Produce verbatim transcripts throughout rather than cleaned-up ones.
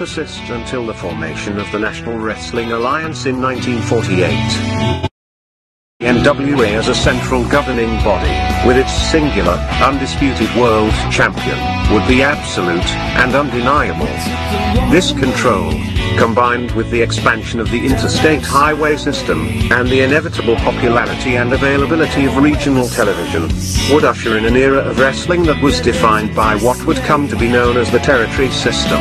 persist until the formation of the National Wrestling Alliance in nineteen forty-eight. The N W A as a central governing body, with its singular, undisputed world champion, would be absolute and undeniable. This control, combined with the expansion of the interstate highway system, and the inevitable popularity and availability of regional television, would usher in an era of wrestling that was defined by what would come to be known as the territory system.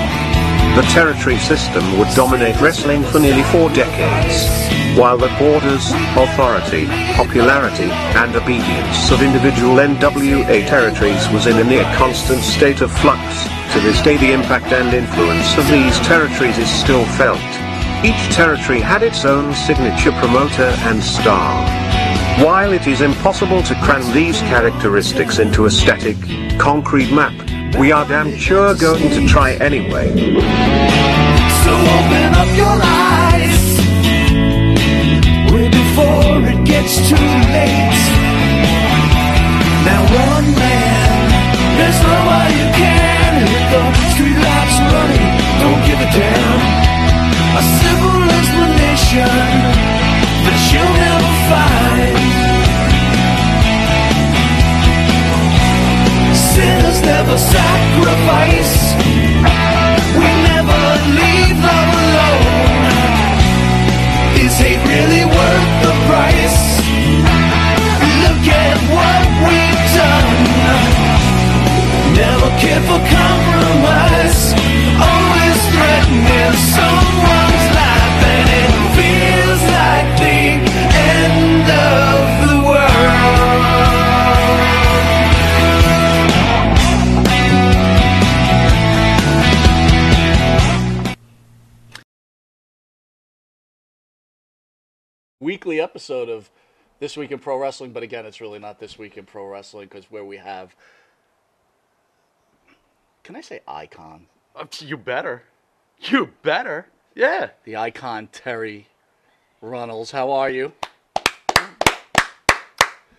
The territory system would dominate wrestling for nearly four decades, while the borders, authority, popularity, and obedience of individual N W A territories was in a near-constant state of flux. To this day the impact and influence of these territories is still felt. Each territory had its own signature promoter and star. While it is impossible to cram these characteristics into a static, concrete map, we are damn sure going to try anyway. So open up your eyes, way before it gets too late. Now one man, there's no way you can. With the street lights running, don't give a damn. A simple explanation that you'll never find. Sinners never sacrifice. We never leave them alone. Is hate really worth the price? Look at what we've done. Never care for compromise. Always threatening someone's life, and it feels like the end of the world. Weekly episode of This Week in Pro Wrestling, but again, it's really not This Week in Pro Wrestling, because where we have, can I say icon? You better. You better. Yeah. The icon, Terri Runnels. How are you?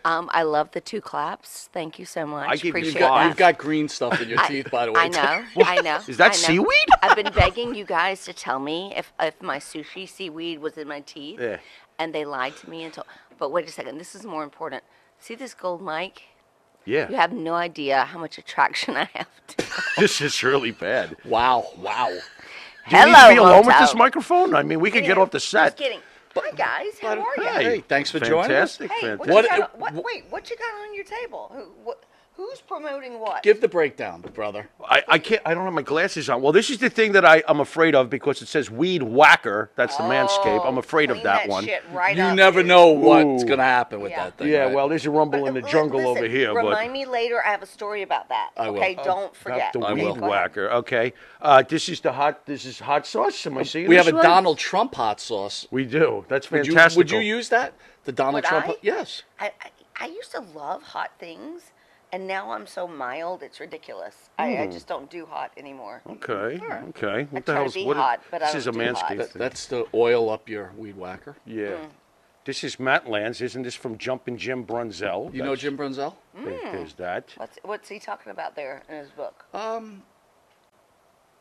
Um, I love the two claps. Thank you so much. I give Appreciate you that. You've got green stuff in your I, teeth, by the way. I know. I know. Is that know. seaweed? I've been begging you guys to tell me if, if my sushi seaweed was in my teeth. Yeah. And they lied to me until. But wait a second. This is more important. See this gold mic? Yeah. You have no idea how much attraction I have to. This is really bad. Wow. Wow. Do Hello, you need to be alone Moto. with this microphone? I mean, we could yeah. get off the set. Just kidding. But, Hi, guys. How but, are you? Hey, thanks for fantastic, joining us. Hey, fantastic. What you got, what, wait, what you got on your table? Who, what, who's promoting what? Give the breakdown, brother. I, I can't. I don't have my glasses on. Well, this is the thing that I, I'm afraid of, because it says Weed Whacker. That's the oh, Manscaped. I'm afraid of that, that one. Shit right you up, never dude. know what's going to happen with yeah. that thing. Yeah, right? Well, there's a rumble but, in the listen, jungle over here. Remind but... me later. I have a story about that. I will. Okay, uh, don't forget. The Weed Whacker. Okay. Uh, this is the hot. This is hot sauce. Am I seeing We this have right? a Donald Trump hot sauce. We do. That's fantastic. Would you, would you use that? The Donald would Trump? I? Yes. I, I I used to love hot things, and now I'm so mild, it's ridiculous. Mm. I, I just don't do hot anymore. Okay. Sure. Okay. What I the hell is what? Hot, it, this is a Manscaped. That, that's the oil up your weed whacker. Yeah. Mm. This is Matt Lanz. Isn't this from Jumpin' Jim Brunzel? You that's, know Jim Brunzel? Mm. There's that. What's What's he talking about there in his book? Um.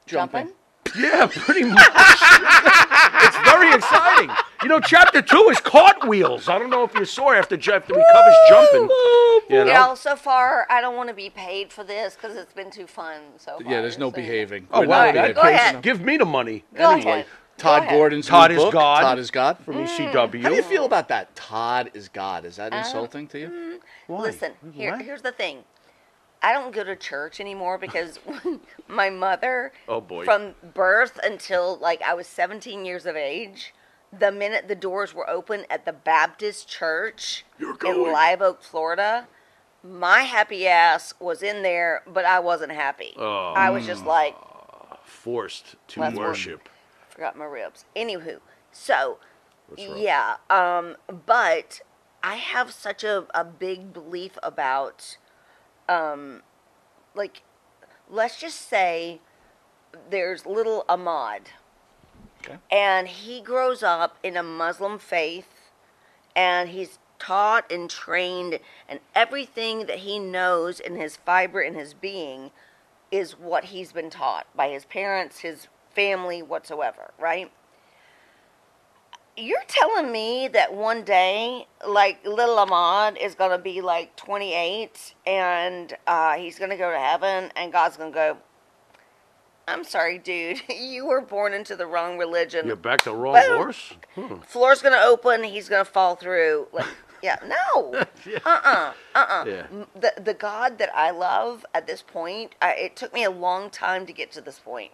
Jumpin'? Jumpin'? Yeah, pretty much. It's very exciting. You know, chapter two is cartwheels. I don't know if you saw after, after we covered jumping. You know? Yeah, so far, I don't want to be paid for this because it's been too fun so far. Yeah, there's no so. behaving. Oh, wow. Well, go ahead. Give me the money. Go anyway. Ahead. Todd go Gordon's Todd is book, God. Todd is God from mm. E C W. How do you feel about that? Todd is God. Is that insulting uh, to you? Mm, Why? Listen, here, here's the thing. I don't go to church anymore because my mother, oh boy. from birth until like I was seventeen years of age, the minute the doors were open at the Baptist church in Live Oak, Florida, my happy ass was in there, but I wasn't happy. Oh, I was just like... Forced to well, worship. One. Forgot my ribs. Anywho, so, yeah, um, but I have such a, a big belief about... Um, like, let's just say there's little Ahmad, okay. and he grows up in a Muslim faith, and he's taught and trained, and everything that he knows in his fiber, in his being, is what he's been taught by his parents, his family whatsoever, right? You're telling me that one day, like, little Ahmad is going to be, like, twenty-eight, and uh, he's going to go to heaven, and God's going to go, I'm sorry, dude. You were born into the wrong religion. You're back to the wrong Boom. horse? Hmm. Floor's going to open. He's going to fall through. Like, yeah, no. yeah. Uh-uh. Uh-uh. Yeah. The, the God that I love at this point, I, it took me a long time to get to this point,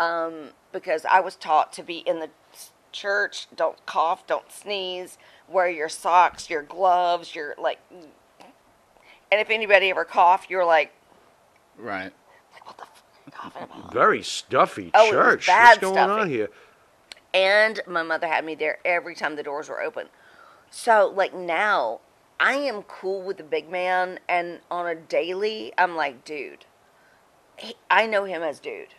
um, because I was taught to be in the church, don't cough, don't sneeze, wear your socks, your gloves, your, like, and if anybody ever coughed, you're like, right, like, what the fuck are you coughing about? Very stuffy oh, church. What's going stuffy. on here? And my mother had me there every time the doors were open. So, like, now I am cool with the big man, and on a daily, I'm like, dude, he, I know him as dude.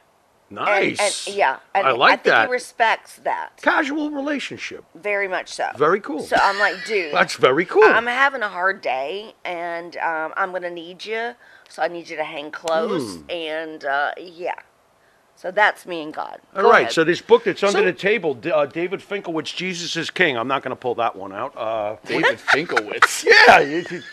Nice. And, and, yeah. And I like I think that. He respects that. Casual relationship. Very much so. Very cool. So I'm like, dude. That's very cool. I'm having a hard day, and um, I'm going to need you. So I need you to hang close. Mm. And, uh, yeah. So that's me and God. All Go right. Ahead. So this book that's under so, the table, uh, David Finkelwitz's Jesus is King. I'm not going to pull that one out. Uh, David Finkelwitz. Yeah. It, it,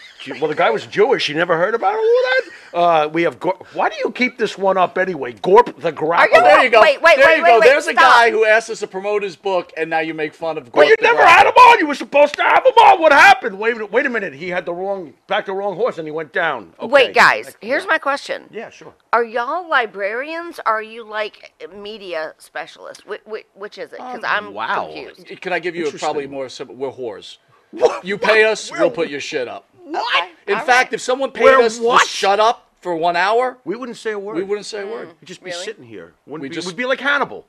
well, the guy was Jewish. You never heard about all that? Uh, we have... Gorp. Why do you keep this one up anyway? Gorp the Grappler. You, there you go. Wait, wait, there wait, you wait, go. Wait, There's wait, a guy who asked us to promote his book, and now you make fun of Gorp Well, you the never Grappler. Had him on. You were supposed to have him on. What happened? Wait, wait a minute. He had the wrong... Back the wrong horse, and he went down. Okay. Wait, guys. Next, here's yeah. my question. Yeah, sure. Are y'all librarians? Or are you, like, media specialists? Wh wh which is it? Because um, I'm wow. confused. Can I give you a probably more simple... We're whores. What? You pay what? us, we're, we'll put your shit up. What? Okay. In All fact, right. if someone paid We're us what? to shut up for one hour, we wouldn't say a word. We wouldn't say a word. Mm, We'd just be really? sitting here. Wouldn't we be, just... We'd be like Hannibal.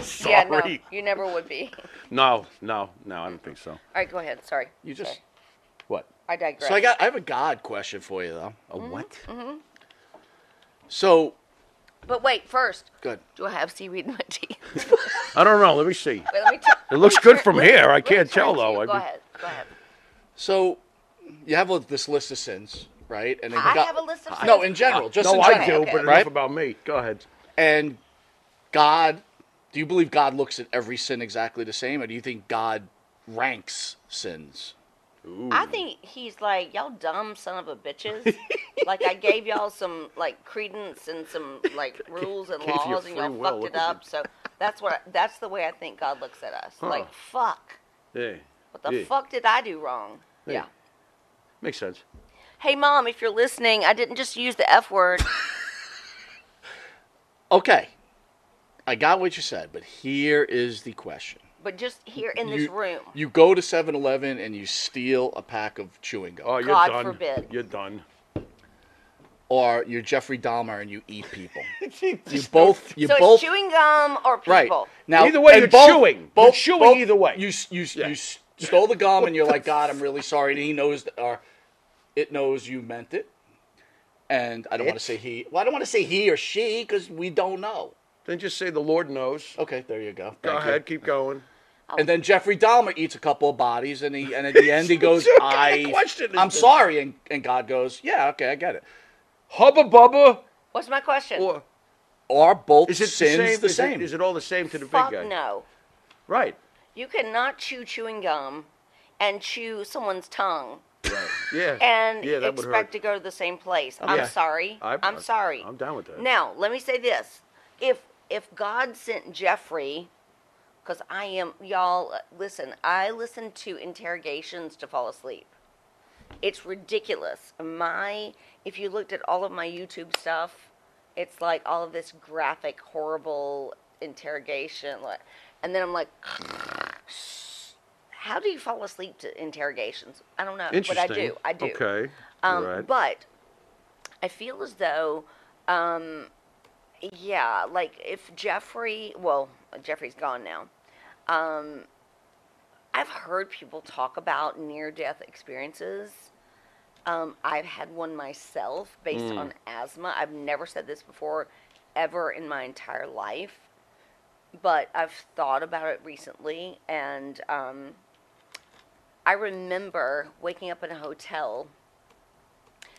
Sorry. Yeah, no, you never would be. No, no, no, I don't think so. All right, go ahead. Sorry. You just... Sorry. What? I digress. So I got. I have a God question for you, though. A mm-hmm. what? Mm-hmm. So... But wait, first. Good. Do I have seaweed in my teeth? I don't know. Let me see. Wait, let me it looks good from here. I can't tell, though. Go ahead. Go ahead. So, you have a, this list of sins, right? And I got, have a list of sins. No, in general. Just no, in general. I do, okay, but okay. enough about me. Go ahead. And God, do you believe God looks at every sin exactly the same, or do you think God ranks sins? Ooh. I think he's like, y'all dumb son of a bitches. Like, I gave y'all some, like, credence and some, like, rules and laws, and y'all well, fucked it up. It? So that's what I, that's the way I think God looks at us. Huh. Like, fuck. Yeah. What the yeah. fuck did I do wrong? Yeah. yeah. Makes sense. Hey, Mom, if you're listening, I didn't just use the F word. Okay. I got what you said, but here is the question. But just here in this you, room. You go to seven eleven and you steal a pack of chewing gum. Oh, you're God done. forbid. You're done. Or you're Jeffrey Dahmer and you eat people. you both. You so both, it's chewing gum or people. Right. Now, either way, you're both, chewing. Both, you're chewing both, either way. You, you, yeah. you stole the gum and you're like, God, I'm really sorry. And he knows, that, or it knows you meant it. And I don't want to say he. Well, I don't want to say he or she because we don't know. Then just say the Lord knows. Okay, there you go. Thank go you. ahead, keep going. And then Jeffrey Dahmer eats a couple of bodies, and he and at the end he goes, I, I'm sorry. And, and God goes, yeah, okay, I get it. Hubba bubba. What's my question? Or are both is it sins the same? The same? Is, it, is it all the same to the Fuck big guy? no. Right. You cannot chew chewing gum and chew someone's tongue. Right. Yeah. And yeah, that expect would hurt. to go to the same place. I'm yeah. sorry. I, I'm sorry. I'm down with that. Now, let me say this. If if God sent Jeffrey... Because I am, y'all, listen, I listen to interrogations to fall asleep. It's ridiculous. My, if you looked at all of my YouTube stuff, it's like all of this graphic, horrible interrogation. And then I'm like, how do you fall asleep to interrogations? I don't know, but I do. I do. Okay. Um, right. But I feel as though, um, yeah, like if Jeffrey, well, Jeffrey's gone now. Um, I've heard people talk about near-death experiences. Um, I've had one myself based mm. on asthma. I've never said this before ever in my entire life. But I've thought about it recently. And um, I remember waking up in a hotel.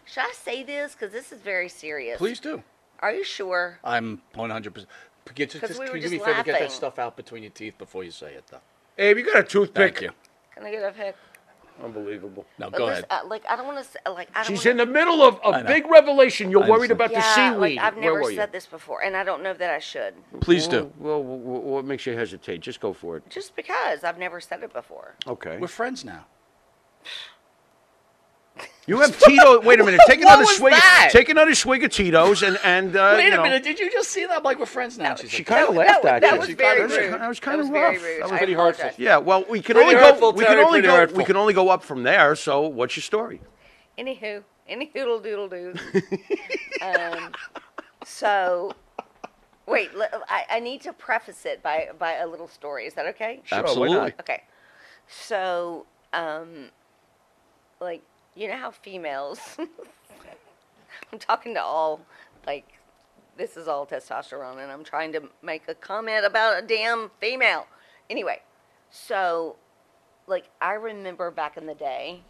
Should I say this? Because this is very serious. Please do. Are you sure? I'm one hundred percent. Get, just, just, we can you do me a favor? Get that stuff out between your teeth before you say it, though. Abe, you got a toothpick? Thank you. Can I get a pick? Unbelievable. No, go ahead. Uh, like, I don't want to like, I don't She's wanna... in the middle of a big revelation. You're worried about yeah, the seaweed. Like, I've never said you? this before, and I don't know that I should. Please well, do. Well, well, well, what makes you hesitate? Just go for it. Just because I've never said it before. Okay. We're friends now. You have Tito. Wait a minute. Take another swig. That? Take another swig of Tito's and and. Uh, wait a you know. minute. Did you just see that? I'm like, we're friends now. No, she kind of laughed at you. That was very rude. That was kind of rough. That was pretty hurtful. Yeah. Well, we can pretty only hurtful, go. We can only go. Hurtful. We can only go up from there. So, what's your story? Anywho, any hoodle doodle doo. um, so, wait. I, I need to preface it by by a little story. Is that okay? Sure, absolutely. Okay. So, um, like. You know how females, I'm talking to all, like, this is all testosterone, and I'm trying to make a comment about a damn female. Anyway, so, like, I remember back in the day,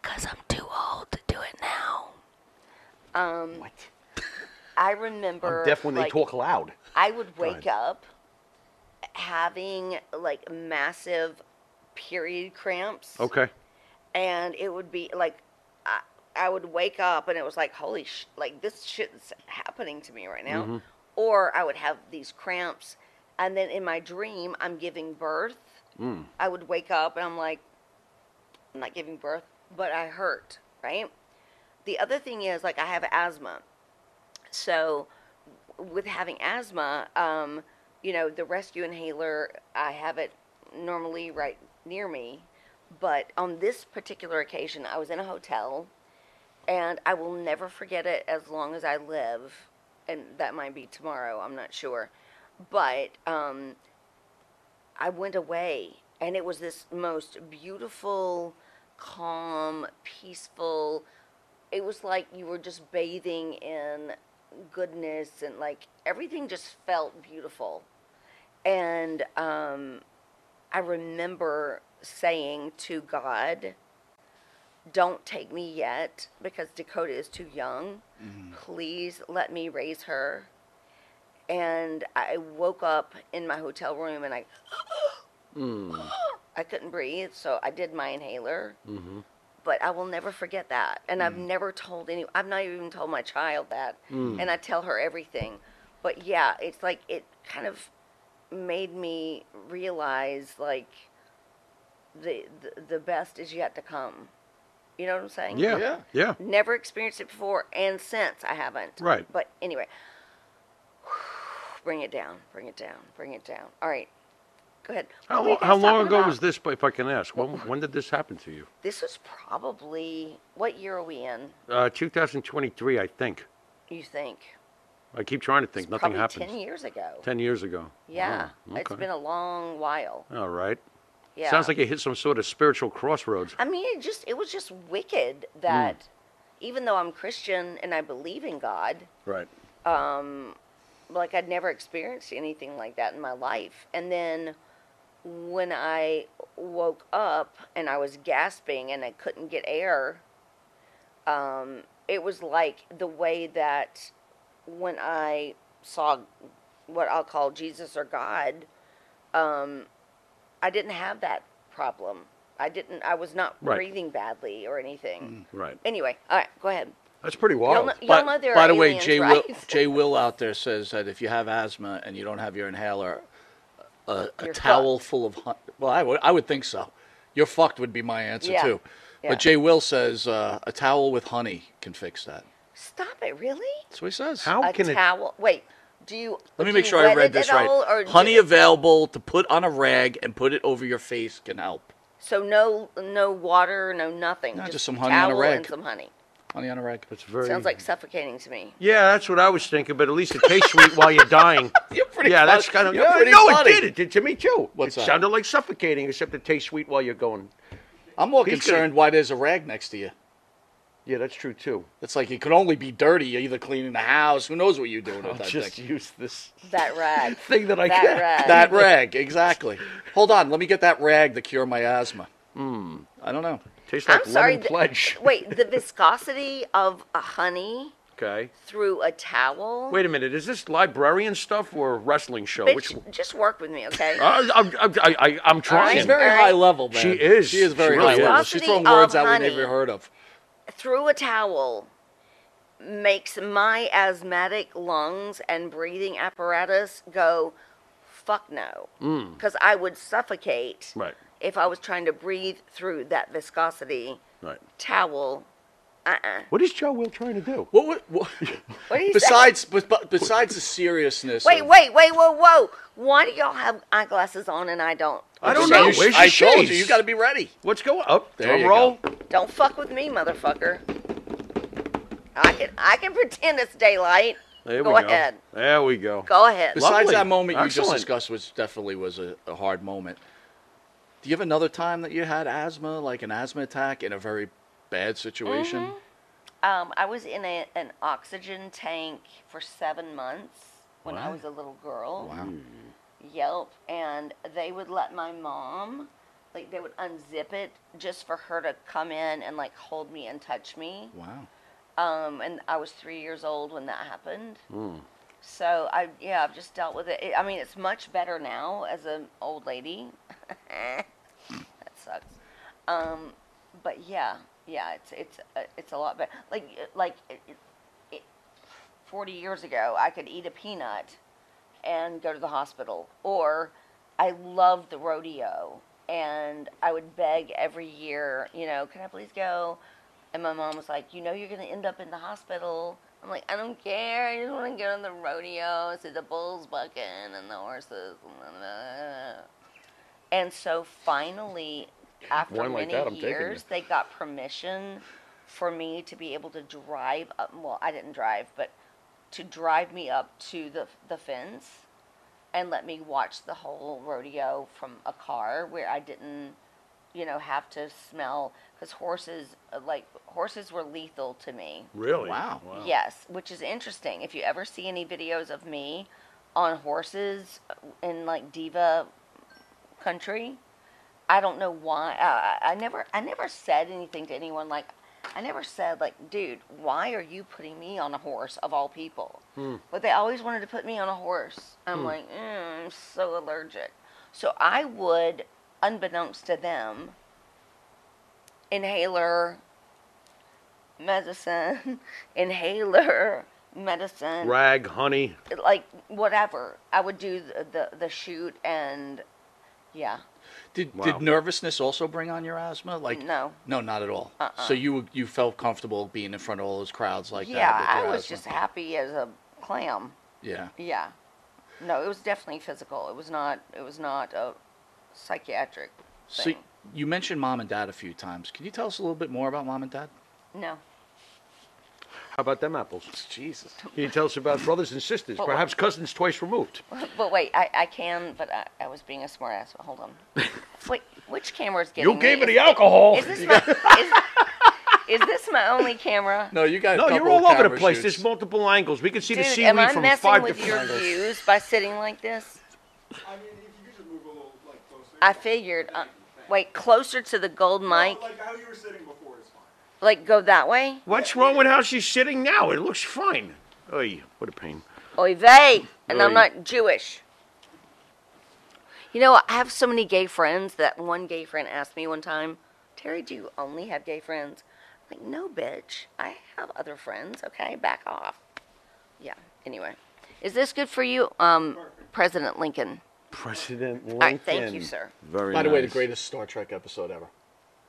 because I'm too old to do it now. Um, what? I remember. I'm deaf when like, they talk loud. I would wake up having, like, massive period cramps. Okay. And it would be, like, I, I would wake up, and it was like, holy sh... Like, this shit's happening to me right now. Mm-hmm. Or I would have these cramps. And then in my dream, I'm giving birth. Mm. I would wake up, and I'm like, I'm not giving birth, but I hurt, right? The other thing is, like, I have asthma. So, with having asthma, um, you know, the rescue inhaler, I have it normally right near me. But on this particular occasion, I was in a hotel, and I will never forget it as long as I live, and that might be tomorrow, I'm not sure. But um, I went away, and it was this most beautiful, calm, peaceful, it was like you were just bathing in goodness, and like everything just felt beautiful. And um, I remember saying to God, don't take me yet because Dakota is too young. Mm-hmm. Please let me raise her. And I woke up in my hotel room and I mm. I couldn't breathe, so I did my inhaler. Mm-hmm. But I will never forget that. And mm. I've never told any I've not even told my child that. Mm. And I tell her everything. But yeah, it's like it kind of made me realize like The, the the best is yet to come. You know what I'm saying? Yeah. yeah, yeah. Never experienced it before, and since I haven't. Right. But anyway, bring it down, bring it down, bring it down. All right, go ahead. How, how long ago about? was this, if I can ask? When when did this happen to you? This was probably, what year are we in? Uh, two thousand twenty-three, I think. You think? I keep trying to think. It's Nothing happens. ten years ago. ten years ago. Yeah. Oh, okay. It's been a long while. All right. Yeah. Sounds like it hit some sort of spiritual crossroads. I mean, it just it was just wicked that mm. even though I'm Christian and I believe in God, right? Um, like I'd never experienced anything like that in my life. And then when I woke up and I was gasping and I couldn't get air, um, it was like the way that when I saw what I'll call Jesus or God, um, I didn't have that problem. I didn't. I was not right. breathing badly or anything. Mm, right. Anyway, all right, go ahead. That's pretty wild. Y'all, y'all but, know by the aliens, way, Jay, right? Will, Jay Will out there says that if you have asthma and you don't have your inhaler, a, a towel fucked. full of well, I would I would think so. You're fucked would be my answer yeah. too. Yeah. But Jay Will says uh, a towel with honey can fix that. Stop it! Really? That's what he says. How a can a towel? It... Wait. Do you, Let me do make sure I read this right. Honey available to put on a rag and put it over your face can help. So no, no water, no nothing. No, just, just some honey on a rag. And some honey. Honey on a rag. That's very. Sounds like suffocating to me. Yeah, that's what I was thinking. But at least it tastes sweet while you're dying. You're pretty. Yeah, funny. That's kind of. You're yeah, no, funny. It did. It did to me too. What's it that? Sounded like suffocating, except it tastes sweet while you're going. I'm more He's concerned gonna... why there's a rag next to you. Yeah, that's true, too. It's like it could only be dirty. You're either cleaning the house. Who knows what you're doing with that just thing. Use this that rag. thing that I that can. Rag. That rag, exactly. Hold on. Let me get that rag to cure my asthma. Mm. I don't know. Tastes like I'm lemon sorry, pledge. The, wait, the viscosity of a honey Okay. Through a towel. Wait a minute. Is this librarian stuff or wrestling show? Bitch, which... Just work with me, okay? I, I, I, I, I'm trying. Right, she's very right. high level, man. She is. She is very she high really level. Is. She's throwing words out we never heard of. Through a towel makes my asthmatic lungs and breathing apparatus go, fuck no. Because mm. I would suffocate right. if I was trying to breathe through that viscosity right. towel. Uh-uh. What is Joe Will trying to do? What? What? what, what you besides, be, besides the seriousness. Wait, of, wait, wait, whoa, whoa! Why do y'all have eyeglasses on and I don't? I don't know. Where's I your told you. You got to be ready. What's going on? Up there, you roll. Go. Don't fuck with me, motherfucker. I can, I can pretend it's daylight. There go we go. ahead. There we go. Go ahead. Besides Lovely. that moment Excellent. you just discussed, which definitely was a, a hard moment. Do you have another time that you had asthma, like an asthma attack, in a very bad situation? Mm-hmm. um, I was in a, an oxygen tank for seven months when what? I was a little girl. Wow. Yelp. And they would let my mom, like they would unzip it just for her to come in and like hold me and touch me. Wow. Um, and I was three years old when that happened. Mm. So I, yeah, I've just dealt with it. it. I mean, it's much better now as an old lady. That sucks. Um, but yeah. Yeah, it's it's uh, it's a lot better. Like like it, it, forty years ago, I could eat a peanut and go to the hospital. Or I loved the rodeo, and I would beg every year, you know, can I please go? And my mom was like, you know, you're going to end up in the hospital. I'm like, I don't care. I just want to go to the rodeo, see the bulls bucking and the horses. And so finally, after One many like that, years, they got permission for me to be able to drive up. Well, I didn't drive, but to drive me up to the the fence and let me watch the whole rodeo from a car where I didn't, you know, have to smell. Because horses, like, horses were lethal to me. Really? Wow. wow. Yes, which is interesting. If you ever see any videos of me on horses in, like, diva country, I don't know why. I, I never, I never said anything to anyone. Like, I never said, like, dude, why are you putting me on a horse of all people? Mm. But they always wanted to put me on a horse. I'm mm. like, mm, I'm so allergic. So I would, unbeknownst to them, inhaler, medicine, inhaler, medicine, rag, honey, like whatever. I would do the the, the shoot and, yeah. Did, wow. did nervousness also bring on your asthma? Like no, no, not at all. Uh-uh. So you you felt comfortable being in front of all those crowds like yeah, that? Yeah, I was asthma. just happy as a clam. Yeah, yeah. No, it was definitely physical. It was not. It was not a psychiatric thing. So you mentioned mom and dad a few times. Can you tell us a little bit more about mom and dad? No. How about them apples? Jesus. Can you tell us about brothers and sisters, but, perhaps cousins twice removed? But wait, I, I can, but I, I was being a smart ass. Hold on. Wait, which camera is getting You gave me, me the alcohol. Is this, my, is, is this my only camera? No, you got No, you're all over the place. Shoots. There's multiple angles. We can see Dude, the seaweed from five different angles. Am I messing with your angles. views by sitting like this? I mean, if you could just move a little like, closer. I figured. Uh, wait, closer to the gold mic? Well, like how you were sitting before. Like, go that way? What's wrong with how she's sitting now? It looks fine. Oy, what a pain. Oy vey. And Oy. I'm not Jewish. You know, I have so many gay friends that one gay friend asked me one time, Terri, do you only have gay friends? I'm like, no, bitch. I have other friends, okay? Back off. Yeah, anyway. Is this good for you, um, President Lincoln? President Lincoln. All right, thank you, sir. Very By nice. the way, the greatest Star Trek episode ever.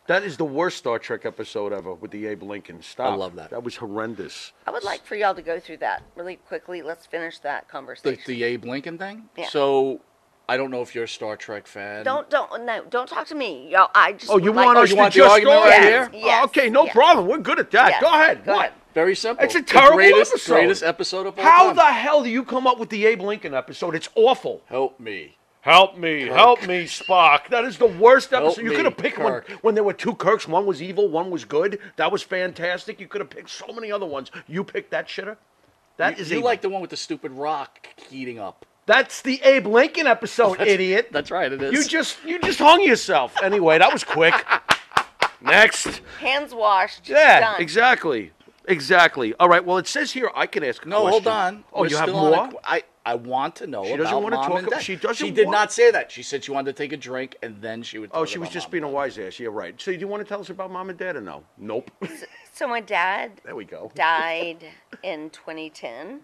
That is the worst Star Trek episode ever with the Abe Lincoln. Stop. I love that. That was horrendous. I would like for y'all to go through that really quickly. Let's finish that conversation. The, the Abe Lincoln thing? Yeah. So, I don't know if you're a Star Trek fan. Don't, don't, no, don't talk to me. Y'all, I just. Oh, you want like us to want just the go right here? Yes, yes, oh, okay, no yes. problem. We're good at that. Yes. Go ahead. Go what? Ahead. Very simple. It's a terrible the greatest, episode. greatest episode of all How time. the hell do you come up with the Abe Lincoln episode? It's awful. Help me. Help me, Kirk. help me, Spock. That is the worst episode. Help you could have picked one when there were two Kirks. One was evil, one was good. That was fantastic. You could have picked so many other ones. You picked that shitter? That you, is You a, like the one with the stupid rock heating up. That's the Abe Lincoln episode, that's, idiot. That's right, it is. You just, you just hung yourself. Anyway, that was quick. Next. Hands washed. Yeah, done. exactly. Exactly. All right. Well, it says here I can ask a no, question. No, hold on. Oh, We're you have more? A, I, I want to know she about doesn't want mom to talk and dad. She, doesn't she did want... not say that. She said she wanted to take a drink, and then she would talk. Oh, she was just being a wise ass. You're right. So do you want to tell us about mom and dad or no? Nope. So, so my dad there we go. died in twenty ten,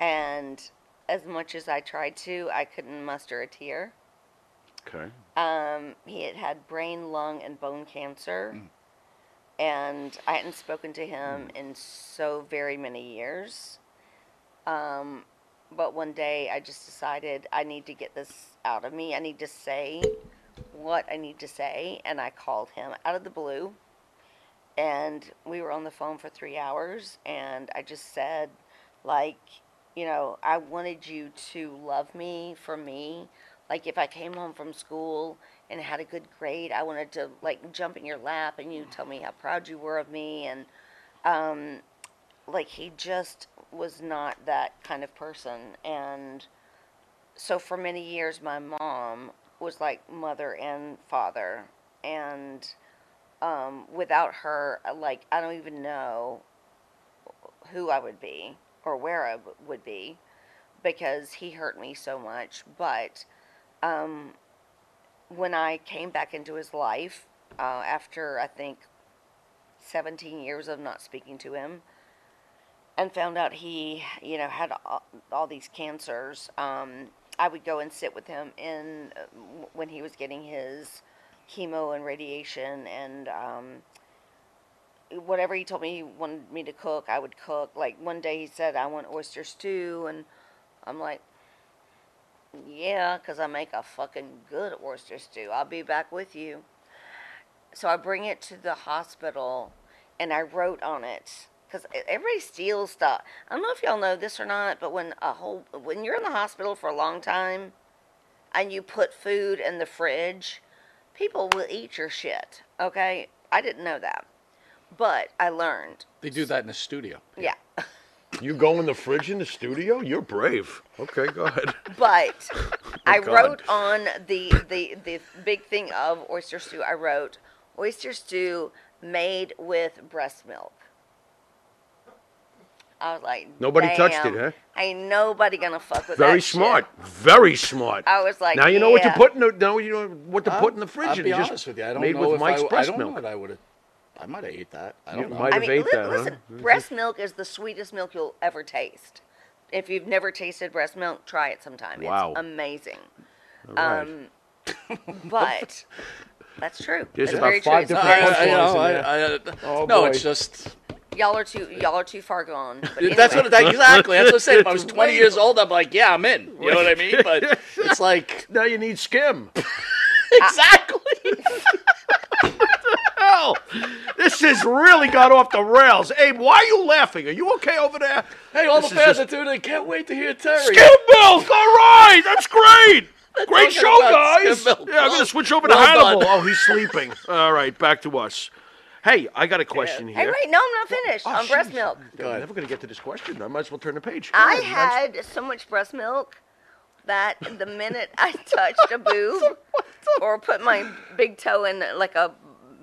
and as much as I tried to, I couldn't muster a tear. Okay. Um, he had had brain, lung, and bone cancer. Mm. And I hadn't spoken to him mm. in so very many years. Um, but one day I just decided I need to get this out of me. I need to say what I need to say. And I called him out of the blue. And we were on the phone for three hours. And I just said, like, you know, I wanted you to love me for me. Like, if I came home from school and had a good grade, I wanted to, like, jump in your lap and you tell me how proud you were of me. And, um, like, he just was not that kind of person. And so for many years, my mom was, like, mother and father. And um, without her, like, I don't even know who I would be or where I w- would be because he hurt me so much. But... Um, when I came back into his life, uh, after I think seventeen years of not speaking to him, and found out he, you know, had all, all these cancers, um, I would go and sit with him in uh, when he was getting his chemo and radiation, and um, whatever he told me he wanted me to cook, I would cook. Like one day he said, "I want oyster stew," and I'm like, yeah, because I make a fucking good oyster stew. I'll be back with you. So I bring it to the hospital, and I wrote on it. Because everybody steals stuff. I don't know if y'all know this or not, but when a whole when you're in the hospital for a long time, and you put food in the fridge, people will eat your shit, okay? I didn't know that. But I learned. They do that in the studio. Yeah. yeah. You go in the fridge in the studio? You're brave. Okay, go ahead. But oh, I God. wrote on the, the the big thing of oyster stew, I wrote, oyster stew made with breast milk. I was like, nobody damn, touched it, huh? Ain't nobody gonna fuck with Very that smart. Shit. Very smart. I was like, now you know yeah. what to put in the, now you know what to I'm, put in the fridge. I'll be and honest just with you. I don't made know with if Mike's I, breast I don't milk. Know what I would have I might have ate that. I don't you know. Might have I mean, ate li- that, listen, huh? breast milk is the sweetest milk you'll ever taste. If you've never tasted breast milk, try it sometime. Wow. It's amazing. All right. Um, but that's true. There's that's about very five true. different ones. No, oh, no it's just y'all are too y'all are too far gone. But anyway. That's what that, exactly. That's what I said. If I was twenty years old, I'm like, yeah, I'm in. You know what I mean? But it's like now you need skim. Exactly. This has really got off the rails. Abe, why are you laughing? Are you okay over there? Hey, all this the fans just... are tuning in. Can't wait to hear Terri. Skim milk! All right! That's great! Great show, guys! Yeah, I'm going to switch over well to Hannibal. Done. Oh, he's sleeping. All right, back to us. Hey, I got a question yeah. here. Hey, wait, no, I'm not finished. Oh, on geez. breast milk. I'm never going to get to this question. I might as well turn the page. Go I ahead. had nice. so much breast milk that the minute I touched a boob or put my big toe in like a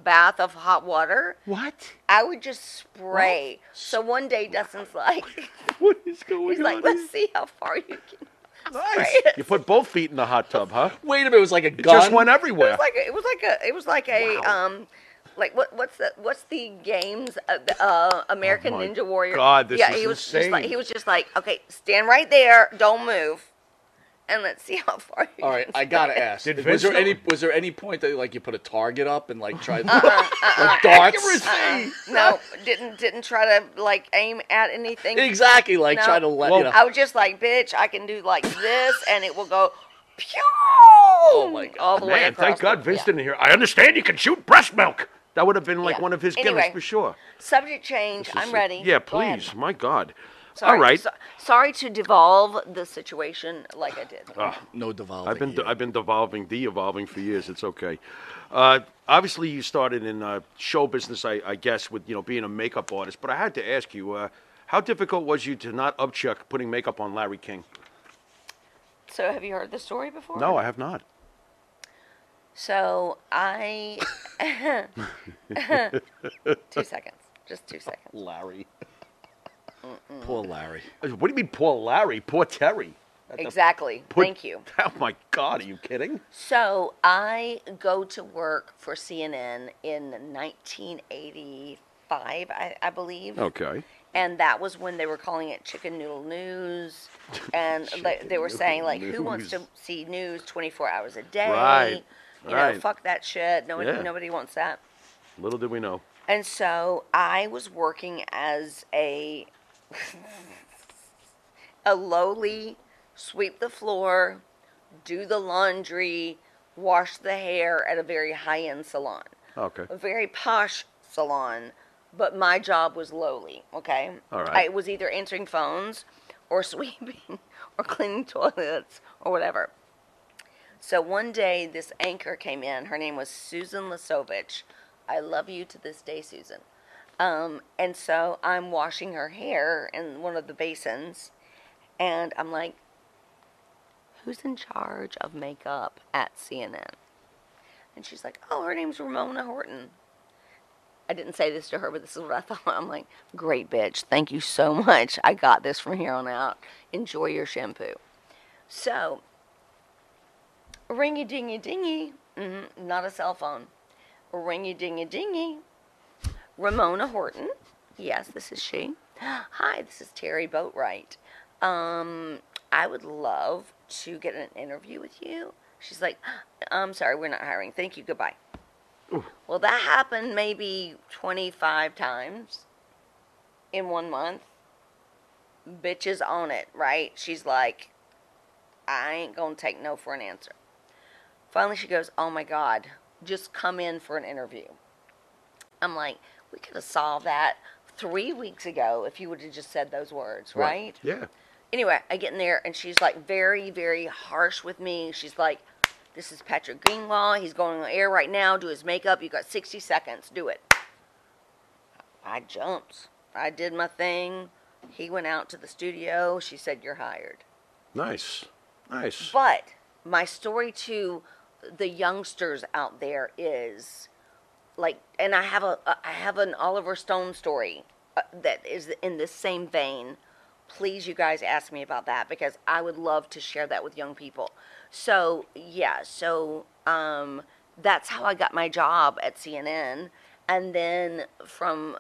bath of hot water. What? I would just spray. What? So one day Dustin's like, what is going he's on? He's like, let's here? see how far you can. Nice. You put both feet in the hot tub, huh? Wait a minute, it was like a gun. It just went everywhere. It was like a, it was like a, it was like a wow. um, like what what's the what's the games of the, uh American oh Ninja Warrior? God, this yeah, is he was insane. Just like, he was just like, okay, stand right there, don't move. And let's see how far you All right, I got to ask. Did was there know? any was there any point that like you put a target up and like tried uh-uh, uh-uh, like darts? Uh-uh. No, didn't didn't try to like aim at anything. Exactly, like no. try to let well, you know. I was just like, bitch, I can do like this and it will go pew! Oh my God. All the Man, way across. Thank God Vince didn't hear. I understand you can shoot breast milk. That would have been like yeah. one of his gimmicks anyway, for sure. Subject change. I'm ready. Yeah, please. Go my God. Sorry, All right. So, sorry to devolve the situation like I did. Uh, no devolving. I've been de- I've been devolving, de-evolving for years. It's okay. Uh, obviously, you started in uh, show business, I, I guess, with you know being a makeup artist. But I had to ask you, uh, how difficult was you to not upchuck putting makeup on Larry King? So, have you heard the story before? No, I have not. So I. Two seconds. Just two seconds. Larry. Mm-mm. Poor Larry. What do you mean, poor Larry? Poor Terry. Exactly. Put, Thank you. Oh, my God. Are you kidding? So I go to work for C N N in nineteen eighty-five, I, I believe. Okay. And that was when they were calling it Chicken Noodle News. And they, they were saying, like, news. Who wants to see news twenty-four hours a day? Right. You right. know, fuck that shit. Nobody, yeah. nobody wants that. Little did we know. And so I was working as a a lowly... sweep the floor, do the laundry, wash the hair at a very high-end salon. Okay. A very posh salon, but my job was lowly, okay? All right. I was either answering phones or sweeping or cleaning toilets or whatever. So one day, this anchor came in. Her name was Susan Lesovich. I love you to this day, Susan. Um, and so I'm washing her hair in one of the basins, and I'm like, who's in charge of makeup at C N N? And she's like, oh, her name's Ramona Horton. I didn't say this to her, but this is what I thought. I'm like, great, bitch. Thank you so much. I got this from here on out. Enjoy your shampoo. So, ringy-dingy-dingy. Mm-hmm, not a cell phone. Ringy-dingy-dingy. Ramona Horton. Yes, this is she. Hi, this is Terry Boatwright. Um, I would love to get an interview with you. She's like, I'm sorry, we're not hiring. Thank you, goodbye. Ooh. Well, that happened maybe twenty-five times in one month. Bitch is on it, right? She's like, I ain't gonna take no for an answer. Finally, she goes, oh my God, just come in for an interview. I'm like, we could have solved that three weeks ago if you would have just said those words, right? Right? Yeah. Anyway, I get in there, and she's, like, very, very harsh with me. She's like, this is Patrick Greenlaw. He's going on air right now. Do his makeup. You got sixty seconds. Do it. I jumped. I did my thing. He went out to the studio. She said, you're hired. Nice. Nice. But my story to the youngsters out there is, like, and I have, a, I have an Oliver Stone story that is in this same vein. Please, you guys, ask me about that because I would love to share that with young people. So, yeah, so um, that's how I got my job at C N N. And then from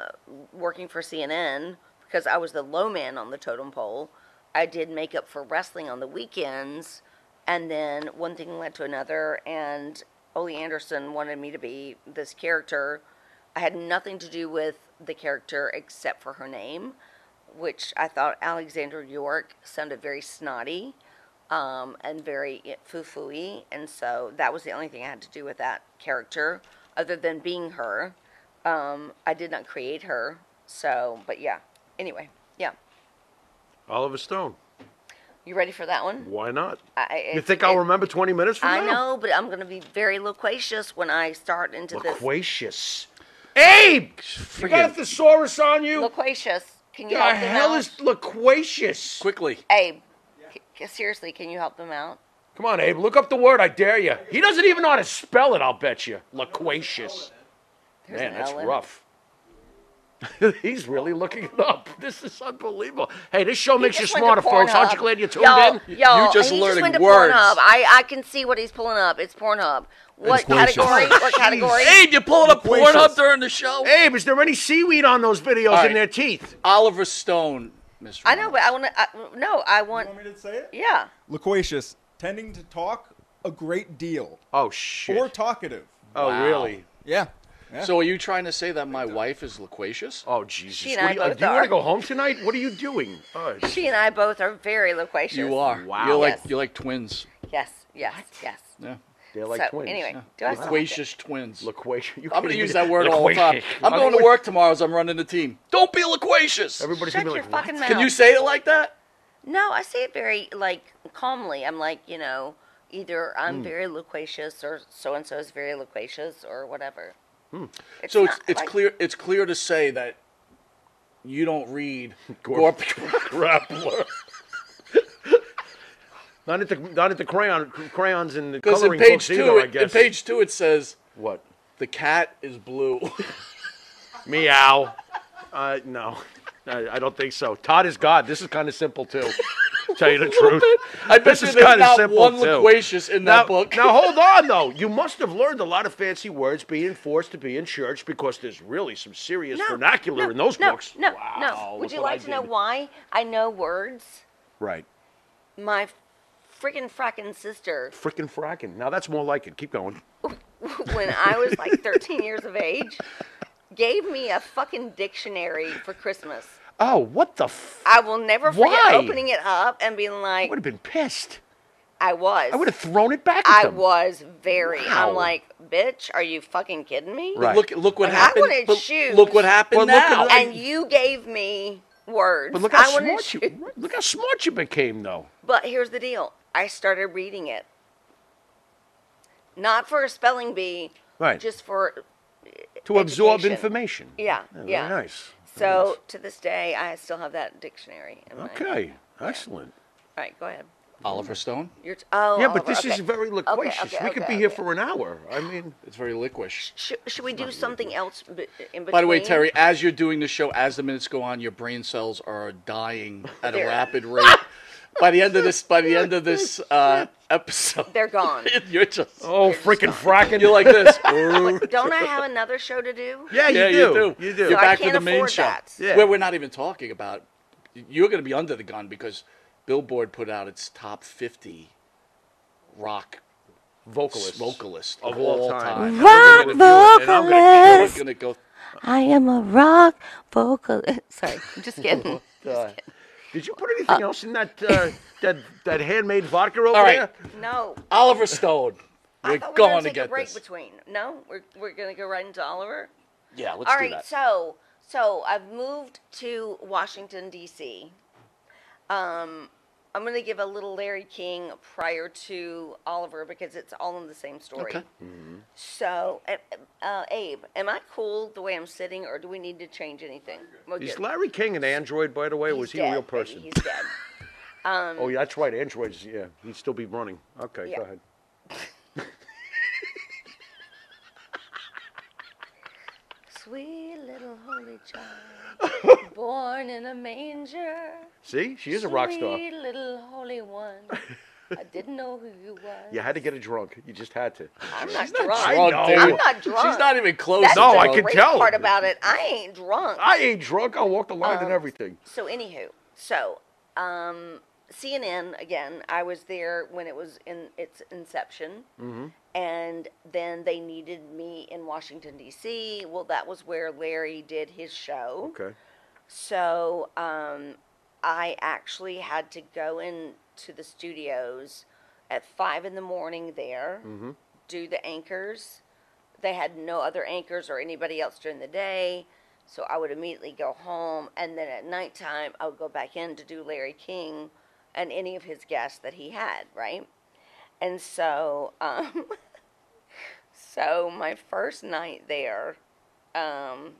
working for C N N, because I was the low man on the totem pole, I did makeup for wrestling on the weekends. And then one thing led to another, and Ole Anderson wanted me to be this character. I had nothing to do with the character except for her name, which I thought Alexandra York sounded very snotty um, and very foo-foo-y. And so that was the only thing I had to do with that character, other than being her. Um, I did not create her. So, but yeah. Anyway, yeah. Oliver Stone. You ready for that one? Why not? I, you think it, I'll remember twenty minutes from I now? I know, but I'm going to be very loquacious when I start into loquacious. This. Abe! You got a thesaurus on you? Loquacious. Can you the help them hell out? Is loquacious? Quickly. Abe, yeah. Seriously, can you help them out? Come on, Abe. Look up the word. I dare you. He doesn't even know how to spell it, I'll bet you. Loquacious. There's Man, that's rough. He's really looking it up. This is unbelievable. Hey, this show he makes you smarter, folks. Aren't you glad you tuned y'all, in? Y'all, you just learning just words. Pornhub. I, I can see what he's pulling up. It's Pornhub. What category? What category? Abe, you pulling up Pornhub during the show? Abe, is there any seaweed on those videos right. in their teeth? Oliver Stone, Mister I know, but I want to. No, I want. You want me to say it? Yeah. Loquacious, tending to talk a great deal. Oh shit. Or talkative. Oh wow. Really? Yeah. Yeah. So are you trying to say that my wife is loquacious? Oh, Jesus. She and I do you, both do you are. Want to go home tonight? What are you doing? Oh, she and I both are very loquacious. You are. Wow. You're like, yes. You're like twins. Yes, yes, what? Yes. Yeah. They're like so, twins. Anyway, yeah. do loquacious I twins. Loquacious. You I'm going to use that word loquacious. All the time. I'm going to work tomorrow as I'm running the team. Don't be loquacious. Everybody's going to be like, what? Mouth. Can you say it like that? No, I say it very, like, calmly. I'm like, you know, either I'm mm. very loquacious or so-and-so is very loquacious or whatever. Hmm. It's so it's, it's like, clear it's clear to say that you don't read Gorp Grappler. Not at the not at the crayon crayons in the coloring in page books two, either, it, I guess. In page two it says what? The cat is blue. Meow. Uh, no, I, I don't think so. Todd is God. This is kind of simple, too. Tell you the truth. Bit. I bet you there's not one too. Loquacious in that now, book. Now, hold on, though. You must have learned a lot of fancy words being forced to be in church because there's really some serious no, vernacular no, in those no, books. No, wow, no. Would you like to know why I know words? Right. My freaking frackin' sister. Freaking frackin'. Now, that's more like it. Keep going. When I was like thirteen years of age, gave me a fucking dictionary for Christmas. Oh, what the f... I will never forget Why? opening it up and being like... I would have been pissed. I was. I would have thrown it back at I them. was very. Wow. I'm like, bitch, are you fucking kidding me? Right. Look, look what like, happened. I wanted shoes. Look what happened well, now. Look at, and you gave me words. But look how, I smart you, look how smart you became, though. But here's the deal. I started reading it. Not for a spelling bee. Right. Just for To education. absorb information. Yeah. yeah, yeah. Very nice. So, to this day, I still have that dictionary in okay. my Okay, excellent. All right, go ahead. Oliver Stone? You're t- oh, Yeah, Oliver, but this okay. is very loquacious. Okay, okay, we could okay, be here okay. for an hour. I mean, it's very liquish. Sh- should we it's do something liquish. else b- in between? By the way, Terri, as you're doing the show, as the minutes go on, your brain cells are dying at a rapid rate. By the end of this, by the end of this uh, episode, they're gone. You're just oh, freaking fracking! You're like this. Don't I have another show to do? Yeah, you, yeah, do. you do. You do. You're so back to the main show. That. Yeah. Where we're not even talking about. You're going to be under the gun because Billboard put out its top fifty rock vocalists, vocalist of all time. time. Rock vocalist. We're going to go. I am a rock vocalist. Sorry, I'm just kidding. just kidding. Did you put anything uh, else in that uh, that that handmade vodka over all right. there? No. Oliver Stone. We're I thought we were going to get a break this. Between. No, we're we're going to go right into Oliver. Yeah, let's all do right, that. All right. So so I've moved to Washington D C. Um, I'm going to give a little Larry King prior to Oliver because it's all in the same story. Okay. Mm-hmm. So, uh, uh, Abe, am I cool the way I'm sitting, or do we need to change anything? Is Larry King an android, by the way? He's or was dead, he a real person? Baby, he's dead. um, oh, yeah, that's right. Androids, yeah, he'd still be running. Okay, yeah. Go ahead. Sweet little holy child, born in a manger. See, she is a rock star. Sweet little holy one, I didn't know who you was. You had to get her drunk. You just had to. I'm not, not drunk. drunk I know. I'm not drunk. She's not even close. That's no, the I can great tell. Part about it, I ain't drunk. I ain't drunk. I walk the line um, and everything. So anywho, so um, C N N again. I was there when it was in its inception. Mm-hmm. And then they needed me in Washington, D C. Well, that was where Larry did his show. Okay. So um, I actually had to go into the studios at five in the morning there, mm-hmm. do the anchors. They had no other anchors or anybody else during the day. So I would immediately go home. And then at nighttime, I would go back in to do Larry King and any of his guests that he had, right? And so, um, so my first night there, um,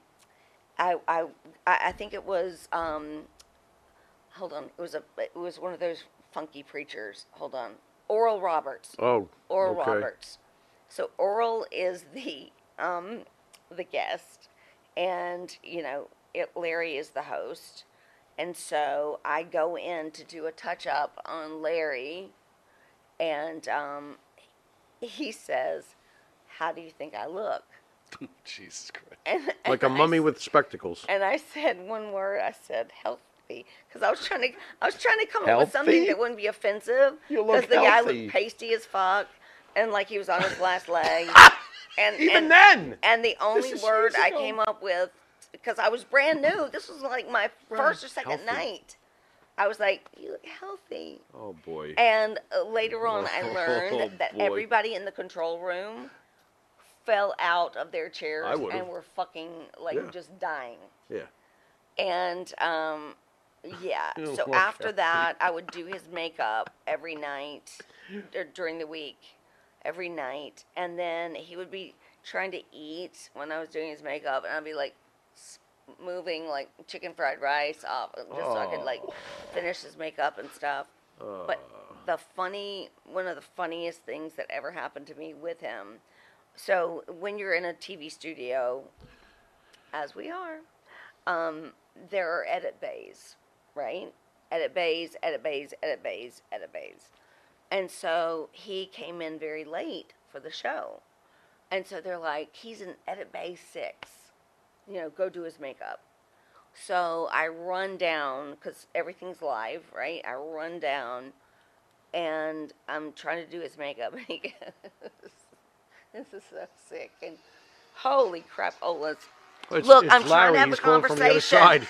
I, I, I think it was, um, hold on, it was a, it was one of those funky preachers. Hold on, Oral Roberts. Oh, Oral okay. Roberts. So Oral is the, um, the guest, and you know, it, Larry is the host, and so I go in to do a touch up on Larry. And um, he says, "How do you think I look?" Jesus Christ! And, and like a mummy I, with spectacles. And I said one word. I said healthy, because I was trying to, I was trying to come healthy? up with something that wouldn't be offensive. You look healthy. Because the guy looked pasty as fuck, and like he was on his last leg. and even and, then. And the only word I came up with, because I was brand new. This was like my first or second healthy. night. I was like, you look healthy. Oh, boy. And uh, later on, I learned oh, that boy. everybody in the control room fell out of their chairs and were fucking, like, yeah. just dying. Yeah. And, um, yeah. So after that, I would do his makeup every night, or during the week, every night. And then he would be trying to eat when I was doing his makeup, and I'd be like, moving like chicken fried rice off just oh. so I could like finish his makeup and stuff. Oh. But the funny, one of the funniest things that ever happened to me with him. So when you're in a T V studio, as we are, um, there are edit bays, right? Edit bays, edit bays, edit bays, edit bays. And so he came in very late for the show. And so they're like, he's in edit bay six. You know, go do his makeup. So I run down, because everything's live, right? I run down, and I'm trying to do his makeup. And he goes, this is so sick. And holy crap, Ola's. Well, look, it's I'm Larry. trying to have he's a conversation. From the other side.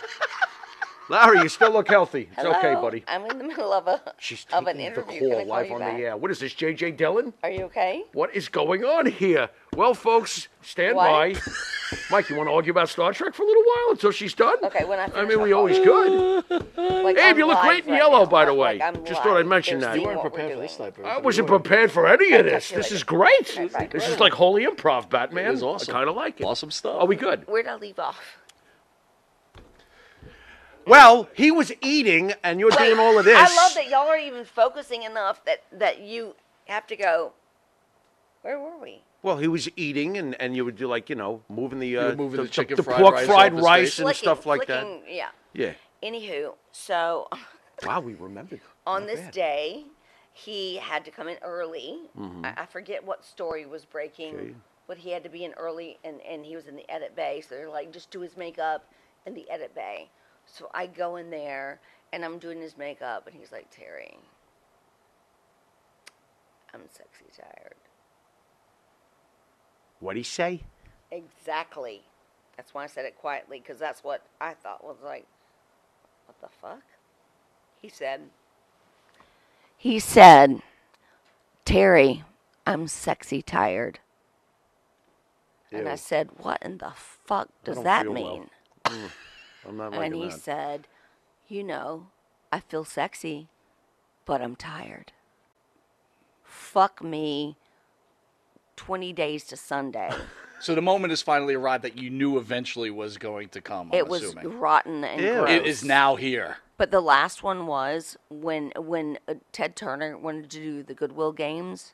Larry, you still look healthy. It's Hello? okay, buddy. I'm in the middle of a She's of an interview. The call live on back? the air. What is this, J J Dillon? Are you okay? What is going on here? Well, folks, stand what? by. Mike, you want to argue about Star Trek for a little while until she's done? Okay, when I finish I mean, we always could. like, Abe, you look great in right yellow, now. by the way. Like, Just live. thought I'd mention There's that. You weren't prepared for this type of I wasn't prepared for any of this. This is great. This is like holy improv, Batman. It's awesome. I kind of like it. Awesome stuff. Are we good? Where'd I leave off? Well, he was eating, and you're Wait, doing all of this. I love that y'all aren't even focusing enough that, that you have to go, where were we? Well, he was eating, and, and you would do, like, you know, moving the, uh, moving the, the, chicken the, fried the pork rice fried rice flicking, and stuff like flicking, that. Yeah. Yeah. Anywho, so. Wow, we remembered. on Not this bad. day, he had to come in early. Mm-hmm. I, I forget what story was breaking, Gee. but he had to be in early, and, and he was in the edit bay. So they're like, just do his makeup in the edit bay. So I go in there, and I'm doing his makeup, and he's like, Terri, I'm sexy tired. What'd he say? Exactly. That's why I said it quietly, because that's what I thought was like, what the fuck? He said, he said, Terri, I'm sexy tired. Ew. And I said, what in the fuck does that mean? Well. Mm. I'm not and he that. said, you know, I feel sexy, but I'm tired. Fuck me, twenty days to Sunday. So the moment has finally arrived that you knew eventually was going to come, I'm It was assuming. rotten and Ew. gross. It is now here. But the last one was when, when uh, Ted Turner wanted to do the Goodwill Games,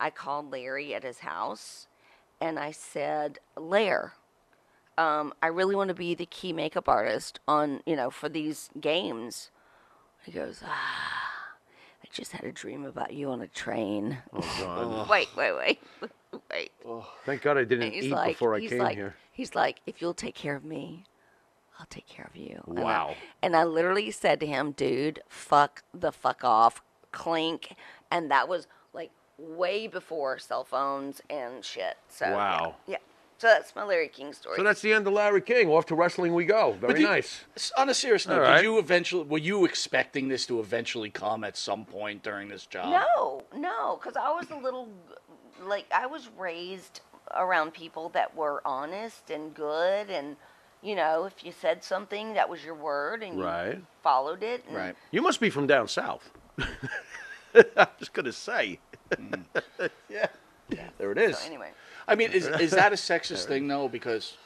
I called Larry at his house, and I said, Lair. Um, I really want to be the key makeup artist on, you know, for these games. He goes, ah, I just had a dream about you on a train. Oh, God. wait, wait, wait, wait. Oh, thank God I didn't eat like, before I came like, here. He's like, if you'll take care of me, I'll take care of you. Wow. And I, and I literally said to him, dude, fuck the fuck off, clink. And that was, like, way before cell phones and shit. So, wow. Yeah. yeah. So that's my Larry King story. So that's the end of Larry King. Off to wrestling we go. Very you, nice. On a serious note, right. did you eventually? Were you expecting this to eventually come at some point during this job? No, no, because I was a little, like I was raised around people that were honest and good, and you know, if you said something, that was your word, and right. you followed it. And right. You must be from down south. I was gonna say. Mm. yeah. Yeah. There it is. So anyway. I mean, is is that a sexist thing, though? Because,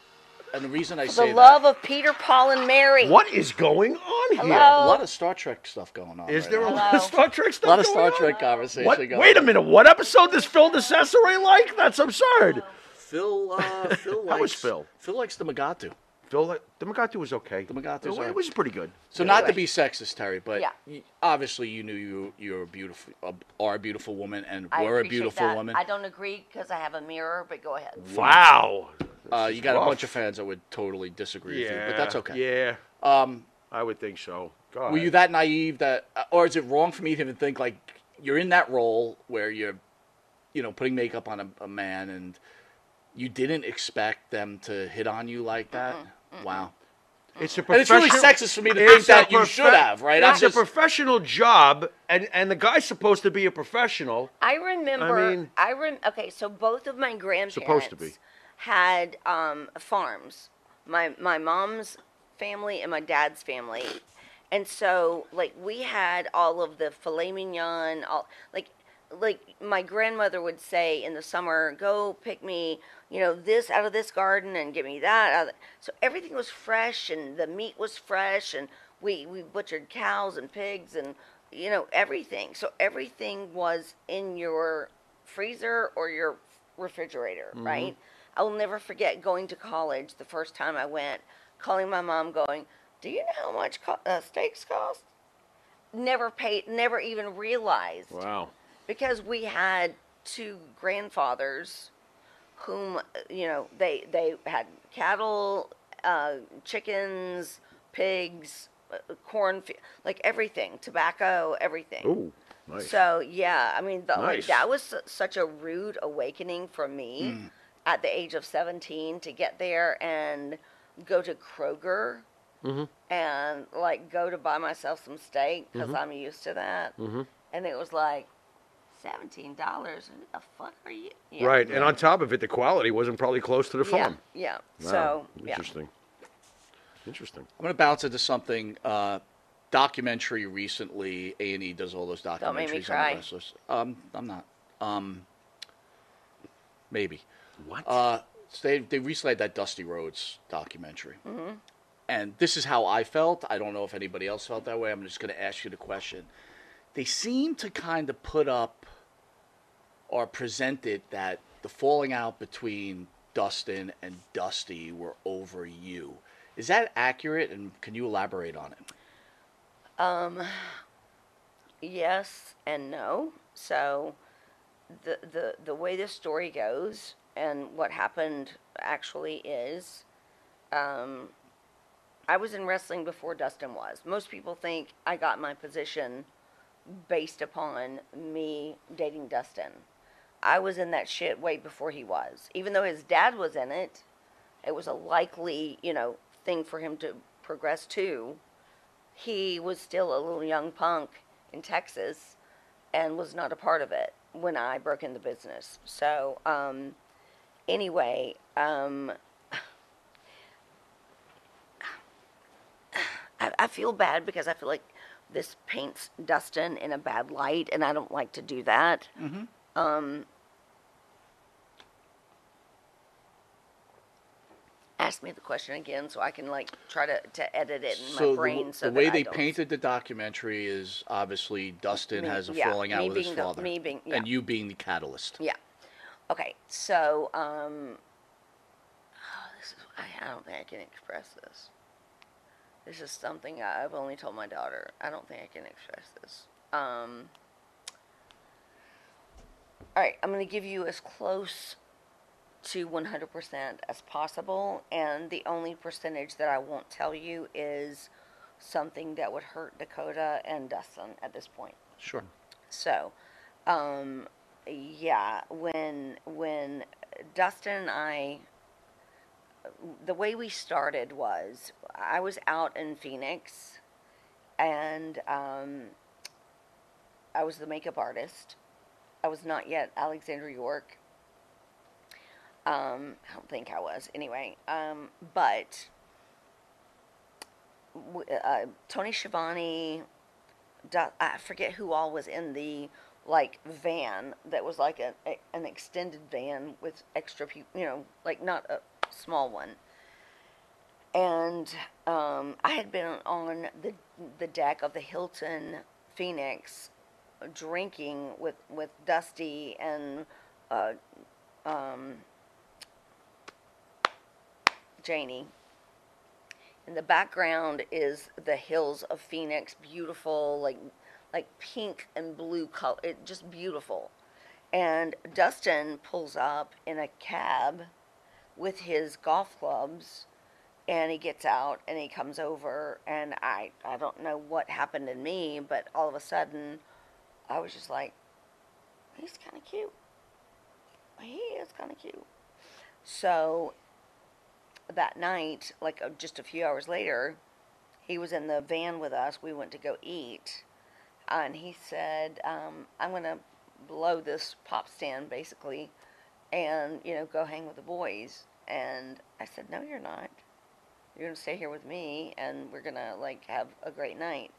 and the reason I the say that... The love of Peter, Paul, and Mary. What is going on Hello? here? A lot of Star Trek stuff going on. Is right there now. a lot of Star Trek stuff A lot of Star Trek on? conversation what? going on. Wait a minute. What episode does Phil DeCesare like? That's absurd. Phil, uh, Phil likes... How was Phil? Phil likes the M'Gatu. Phil like, the M'Gatu was okay. The M'Gatu was It was pretty good. So yeah, not anyway. to be sexist, Terri, but yeah. obviously you knew you you're a beautiful, uh, are a beautiful woman and I were a beautiful that. woman. I don't agree because I have a mirror, but go ahead. Wow. Uh, you got rough. a bunch of fans that would totally disagree yeah, with you, but that's okay. Yeah, um, I would think so. Go ahead. Were you that naive that, or is it wrong for me to even think, like, you're in that role where you're, you know, putting makeup on a, a man and you didn't expect them to hit on you like that? Mm-hmm. Wow. It's a and it's really sexist for me to think that you should have, right? That's just a professional job, and, and the guy's supposed to be a professional. I remember, I mean, I rem okay, so both of my grandparents supposed to be. had um, farms. My, my mom's family and my dad's family. And so, like, we had all of the filet mignon, all, like, like my grandmother would say in the summer, go pick me, you know, this out of this garden and give me that. Out of so everything was fresh and the meat was fresh and we, we butchered cows and pigs and, you know, everything. So everything was in your freezer or your refrigerator, mm-hmm. right? I will never forget going to college the first time I went. calling my mom going, do you know how much co uh, steaks cost? Never paid, never even realized. Wow. Because we had two grandfathers whom, you know, they, they had cattle, uh, chickens, pigs, corn, like everything, tobacco, everything. Ooh, nice. So, yeah, I mean, the, nice. Like, that was such a rude awakening for me mm. at the age of seventeen to get there and go to Kroger mm-hmm. and, like, go to buy myself some steak because mm-hmm. I'm used to that. Mm-hmm. And it was like, seventeen dollars, who the fuck are you? Yeah. Right, and on top of it, the quality wasn't probably close to the farm. Yeah, yeah. Wow. So, interesting. Yeah. Interesting. I'm going to bounce into something. Uh, documentary recently, A and E does all those documentaries. Don't make me cry. On the wrestlers. Um, I'm not. Um, maybe. What? Uh, so they, they recently had that Dusty Rhodes documentary. Mm-hmm. And this is how I felt. I don't know if anybody else felt that way. I'm just going to ask you the question. They seem to kind of put up or present it that the falling out between Dustin and Dusty were over you. Is that accurate, and can you elaborate on it? Um, yes and no. So the, the, the way this story goes and what happened actually is um, I was in wrestling before Dustin was. Most people think I got my position based upon me dating Dustin. I was in that shit way before he was. Even though his dad was in it, it was a likely, you know, thing for him to progress to. He was still a little young punk in Texas and was not a part of it when I broke into business. So, um, anyway, um, I, I feel bad because I feel like this paints Dustin in a bad light, and I don't like to do that. Mm-hmm. Um, ask me the question again so I can, like, try to, to edit it in so my brain. The, so the way that they painted the documentary is, obviously, Dustin me, has a yeah, falling out with his father. The, me being, yeah. And you being the catalyst. Yeah. Okay, so, um, oh, this is, I, I don't think I can express this. This is something I've only told my daughter. I don't think I can express this. Um, all right, I'm going to give you as close to one hundred percent as possible, and the only percentage that I won't tell you is something that would hurt Dakota and Dustin at this point. Sure. So, um, yeah, when when Dustin and I... The way we started was I was out in Phoenix, and um, I was the makeup artist. I was not yet Alexandra York. Um, I don't think I was, anyway. Um, but uh, Tony Schiavone, I forget who all was in the like van that was like a, a, an extended van with extra people, you know, like not a small one. And um, I had been on the the deck of the Hilton Phoenix drinking with, with Dusty and uh, um, Janie. In the background is the hills of Phoenix, beautiful, like like pink and blue color, it, just beautiful. And Dustin pulls up in a cab with his golf clubs, and he gets out, and he comes over, and I, I don't know what happened in me, but all of a sudden, I was just like, he's kind of cute. He is kind of cute. So, that night, like just a few hours later, he was in the van with us. We went to go eat, and he said, um, I'm going to blow this pop stand, basically, and, you know, go hang with the boys. And I said, no, you're not. You're going to stay here with me, and we're going to, like, have a great night.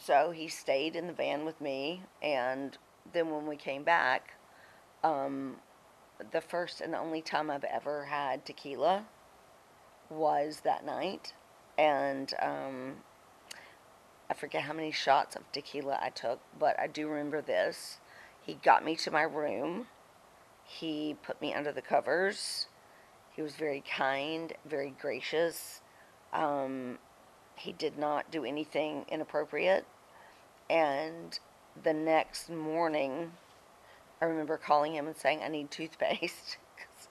So he stayed in the van with me, and then when we came back, um, the first and only time I've ever had tequila was that night. And um, I forget how many shots of tequila I took, but I do remember this. He got me to my room. He put me under the covers, He was very kind, very gracious. Um, he did not do anything inappropriate. And the next morning, I remember calling him and saying, I need toothpaste, because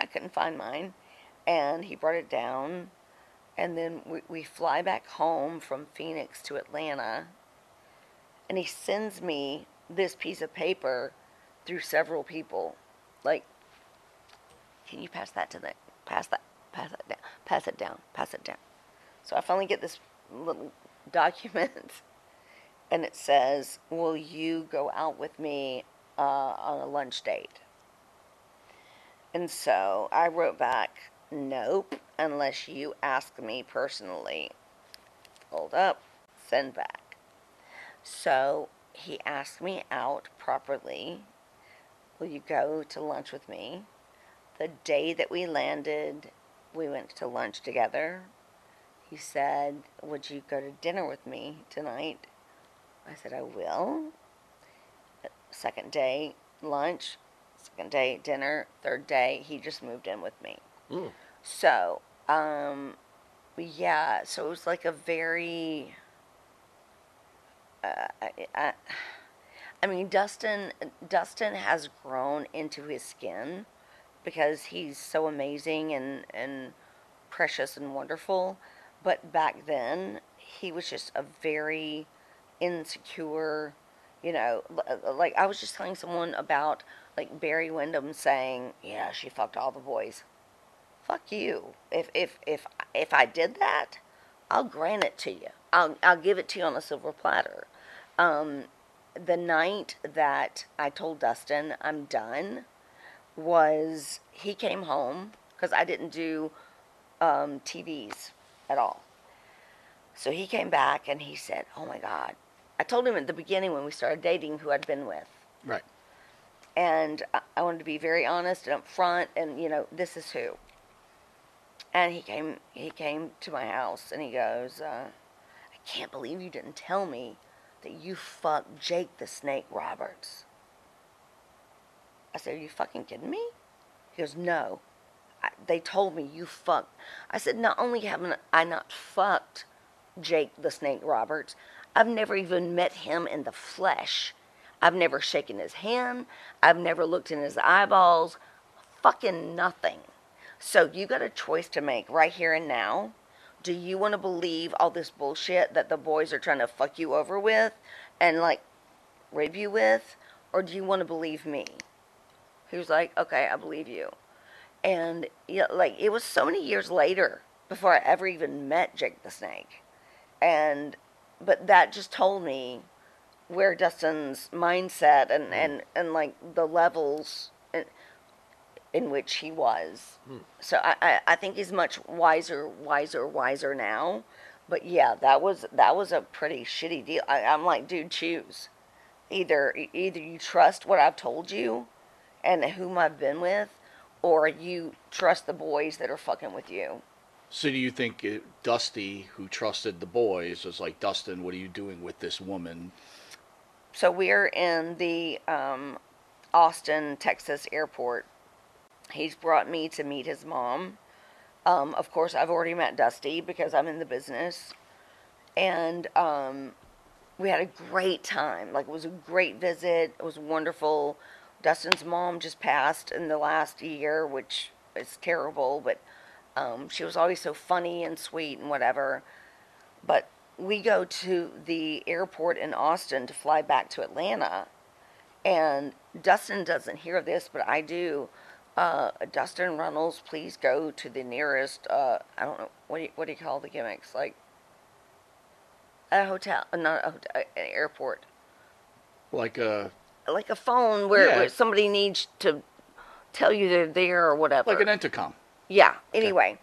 I couldn't find mine. And he brought it down. And then we, we fly back home from Phoenix to Atlanta. And he sends me this piece of paper through several people. Like, can you pass that to the, pass that, pass that down, pass it down, pass it down. So I finally get this little document, and it says, will you go out with me uh, on a lunch date? And so I wrote back, nope, unless you ask me personally. Hold up, send back. So he asked me out properly. Will you go to lunch with me? The day that we landed, we went to lunch together. He said, would you go to dinner with me tonight? I said, I will. Second day, lunch. Second day, dinner. Third day, he just moved in with me. Mm. So, um, yeah, so it was like a very, uh, I, I, I mean, Dustin, Dustin has grown into his skin, because he's so amazing and, and precious and wonderful. But back then, he was just a very insecure, you know, like I was just telling someone about, like, Barry Windham saying, yeah, she fucked all the boys. Fuck you. If, if, if, if I did that, I'll grant it to you. I'll, I'll give it to you on a silver platter. Um, the night that I told Dustin I'm done, was he came home, because I didn't do um, T Vs at all. So he came back and he said, oh my God. I told him at the beginning when we started dating who I'd been with. Right. And I, I wanted to be very honest and upfront and, you know, this is who. And he came, he came to my house and he goes, uh, I can't believe you didn't tell me that you fucked Jake the Snake Roberts. I said, are you fucking kidding me? He goes, no. I, they told me you fucked. I said, not only haven't I not fucked Jake the Snake Roberts, I've never even met him in the flesh. I've never shaken his hand. I've never looked in his eyeballs. Fucking nothing. So you got a choice to make right here and now. Do you want to believe all this bullshit that the boys are trying to fuck you over with and, like, rape you with? Or do you want to believe me? He was like, okay, I believe you. And, you know, like, it was so many years later before I ever even met Jake the Snake. And, but that just told me where Dustin's mindset and, mm. and, and like, the levels in, in which he was. Mm. So I, I, I think he's much wiser, wiser, wiser now. But, yeah, that was, that was a pretty shitty deal. I, I'm like, dude, choose. Either, either you trust what I've told you and whom I've been with, or you trust the boys that are fucking with you. So do you think it, Dusty, who trusted the boys, was like, Dustin, what are you doing with this woman? So we're in the um, Austin, Texas airport. He's brought me to meet his mom. Um, of course, I've already met Dusty because I'm in the business. And um, we had a great time. Like, it was a great visit. It was wonderful. Dustin's mom just passed in the last year, which is terrible, but um, she was always so funny and sweet and whatever. But we go to the airport in Austin to fly back to Atlanta, and Dustin doesn't hear this, but I do. Uh, Dustin Runnels, please go to the nearest, uh, I don't know, what do, you, what do you call the gimmicks? Like, a hotel, not a hotel, an airport. Like a... Like a phone where, yeah. where somebody needs to tell you they're there or whatever. Like an intercom. Yeah. Okay. Anyway,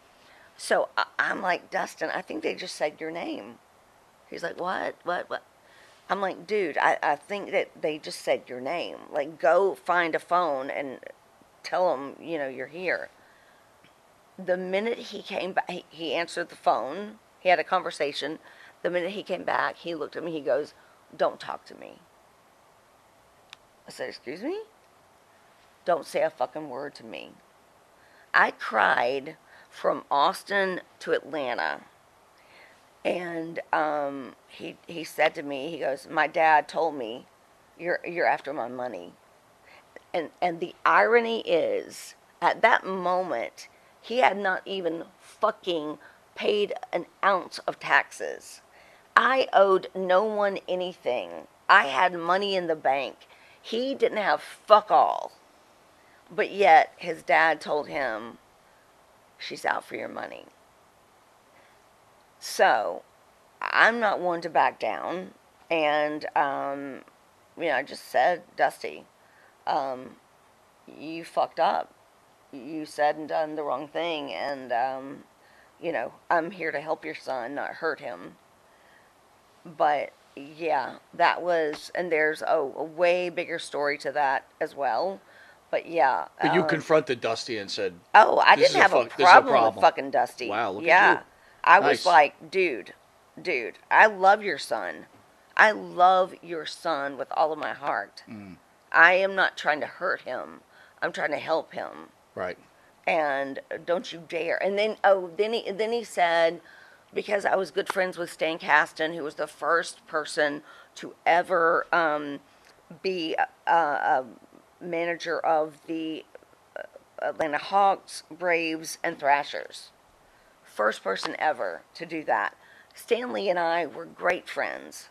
so I, I'm like, Dustin, I think they just said your name. He's like, what? What? What? I'm like, dude, I, I think that they just said your name. Like, go find a phone and tell them, you know, you're here. The minute he came back, he, he answered the phone. He had a conversation. The minute he came back, he looked at me. He goes, don't talk to me. I said, excuse me? Don't say a fucking word to me. I cried from Austin to Atlanta. And um, he, he said to me, he goes, my dad told me, you're, you're after my money. And, and the irony is, at that moment, he had not even fucking paid an ounce of taxes. I owed no one anything. I had money in the bank. He didn't have fuck all. But yet, his dad told him, she's out for your money. So, I'm not one to back down, and, um, you know, I just said, Dusty, um, you fucked up. You said and done the wrong thing, and, um, you know, I'm here to help your son, not hurt him. But, yeah, that was, and there's oh, a way bigger story to that as well. But yeah. But you um, confronted Dusty and said, oh, I didn't have a, fuck, a, problem a problem with fucking Dusty. Wow, look yeah. at you. I nice. was like, dude, dude, I love your son. I love your son with all of my heart. Mm. I am not trying to hurt him. I'm trying to help him. Right. And don't you dare. And then, oh, then he, then he said, because I was good friends with Stan Kasten, who was the first person to ever um, be a, a manager of the Atlanta Hawks, Braves, and Thrashers. First person ever to do that. Stanley and I were great friends.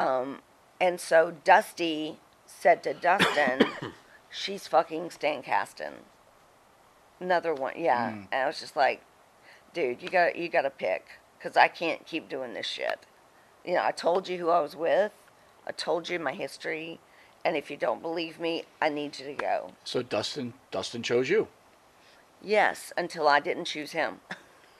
Um, and so Dusty said to Dustin, she's fucking Stan Kasten. Another one, yeah. Mm. And I was just like, dude, you got you got to pick, because I can't keep doing this shit. You know, I told you who I was with. I told you my history. And if you don't believe me, I need you to go. So Dustin, Dustin chose you. Yes, until I didn't choose him.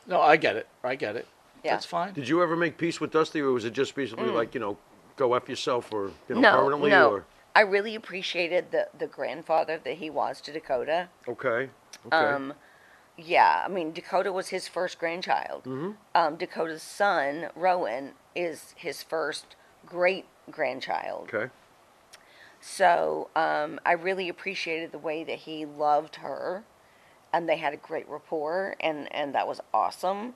No, I get it. I get it. Yeah. That's fine. Did you ever make peace with Dusty, or was it just recently mm. like, you know, go F yourself, or, you know, no, permanently? No, or? I really appreciated the, the grandfather that he was to Dakota. Okay. Okay. Um, yeah, I mean, Dakota was his first grandchild. Mm-hmm. um, Dakota's son, Rowan, is his first great-grandchild. Okay. So um, I really appreciated the way that he loved her. And they had a great rapport, and, and that was awesome.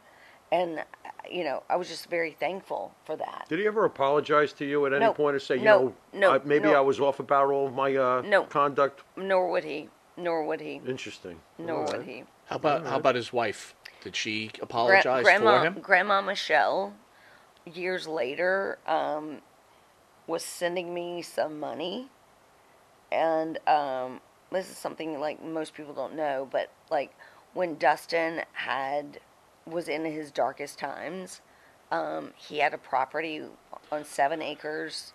And, you know, I was just very thankful for that. Did he ever apologize to you at any no, point or say, you no, know, no, I, maybe no. I was off about all of my uh, no. conduct? Nor would he. Nor would he. Interesting. Nor right. would he. How about right. how about his wife? Did she apologize Gra- Grandma, for him? Grandma Michelle, years later, um, was sending me some money. And um, this is something, like, most people don't know, but, like, when Dustin had, was in his darkest times, um, he had a property on seven acres,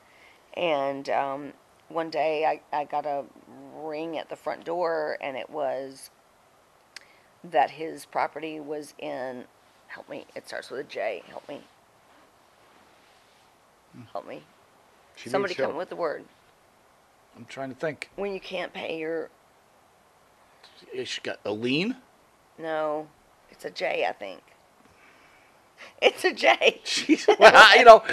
and um, one day I, I got a ring at the front door, and it was that his property was in, help me, it starts with a J, help me, help me, she somebody come help. with the word. I'm trying to think. When you can't pay your... It's got a lien? No. It's a J, I think. It's a J. Jeez. Well, I, you know,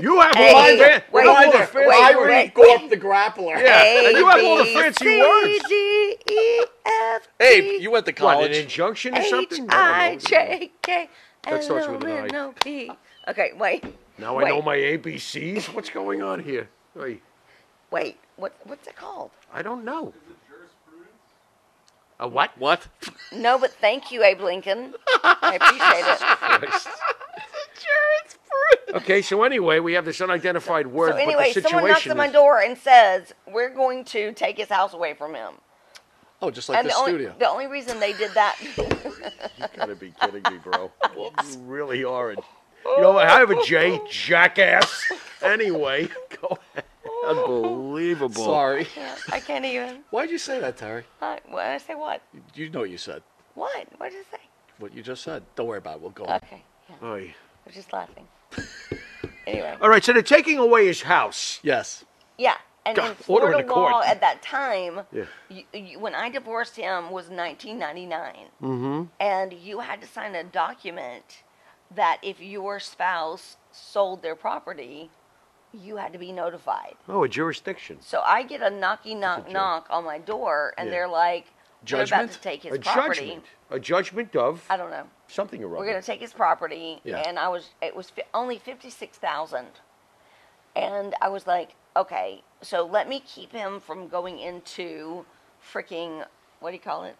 you have a, all the, wait, all the fancy... I read Gorp the Grappler. Yeah. A, and you have all the fancy C, words. D, E, F, G. Hey, you went to college. What, an injunction or something? H, I, J, K, L, M, N, O, P. Okay, wait. Now I know my A B Cs. What's going on here? Wait. Wait, what what's it called? I don't know. Is it jurisprudence? A what? What? No, but thank you, Abe Lincoln. I appreciate it. Is it jurisprudence? Okay, so anyway, we have this unidentified word. So, so anyway, the situation someone knocks is... on my door and says, we're going to take his house away from him. Oh, just like and the, the only, studio. The only reason they did that. You gotta be kidding me, bro. Well, you really are. A, you know, I have a J, jackass. Anyway, go ahead. Unbelievable. Sorry. Yeah, I can't even. Why'd you say that, Terri? Uh, what, I say what? You know what you said. What? What did I say? What you just said. Don't worry about it. We'll go on. Okay. Yeah. Oy. We're just laughing. Anyway. All right. So they're taking away his house. Yes. Yeah. And God, in Florida law at that time, yeah. you, you, when I divorced him was nineteen ninety-nine. Mm-hmm. And you had to sign a document that if your spouse sold their property... you had to be notified. Oh, a jurisdiction. So I get a knocky knock knock on my door, and yeah. they're like, Judgment? We're about to take his a property. Judgment. A judgment of? I don't know. Something or other. We're going to take his property, yeah. and I was. It was fi- only fifty-six thousand dollars, and I was like, okay, so let me keep him from going into freaking, what do you call it?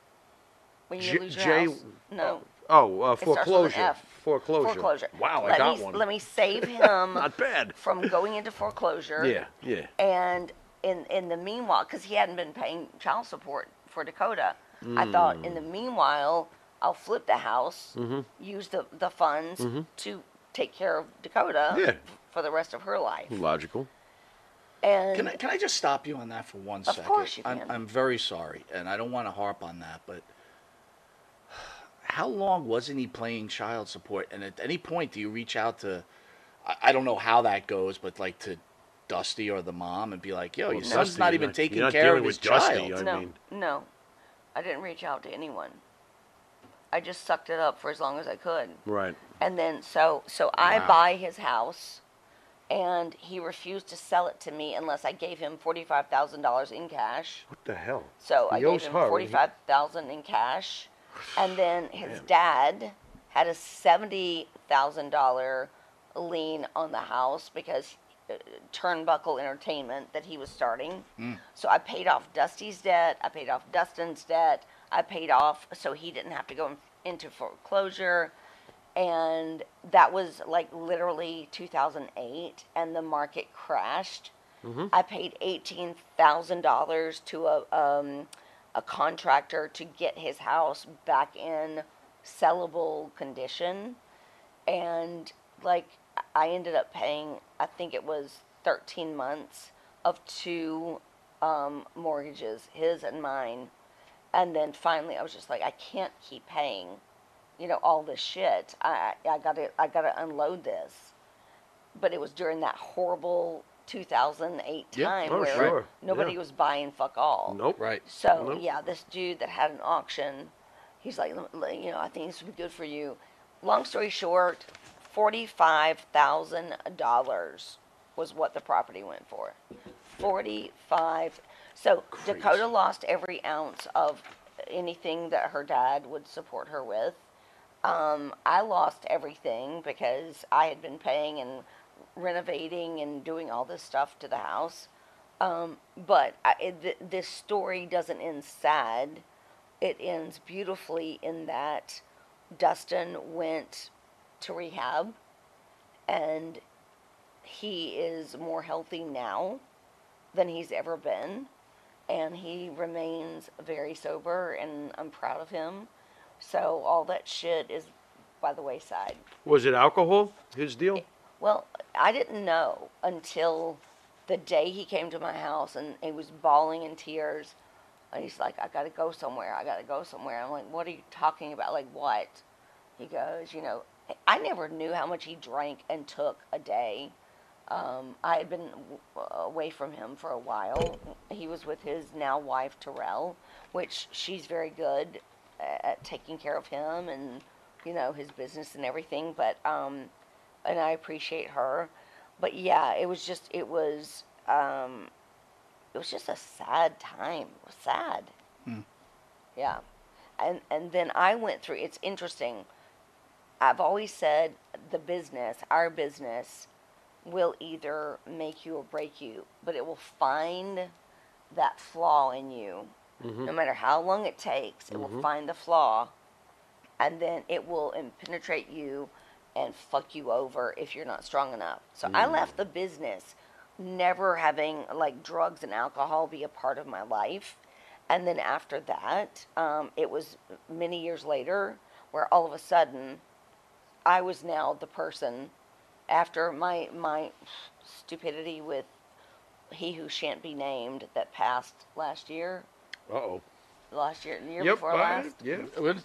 When you J- lose your J- house? No. Oh, uh, foreclosure. Foreclosure. Foreclosure. Wow, let I got me, one. Let me save him Not bad. From going into foreclosure. Yeah, yeah. And in, in the meanwhile, because he hadn't been paying child support for Dakota, mm. I thought in the meanwhile, I'll flip the house, mm-hmm. use the, the funds mm-hmm. to take care of Dakota yeah. for the rest of her life. Logical. And can I, can I just stop you on that for one of second? Of course you can. I'm, I'm very sorry, and I don't want to harp on that, but how long wasn't he paying child support? And at any point, do you reach out to, I, I don't know how that goes, but like to Dusty or the mom and be like, yo, well, your son's Dusty, not even not, taking you're not care of his Dusty, child. I no, mean. no. I didn't reach out to anyone. I just sucked it up for as long as I could. Right. And then, so, so wow. I buy his house. And he refused to sell it to me unless I gave him forty-five thousand dollars in cash. What the hell? So he I gave him forty-five thousand dollars in cash. And then his Man. dad had a seventy thousand dollars lien on the house because uh, Turnbuckle Entertainment that he was starting. Mm. So I paid off Dusty's debt. I paid off Dustin's debt. I paid off so he didn't have to go in, into foreclosure. And that was like literally two thousand eight, and the market crashed. Mm-hmm. I paid eighteen thousand dollars to a um, a contractor to get his house back in sellable condition, and like I ended up paying, I think it was thirteen months of two um, mortgages, his and mine, and then finally I was just like, I can't keep paying. You know, all this shit. I I gotta I gotta unload this. But it was during that horrible two thousand eight yeah, time oh, where sure. nobody yeah. was buying fuck all. Nope. Right. So nope. yeah, this dude that had an auction, he's like, you know, I think this would be good for you. Long story short, forty-five thousand dollars was what the property went for. Forty-five. So Crazy. Dakota lost every ounce of anything that her dad would support her with. Um, I lost everything because I had been paying and renovating and doing all this stuff to the house. Um, but I, it, th- this story doesn't end sad. It ends beautifully in that Dustin went to rehab and he is more healthy now than he's ever been. And he remains very sober, and I'm proud of him. So all that shit is by the wayside. Was it alcohol, his deal? It, well, I didn't know until the day he came to my house, and he was bawling in tears. And he's like, I got to go somewhere. I got to go somewhere. I'm like, what are you talking about? Like, what? He goes, you know, I never knew how much he drank and took a day. Um, I had been away from him for a while. He was with his now wife, Terrell, which she's very good at taking care of him and, you know, his business and everything, but um and I appreciate her, but yeah, it was just it was um it was just a sad time. It was sad. Hmm. Yeah. And and then I went through, it's interesting. I've always said the business, our business, will either make you or break you, but it will find that flaw in you. Mm-hmm. No matter how long it takes, it mm-hmm. will find the flaw, and then it will penetrate you and fuck you over if you're not strong enough. So mm. I left the business never having, like, drugs and alcohol be a part of my life. And then after that, um, it was many years later where all of a sudden I was now the person, after my, my stupidity with He Who Shan't Be Named that passed last year. Uh-oh. Last year, the year yep, before last? I, yeah,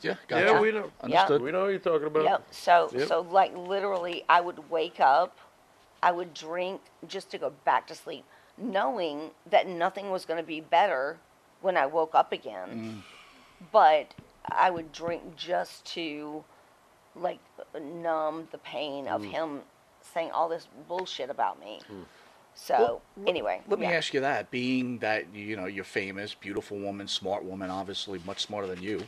yeah, gotcha. Yeah, we know. Understood. Yep. We know what you're talking about. Yep. So, yep. so like, literally, I would wake up, I would drink just to go back to sleep, knowing that nothing was going to be better when I woke up again. Mm. But I would drink just to, like, numb the pain of mm. him saying all this bullshit about me. Mm. So well, anyway, let yeah. me ask you that. Being that you know you're famous, beautiful woman, smart woman, obviously much smarter than you.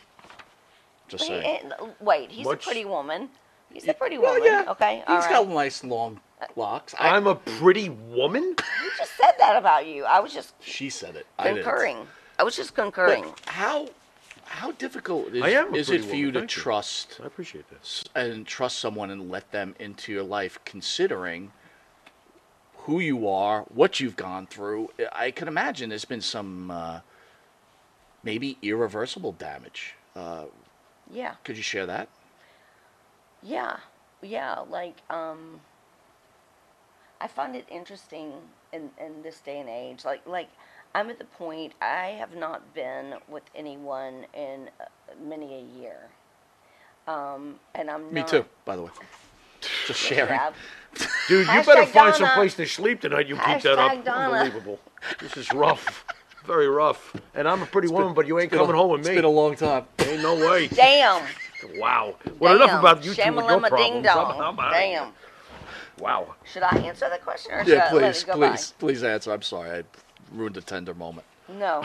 Just wait, saying. Wait, he's much... a pretty woman. He's a pretty woman. Well, yeah. Okay, all he's right. got nice long locks. I... I'm a pretty woman. You just said that about you. I was just. She said it. Concurring. I, didn't. I was just concurring. But how how difficult is, is it for woman. you to Thank trust? You. I appreciate this. And trust someone and let them into your life, considering who you are, what you've gone through. I can imagine there's been some uh, maybe irreversible damage. Uh, yeah. Could you share that? Yeah. Yeah. Like, um, I find it interesting in, in this day and age. Like, like I'm at the point, I have not been with anyone in many a year. Um, and I'm Me not... too, by the way. Just sharing. Yeah. Dude, you better find some place to sleep tonight. You keep that up. Donna. Unbelievable. This is rough. Very rough. And I'm a pretty it's woman, been, but you ain't coming a, home with it's me. It's been a long time. Ain't no way. Damn. Wow. Well, Damn. enough about you two with no problems. I'm, I'm Damn. Wow. Should I answer the question or should yeah, please, I let it go please, by? Please answer. I'm sorry. I ruined a tender moment. No.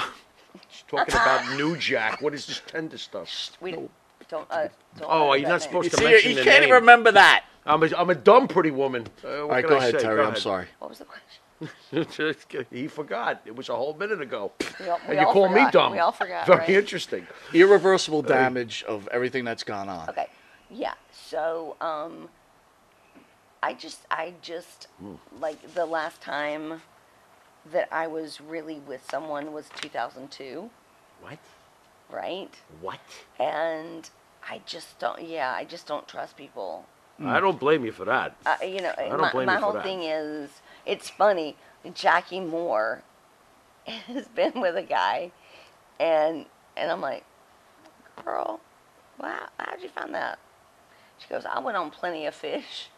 She's talking about New Jack. What is this tender stuff? We no. don't, uh, don't. Oh, you're not supposed to mention the name. You can't even remember that. I'm a, I'm a dumb pretty woman. Uh, All right, go I ahead, Terry. Go ahead. I'm sorry. What was the question? He forgot. It was a whole minute ago. We all, we and you call forgot. me dumb. We all forgot. Very right? interesting. Irreversible damage uh, of everything that's gone on. Okay. Yeah. So, um, I just, I just, mm. like, the last time that I was really with someone was two thousand two. What? Right? What? And I just don't, yeah, I just don't trust people. Mm. I don't blame you for that. Uh, you know, I don't my, blame my you whole for that. thing is, it's funny. Jackie Moore has been with a guy, and and I'm like, girl, wow, how'd you find that? She goes, I went on Plenty of Fish.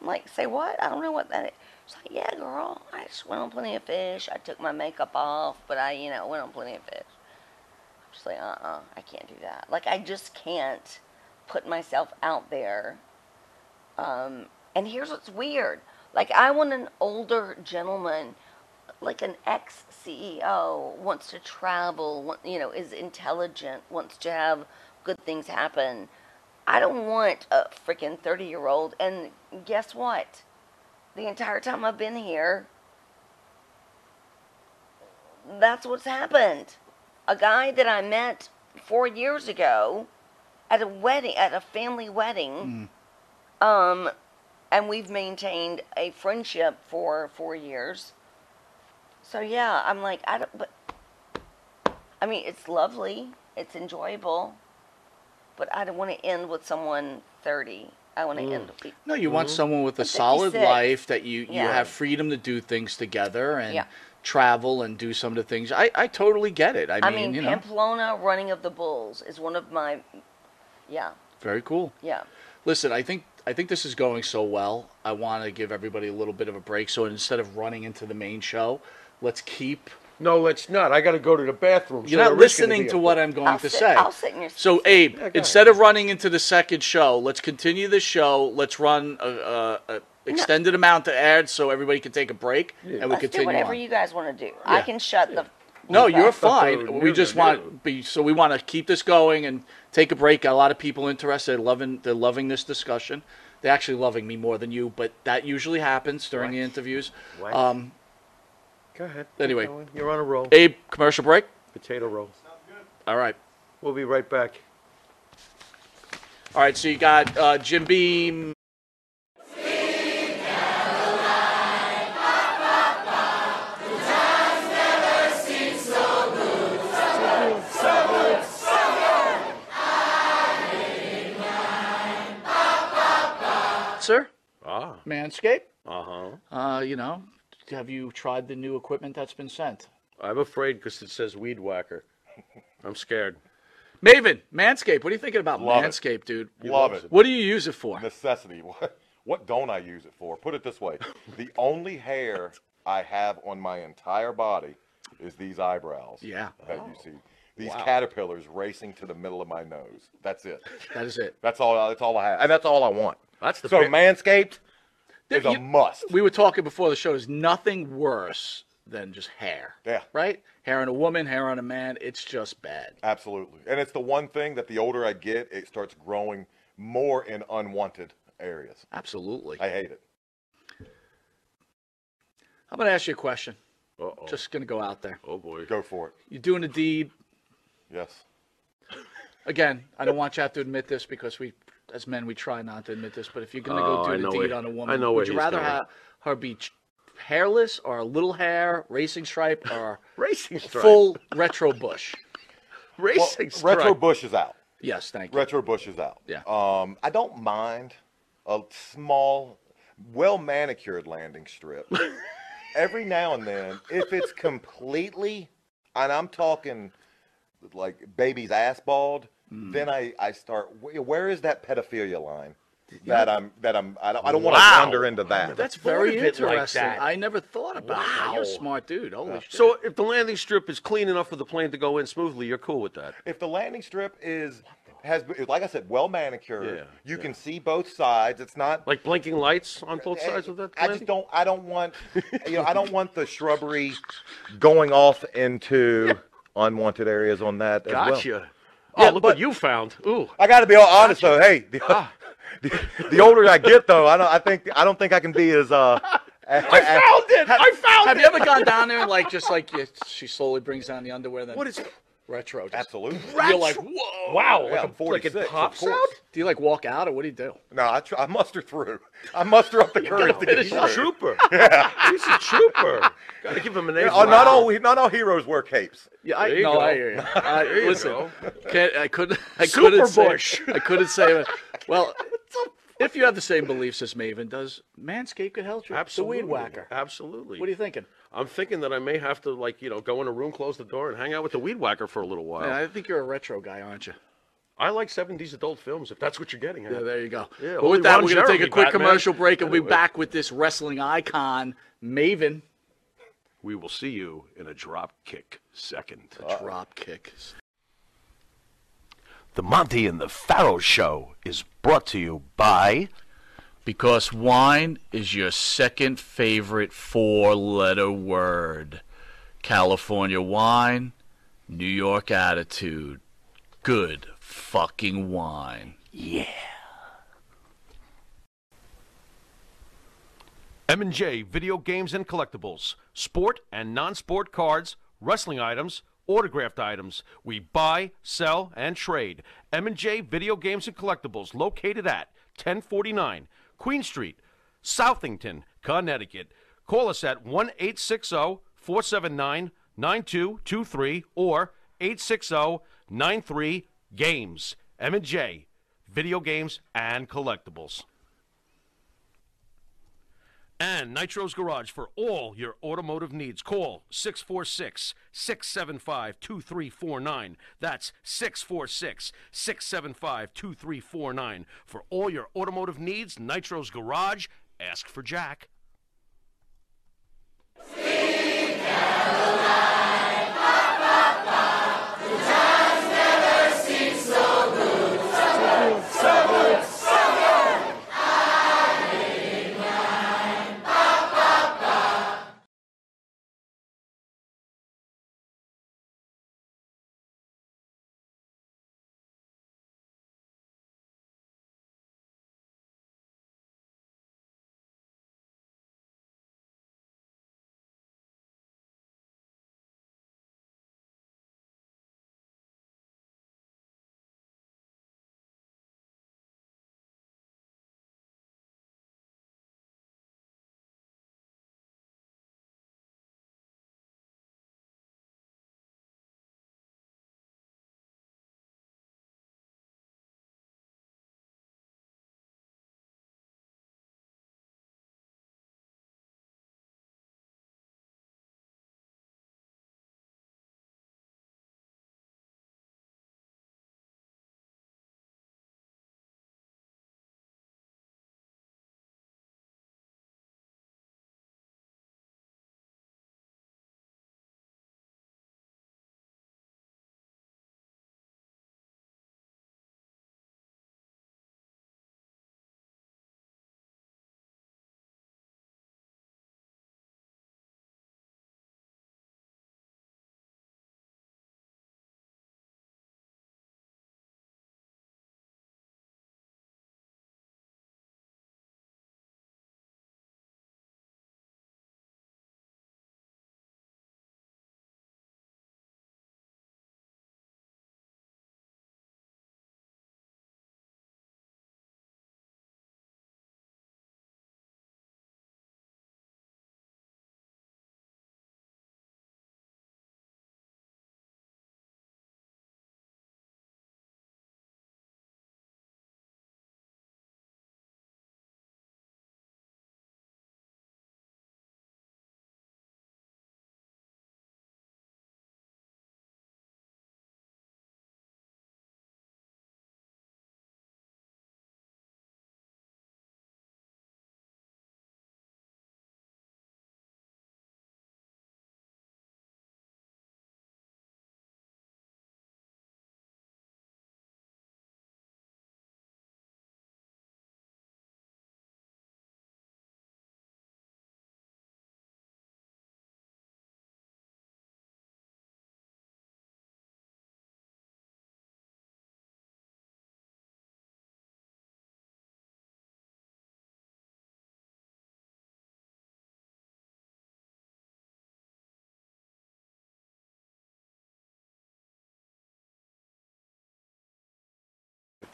I'm like, say what? I don't know what that is. She's like, yeah, girl, I just went on Plenty of Fish. I took my makeup off, but I, you know, went on Plenty of Fish. I'm just like, uh-uh, I can't do that. Like, I just can't put myself out there, um, and here's what's weird. Like, I want an older gentleman, like an ex-C E O, wants to travel, want, you know, is intelligent, wants to have good things happen. I don't want a freaking thirty-year-old, and guess what? The entire time I've been here, that's what's happened. A guy that I met four years ago, at a wedding, at a family wedding, mm. um, and we've maintained a friendship for four years. So yeah, I'm like, I don't, but I mean, it's lovely, it's enjoyable, but I don't want to end with someone thirty. I want to mm. end. With, no, you mm-hmm. want someone with a solid life that you, you yeah. have freedom to do things together and yeah. travel and do some of the things. I, I totally get it. I, I mean, mean, you know, Pamplona Running of the Bulls is one of my. Yeah. Very cool. Yeah. Listen, I think I think this is going so well. I want to give everybody a little bit of a break. So instead of running into the main show, let's keep. No, let's not. I got to go to the bathroom. You're so not listening to what I'm going I'll to sit, say. I'll sit in your so, Abe, yeah, instead ahead. of running into the second show, let's continue the show. Let's run a, a, a extended no. amount to add so everybody can take a break yeah. and we let's continue. Do whatever on. you guys want to do. Yeah. I can shut yeah. the. No, you're fine. We just want to be so we want to keep this going and take a break. Got a lot of people interested. Loving, they're loving this discussion. They're actually loving me more than you, but that usually happens during what? the interviews. What? Um, Go ahead. Anyway, you're on a roll. Abe, commercial break. Potato roll. Sounds good. All right. We'll be right back. All right. So you got uh, Jim Beam. Sir? Ah. Manscaped? Uh-huh. Uh, you know, have you tried the new equipment that's been sent? I'm afraid because it says weed whacker. I'm scared. Maven, Manscaped, what are you thinking about Love Manscaped, it. dude? You Love it. it. What do you use it for? Necessity. What, what don't I use it for? Put it this way. The only hair I have on my entire body is these eyebrows. Yeah. That oh. you see. These wow. caterpillars racing to the middle of my nose. That's it. That is it. That's all, that's all I have. And that's all I want. That's the so, pick. Manscaped, There's a must. We were talking before the show. There's nothing worse than just hair. Yeah. Right? Hair on a woman, hair on a man. It's just bad. Absolutely. And it's the one thing that the older I get, it starts growing more in unwanted areas. Absolutely. I hate it. I'm going to ask you a question. Uh-oh. Just going to go out there. Oh, boy. Go for it. You're doing a deed. Yes. Again, I don't want you to have to admit this because we, as men, we try not to admit this, but if you're going to go oh, do a deed it. on a woman, I know would you rather have her be hairless or a little hair, racing stripe, or racing stripe. Full retro bush? Racing well, stripe. Retro bush is out. Yes, thank you. Retro bush is out. Yeah. Um, I don't mind a small, well-manicured landing strip. Every now and then, if it's completely, and I'm talking like baby's ass bald, mm. then I, I start, where is that pedophilia line that yeah. I'm, that I'm, I don't, I don't wow. want to wander into that. That's very interesting. Like that. I never thought about wow. that. You're a smart dude. Holy yeah. shit. So if the landing strip is clean enough for the plane to go in smoothly, you're cool with that? If the landing strip is, has, like I said, well manicured, yeah, you yeah. can see both sides. It's not like blinking lights on both sides of that. I landing? just don't, I don't want, you know, I don't want the shrubbery going off into... Yeah. unwanted areas on that as gotcha. well. Oh, yeah, look what you found. Ooh. I got to be all honest gotcha. though. Hey, the, ah. the, the older I get though, I don't I think I don't think I can be as uh I as, found as, it. Have, I found have it. Have you ever gone down there and like just like you, she slowly brings down the underwear then What is it? retro? Just, Absolutely. Retro? You're like, "Whoa." Wow. Yeah, like I'm forty-six, like it pops out? Do you like walk out or what do you do? No, I try, I muster through. I muster up the courage to get through. He's a trooper. Yeah. He's a trooper. Got to give him an A. Yeah, wow. Not all not all heroes wear capes. Yeah, I, no, go. I hear you. Uh, there you listen, go. Can't, I couldn't. I Super couldn't Bush. say. I couldn't say. Well, if you have the same beliefs as Maven does, Manscaped could help you. Absolutely, the weed whacker. Absolutely. What are you thinking? I'm thinking that I may have to, like, you know, go in a room, close the door, and hang out with the weed whacker for a little while. Man, I think you're a retro guy, aren't you? I like seventies adult films, if that's what you're getting at. Yeah, there you go. Yeah, well, with that, we're going to take a quick Batman. commercial break, and we'll be back with this wrestling icon, Maven. We will see you in a drop kick second. A drop kick. The Monty and the Pharaoh Show is brought to you by... Because wine is your second favorite four-letter word. California wine, New York attitude. Good fucking wine. Yeah. M and J Video Games and Collectibles, sport and non-sport cards, wrestling items, autographed items. We buy, sell, and trade. M and J Video Games and Collectibles, located at ten forty-nine Queen Street, Southington, Connecticut. Call us at one eight six zero, four seven nine, nine two two three or eight six zero, nine three, games. M and J Video Games and Collectibles. And Nitro's Garage for all your automotive needs. Call six four six, six seven five, two three four nine. That's six four six, six seven five, two three four nine. For all your automotive needs, Nitro's Garage. Ask for Jack.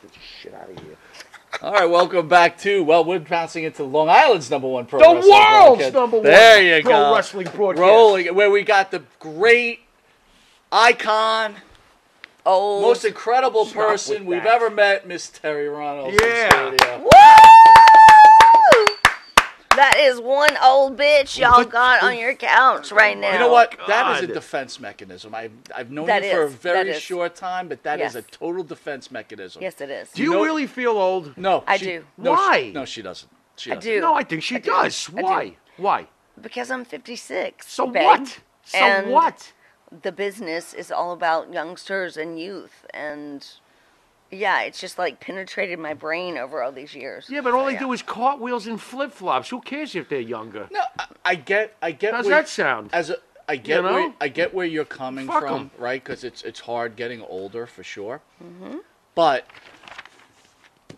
Get your shit out of here. All right, welcome back to, well, we're bouncing into Long Island's number one pro the wrestling world's broadcast. number there one you pro go. wrestling broadcast. Rolling, where we got the great icon, oh, most incredible person we've ever met, Miss Terri Runnels. Yeah. In studio. Woo! That is one old bitch y'all but, got on your couch right now. You know what? God. That is a defense mechanism. I've, I've known that you is. for a very short time, but that yes. is a total defense mechanism. Yes, it is. Do you, you know, really feel old? No. I she, do. No, Why? She, no, she doesn't. She doesn't. I do. No, I think she I does. Do. Why? Do. Why? Because I'm fifty-six. So babe. what? So and what? The business is all about youngsters and youth and... Yeah, it's just like penetrated my brain over all these years. Yeah, but all so, they yeah. do is cartwheels and flip flops. Who cares if they're younger? No, I, I get, I get. How's where, that sound? As a, I get, you know? where, I get where you're coming Fuck from, 'em. right? Because it's it's hard getting older for sure. Mm-hmm. But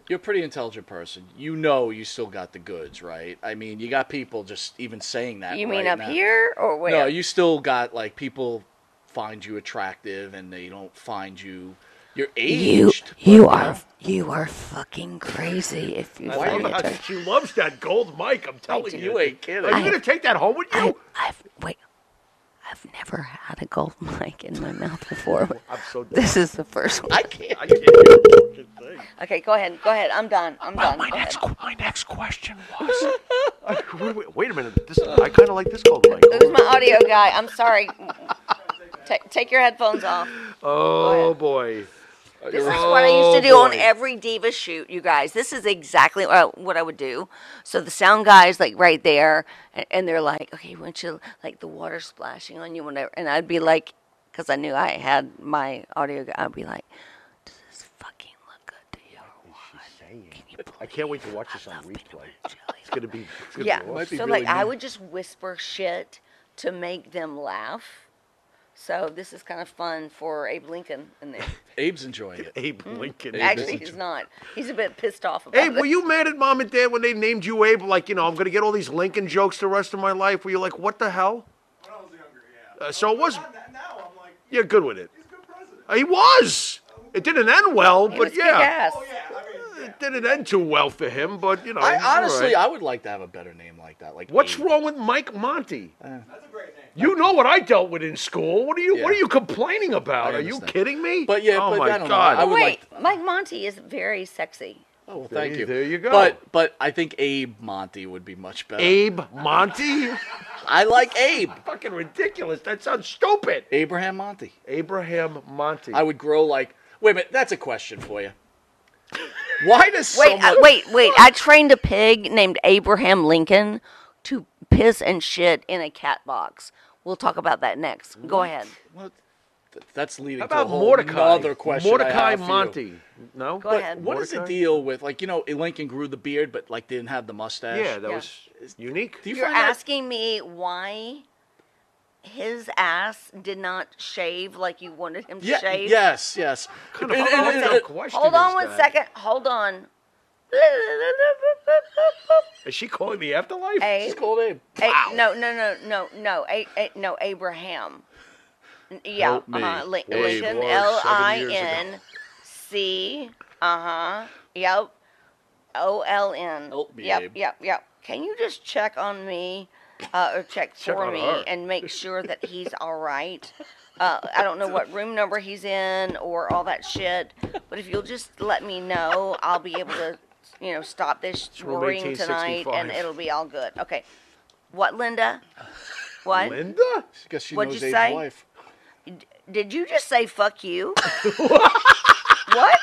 you're a pretty intelligent person. You know, you still got the goods, right? I mean, you got people just even saying that. You right mean up now. here or where? No, you still got like people find you attractive and they don't find you. You're aged. You, you are now. you are fucking crazy if you. Why not? She loves that gold mic. I'm telling you, you ain't kidding. Are I, you gonna take that home with you? I, I've wait. I've never had a gold mic in my mouth before. I'm so done. This is the first one. I can't. I can't hear fucking thing. Okay, go ahead. Go ahead. I'm done. I'm well, done. My go next. Qu- my next question was. I, wait, wait, wait a minute. This I kind of like this gold mic. Who's my audio guy? I'm sorry. Ta- take your headphones off. Oh boy. This is what I used to do oh, on every diva shoot, you guys. This is exactly what I, what I would do. So the sound guy's like right there, and, and they're like, okay, why don't you, like the water splashing on you, whatever. And I'd be like, because I knew I had my audio guy, I'd be like, does this fucking look good to you? What is she saying? Can you I can't wait to watch this on replay. It's going to be, it's gonna yeah. be awesome. So, really like, mean. I would just whisper shit to make them laugh. So this is kind of fun for Abe Lincoln in there. Abe's enjoying it. Abe Lincoln. Mm. Actually, Abe he's not. He's a bit pissed off about Abe, it. Abe, were you mad at Mom and Dad when they named you Abe? Like, you know, I'm going to get all these Lincoln jokes the rest of my life. Were you like, what the hell? When I was younger, yeah. Uh, so it was... Now I'm like... You're good with it. He's a good president. Uh, he was. It didn't end well, he but was yeah. Oh, yeah. I mean, yeah. It didn't end too well for him, but, you know... I, honestly, right. I would like to have a better name like that. Like, What's Abe. wrong with Mike Monty? Uh, That's a great name. You know what I dealt with in school. What are you? Yeah. What are you complaining about? Are you kidding me? But yeah, oh but my I don't god! Know. I would Wait, like... Mike Monty is very sexy. Oh, well, thank there, you. There you go. But but I think Abe Monty would be much better. Abe Monty? I like Abe. Fucking ridiculous! That sounds stupid. Abraham Monty. Abraham Monty. I would grow like. Wait a minute. That's a question for you. Why does wait someone... uh, wait wait? I trained a pig named Abraham Lincoln to piss and shit in a cat box. We'll talk about that next. What? Go ahead. What? That's leading to a whole Mordecai? Other question. Mordecai I have Monty. No? Go but ahead. What Mordecai? Is the deal with, like, you know, Lincoln grew the beard but, like, didn't have the mustache? Yeah, that yeah. was unique. Do you You're asking that? me why his ass did not shave like you wanted him to yeah, shave? Yes, yes. Kind of and, and, and, and, question hold on one that? second. Hold on. Is she calling the afterlife? A, She's calling him. Wow. No, no, no, no, no. A, a, no, Abraham. Yeah. Uh-huh. Lincoln. L I N C. Uh-huh. Yep. O L N. Help me, yep, Abe. Yep, yep. Can you just check on me uh, or check, check for me her. and make sure that he's all right? Uh, I don't know what room number he's in or all that shit, but if you'll just let me know, I'll be able to... You know, stop this worrying tonight, and it'll be all good. Okay. What, Linda? What? Linda? I guess she What'd knows Abe's wife. Did you just say, fuck you? What?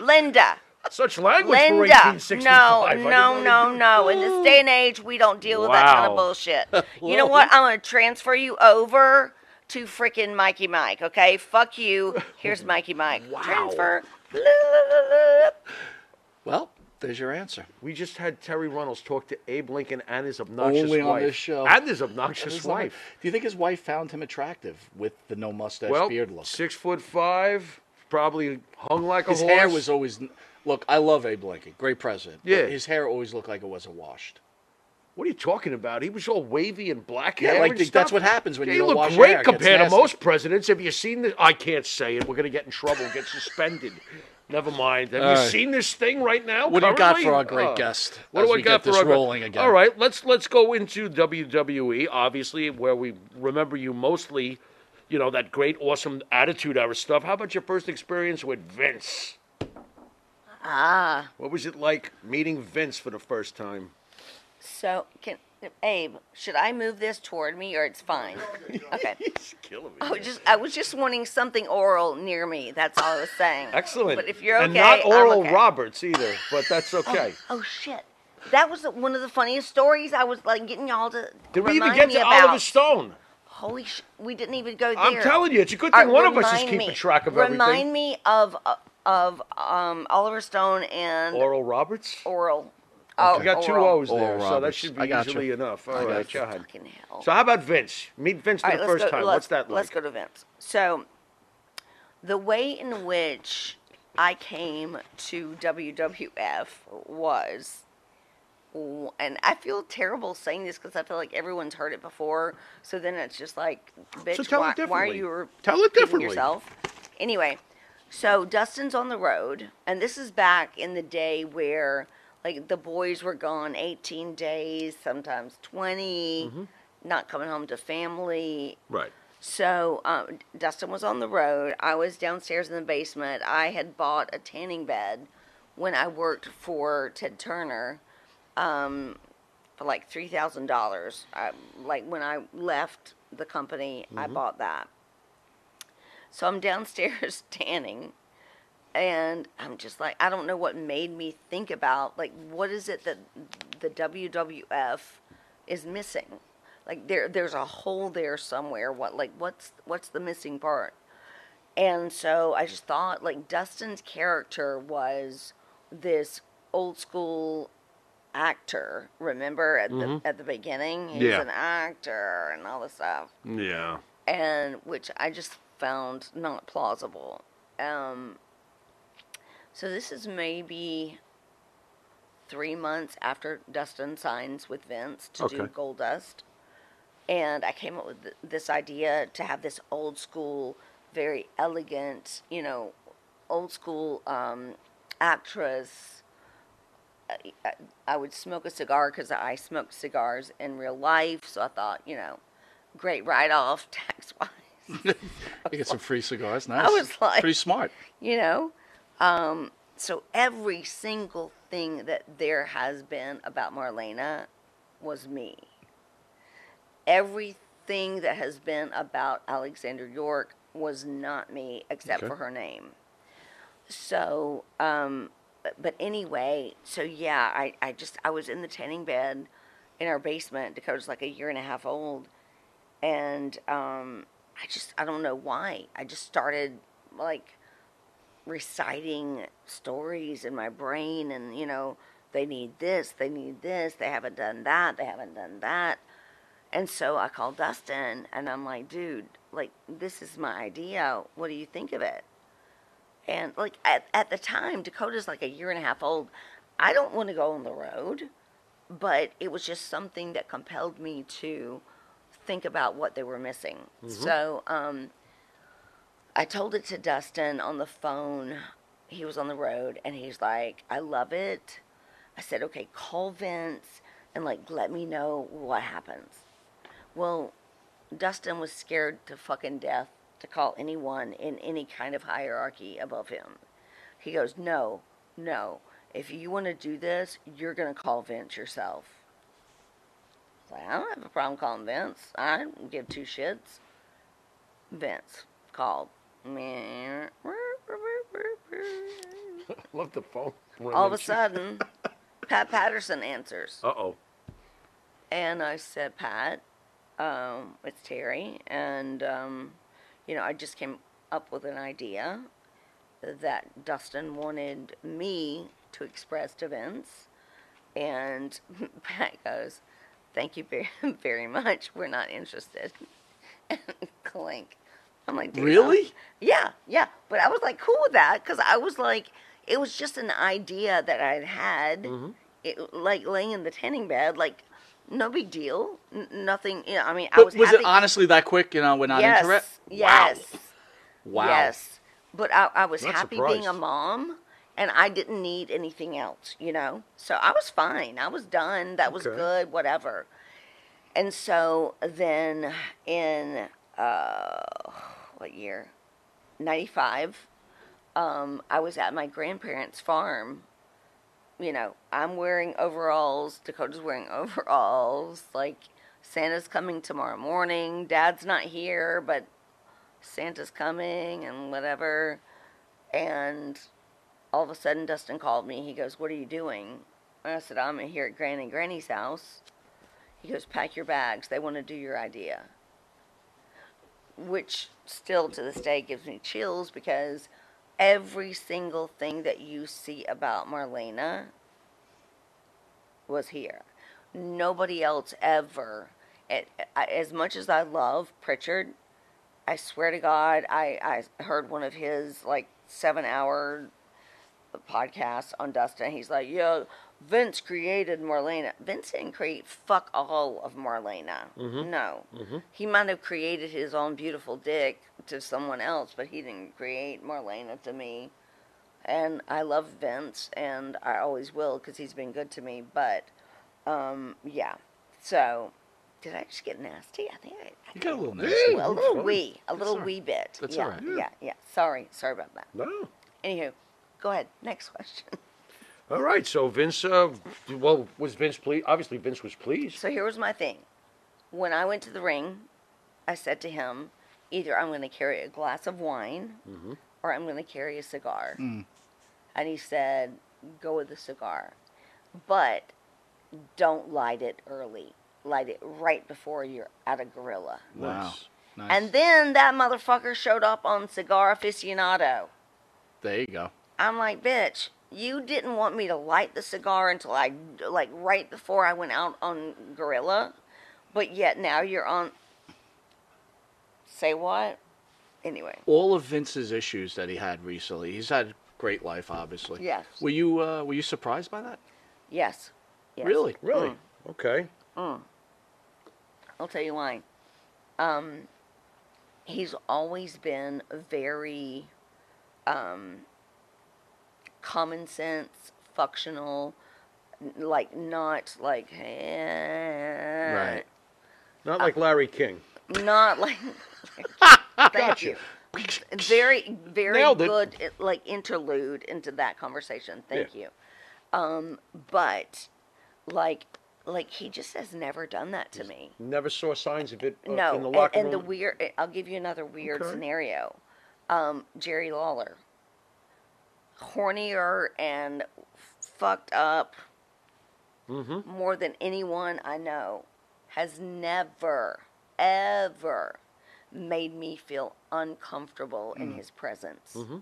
Linda. Such language Linda. for eighteen sixty-five. No, no, no, no. In this day and age, we don't deal wow. with that kind of bullshit. You know what? I'm going to transfer you over to freaking Mikey Mike, okay? Fuck you. Here's Mikey Mike. Wow. Transfer. Well, there's your answer. We just had Terri Runnels talk to Abe Lincoln and his obnoxious Only wife. Only on this show. And his obnoxious and wife. Like, do you think his wife found him attractive with the no mustache well, beard look? Six foot five, probably hung like his a horse. His hair was always. Look, I love Abe Lincoln, great president. Yeah, but his hair always looked like it wasn't washed. What are you talking about? He was all wavy and black yeah, hair. Yeah, like and the, stuff. That's what happens when yeah, you don't wash hair. He looked great compared to most presidents. Have you seen this? I can't say it. We're going to get in trouble. Get suspended. Never mind. Have uh, you seen this thing right now? What currently? do you got for our great uh, guest? What do I got get for this our rolling again? All right, let's let's go into W W E, obviously, where we remember you mostly. You know, that great, awesome Attitude Era stuff. How about your first experience with Vince? Ah. What was it like meeting Vince for the first time? So, can Abe, should I move this toward me or it's fine? Okay. He's killing me. I was, just, I was just wanting something oral near me. That's all I was saying. Excellent. But if you're okay, and not Oral okay. Roberts either, but that's okay. Oh, oh shit. That was one of the funniest stories I was like getting y'all to Did remind me about. Did we even get to about. Oliver Stone? Holy sh! We didn't even go there. I'm telling you, it's a good thing uh, one of us is keeping me, track of everything. Remind me of uh, of um, Oliver Stone and Oral Roberts. Oral. Oh, okay. You got two O's Oral there, Roberts. So that should be easily you. enough. All I right, go ahead. So how about Vince? Meet Vince for right, the first go, time. What's that like? Let's go to Vince. So the way in which I came to W W F was. And I feel terrible saying this because I feel like everyone's heard it before. So then it's just like, bitch, so tell why, it why are you repeating tell it differently. yourself? Anyway, so Dustin's on the road. And this is back in the day where, like, the boys were gone eighteen days, sometimes twenty, mm-hmm. not coming home to family. Right. So um, Dustin was on the road. I was downstairs in the basement. I had bought a tanning bed when I worked for Ted Turner. Um, for like three thousand dollars. Like when I left the company, mm-hmm. I bought that. So I'm downstairs tanning, and I'm just like, I don't know what made me think about like what is it that the W W F is missing? Like there, there's a hole there somewhere. What like what's what's the missing part? And so I just thought like Dustin's character was this old school. Actor, remember at mm-hmm. the at the beginning, he's yeah. an actor and all this stuff. Yeah, and which I just found not plausible. Um, so this is maybe three months after Dustin signs with Vince to okay. do Goldust, and I came up with th this idea to have this old school, very elegant, you know, old school um, actress. I would smoke a cigar because I smoked cigars in real life. So I thought, you know, great write-off tax-wise. You get some free cigars. Nice. I was like... Pretty smart. You know? Um, so every single thing that there has been about Marlena was me. Everything that has been about Alexandra York was not me except okay. for her name. So... Um, But, but anyway, so yeah, I, I just, I was in the tanning bed in our basement. Dakota's like a year and a half old. And um, I just, I don't know why. I just started like reciting stories in my brain and, you know, they need this, they need this, they haven't done that, they haven't done that. And so I called Dustin and I'm like, dude, like, this is my idea. What do you think of it? And, like, at, at the time, Dakota's like a year and a half old. I don't want to go on the road, but it was just something that compelled me to think about what they were missing. Mm-hmm. So um, I told it to Dustin on the phone. He was on the road, and he's like, I love it. I said, okay, call Vince and, like, let me know what happens. Well, Dustin was scared to fucking death. To call anyone in any kind of hierarchy above him. He goes, no, no. If you want to do this, you're going to call Vince yourself. I was like, I don't have a problem calling Vince. I don't give two shits. Vince called. Love the phone. All of a sudden, Pat Patterson answers. Uh-oh. And I said, Pat, um, it's Terri, and... Um, You know, I just came up with an idea that Dustin wanted me to express to Vince. And Pat goes, thank you very, very much. We're not interested. And clink. I'm like, dude, really? Yeah, yeah. But I was like, cool with that because I was like, it was just an idea that I'd had, mm-hmm. it, like laying in the tanning bed, like, no big deal. N nothing. You know, I mean, but I was. Was happy. It honestly that quick? You know, we're not yes, into it. Wow. Yes. Wow. Yes. But I, I was not happy surprised. being a mom. And I didn't need anything else, you know? So I was fine. I was done. That okay. was good, whatever. And so then in, uh, what year? ninety-five, um, I was at my grandparents' farm. You know, I'm wearing overalls. Dakota's wearing overalls. Like, Santa's coming tomorrow morning. Dad's not here, but Santa's coming and whatever. And all of a sudden, Dustin called me. He goes, "What are you doing?" And I said, "I'm here at Granny and Granny's house." He goes, "Pack your bags. They want to do your idea." Which still to this day gives me chills, because every single thing that you see about Marlena was here. Nobody else ever. It, as much as I love Pritchard, I swear to God, I, I heard one of his like seven hour podcast on Dustin. He's like, "Yo, Vince created Marlena." Vince didn't create fuck all of Marlena. Mm-hmm. No. Mm-hmm. He might have created his own beautiful dick to someone else, but he didn't create Marlena to me. And I love Vince, and I always will, because he's been good to me. But, um, yeah. So, did I just get nasty? I think I, I you got a little nasty. A little wee. A little wee bit. That's all right. Yeah, yeah, yeah. Sorry. Sorry about that. No. Anywho. Go ahead. Next question. All right. So Vince, uh, well, was Vince pleased? Obviously, Vince was pleased. So here was my thing. When I went to the ring, I said to him, either I'm going to carry a glass of wine mm-hmm. or I'm going to carry a cigar. Mm. And he said, go with the cigar. But don't light it early. Light it right before you're at a gorilla. Wow. Nice. And then that motherfucker showed up on Cigar Aficionado. There you go. I'm like, bitch, you didn't want me to light the cigar until I, like, right before I went out on Gorilla, but yet now you're on, say what? Anyway. All of Vince's issues that he had recently, he's had a great life, obviously. Yes. Were you, uh, were you surprised by that? Yes. Yes. Really? Really? Mm. Okay. Mm. I'll tell you why. Um, he's always been very, um... common sense, functional, like not like eh. Right. Not like uh, Larry King. Not like. Thank gotcha. You. Very, very Nailed good, it. Like interlude into that conversation. Thank yeah. you. Um, but like, like he just has never done that to He's me. Never saw signs of it. Uh, no, in the locker and, and room. The weird. I'll give you another weird okay. scenario. Um, Jerry Lawler. Hornier and fucked up mm-hmm. more than anyone I know, has never, ever made me feel uncomfortable mm. in his presence, mm-hmm.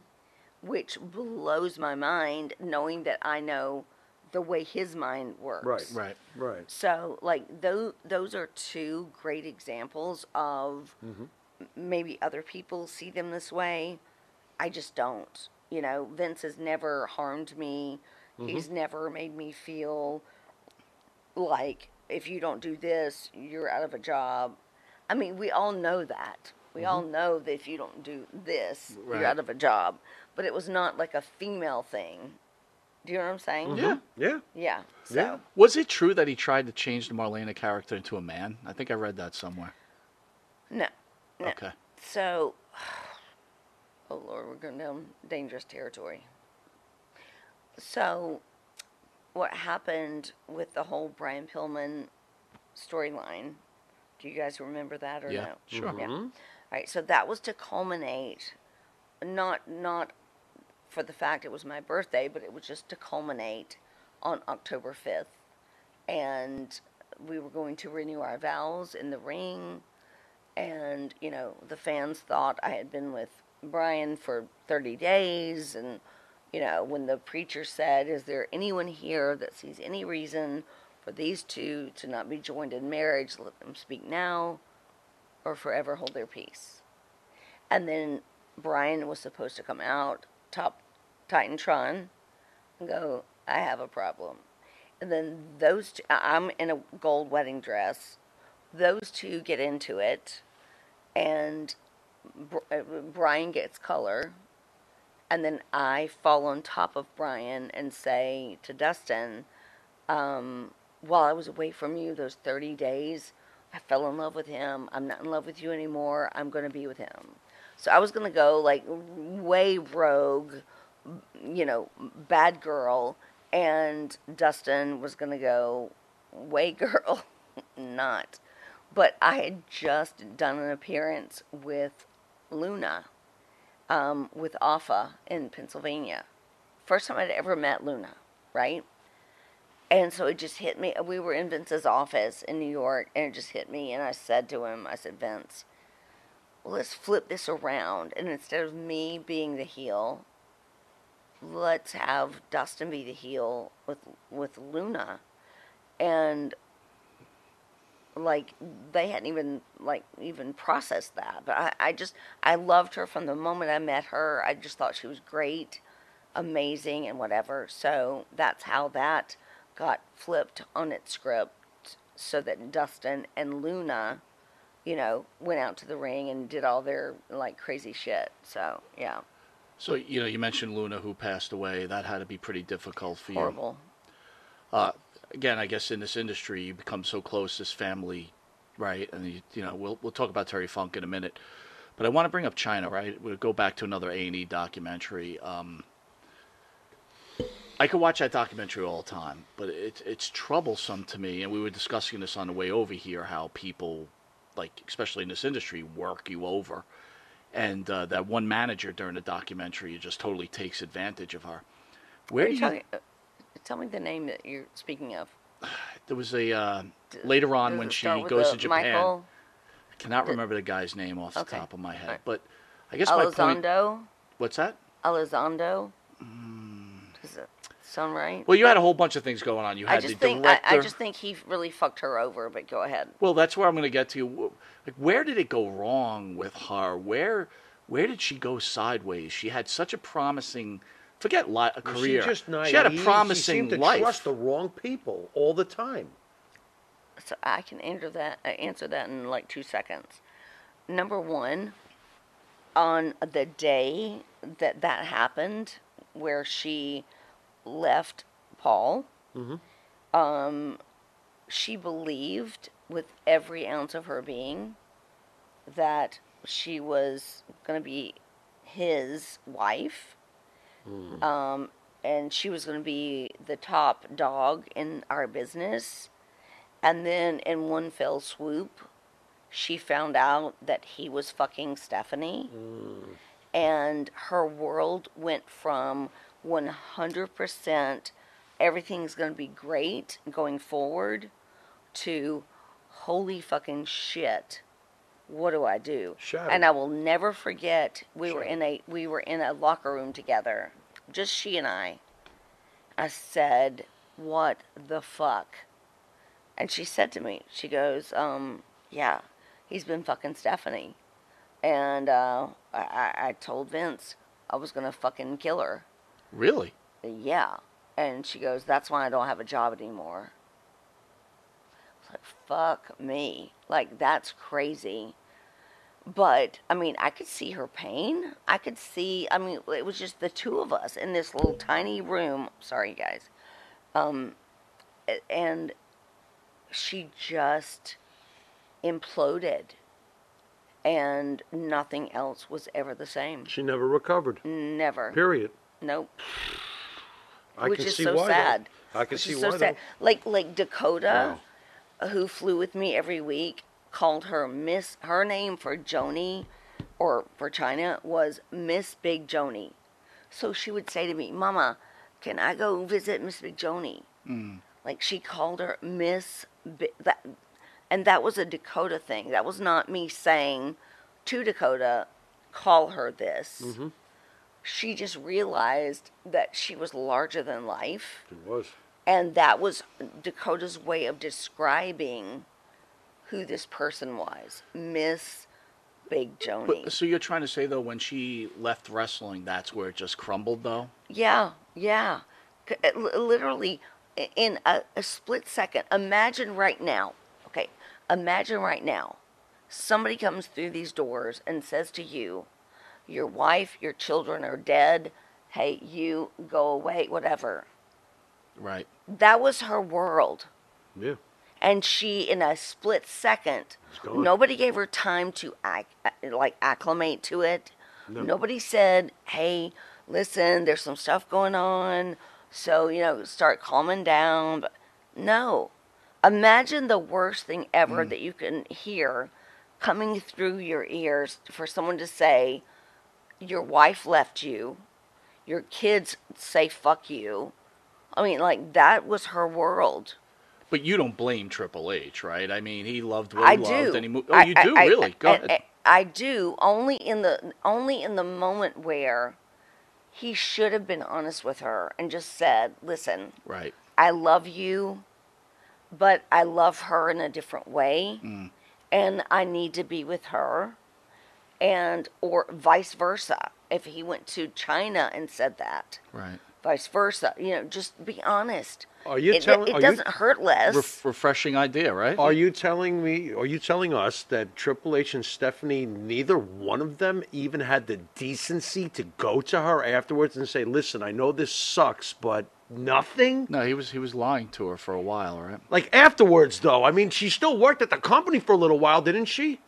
which blows my mind knowing that I know the way his mind works. Right, right, right. So, like, those, those are two great examples of mm-hmm. maybe other people see them this way. I just don't. You know, Vince has never harmed me. Mm-hmm. He's never made me feel like if you don't do this, you're out of a job. I mean, we all know that. We mm-hmm. all know that if you don't do this, right. you're out of a job. But it was not like a female thing. Do you know what I'm saying? Mm-hmm. Yeah, yeah. Yeah, so. Yeah. Was it true that he tried to change the Marlena character into a man? I think I read that somewhere. No. no. Okay. So... Oh, Lord, we're going down dangerous territory. So what happened with the whole Brian Pillman storyline, do you guys remember that or yeah, no? Sure. Mm-hmm. Yeah, sure. All right, so that was to culminate, not, not for the fact it was my birthday, but it was just to culminate on October fifth. And we were going to renew our vows in the ring. And, you know, the fans thought I had been with Brian for thirty days, and you know, when the preacher said, "Is there anyone here that sees any reason for these two to not be joined in marriage? Let them speak now or forever hold their peace." And then Brian was supposed to come out top Titantron and go, "I have a problem." And then those two, I'm in a gold wedding dress, those two get into it, and Brian gets color, and then I fall on top of Brian and say to Dustin, um, while I was away from you those thirty days, I fell in love with him. I'm not in love with you anymore. I'm going to be with him. So I was going to go, like, way rogue, you know, bad girl, and Dustin was going to go way girl, not. But I had just done an appearance with Luna, um, with A F A in Pennsylvania. First time I'd ever met Luna, right? And so it just hit me. We were in Vince's office in New York, and it just hit me, and I said to him, I said, Vince, well, let's flip this around, and instead of me being the heel, let's have Dustin be the heel with with Luna. And, like, they hadn't even, like, even processed that. But I, I just, I loved her from the moment I met her. I just thought she was great, amazing, and whatever. So that's how that got flipped on its script, so that Dustin and Luna, you know, went out to the ring and did all their, like, crazy shit. So, yeah. So, you know, you mentioned Luna, who passed away. That had to be pretty difficult for you. Horrible. Uh, again, I guess in this industry, you become so close, this family, right? And, you, you know, we'll we'll talk about Terri Funk in a minute. But I want to bring up China, right? We'll go back to another A and E documentary. Um, I could watch that documentary all the time, but it, it's troublesome to me. And we were discussing this on the way over here, how people, like, especially in this industry, work you over. And uh, that one manager during the documentary just totally takes advantage of her. Where do you... Talking, uh, tell me the name that you're speaking of. There was a... Uh, D- later on when she goes to Japan. Michael? I cannot D- remember the guy's name off the okay. top of my head. Right. But I guess Elizondo? My point... What's that? Elizondo? Mm. Does it sound right? Well, you had a whole bunch of things going on. You had I just the think, director... I, I just think he really fucked her over, but go ahead. Well, that's where I'm going to get to. Like, where did it go wrong with her? Where where did she go sideways? She had such a promising, forget li- a career. She, just she had a promising life. She seemed to life. trust the wrong people all the time. So I can answer that, uh, answer that in like two seconds. Number one, on the day that that happened, where she left Paul, mm-hmm. um, she believed with every ounce of her being that she was going to be his wife, mm. um, and she was going to be the top dog in our business. And then in one fell swoop, she found out that he was fucking Stephanie, mm. and her world went from one hundred percent everything's going to be great going forward to holy fucking shit, what do I do? Shattered. And I will never forget, we Shattered. were in a we were in a locker room together, just she and I. I said, what the fuck? And she said to me, she goes, um, yeah, he's been fucking Stephanie. And uh, I, I told Vince I was going to fucking kill her. Really? Yeah. And she goes, that's why I don't have a job anymore. Like, fuck me. Like, that's crazy. But, I mean, I could see her pain. I could see, I mean, it was just the two of us in this little tiny room. Sorry, guys. Um, and she just imploded. And nothing else was ever the same. She never recovered. Never. Period. Nope. I Which can is see so why sad. Though. I can Which see is so why. Sad. Like, like Dakota... Wow. who flew with me every week, called her Miss, her name for Joanie, or for China, was Miss Big Joanie. So she would say to me, Mama, can I go visit Miss Big Joanie? Mm. Like, she called her Miss Big, that, and that was a Dakota thing. That was not me saying to Dakota, call her this. Mm-hmm. She just realized that she was larger than life. She was. And that was Dakota's way of describing who this person was, Miss Big Joanie. But, so you're trying to say, though, when she left wrestling, that's where it just crumbled, though? Yeah, yeah. Literally, in a, a split second. Imagine right now, okay, imagine right now, somebody comes through these doors and says to you, your wife, your children are dead, hey, you go away, whatever. Right. That was her world. Yeah. And she, in a split second, nobody gave her time to ac like acclimate to it. No. Nobody said, hey, listen, there's some stuff going on, so, you know, start calming down. But no. Imagine the worst thing ever mm. that you can hear coming through your ears for someone to say, your wife left you, your kids say fuck you. I mean, like, that was her world. But you don't blame Triple H, right? I mean, he loved what he I loved. Do. And he moved. Oh, I, you do, I, really? I, Go I, ahead. I, I do, only in, the, only in the moment where he should have been honest with her and just said, listen, right. I love you, but I love her in a different way, mm. and I need to be with her, and or vice versa. If he went to China and said that, right. vice versa, you know, just be honest. Are you it, telling? It, it are doesn't you, hurt less. Re refreshing idea, right? Are you telling me? Are you telling us that Triple H and Stephanie, neither one of them even had the decency to go to her afterwards and say, "Listen, I know this sucks, but nothing." No, he was he was lying to her for a while, right? Like afterwards, though. I mean, she still worked at the company for a little while, didn't she?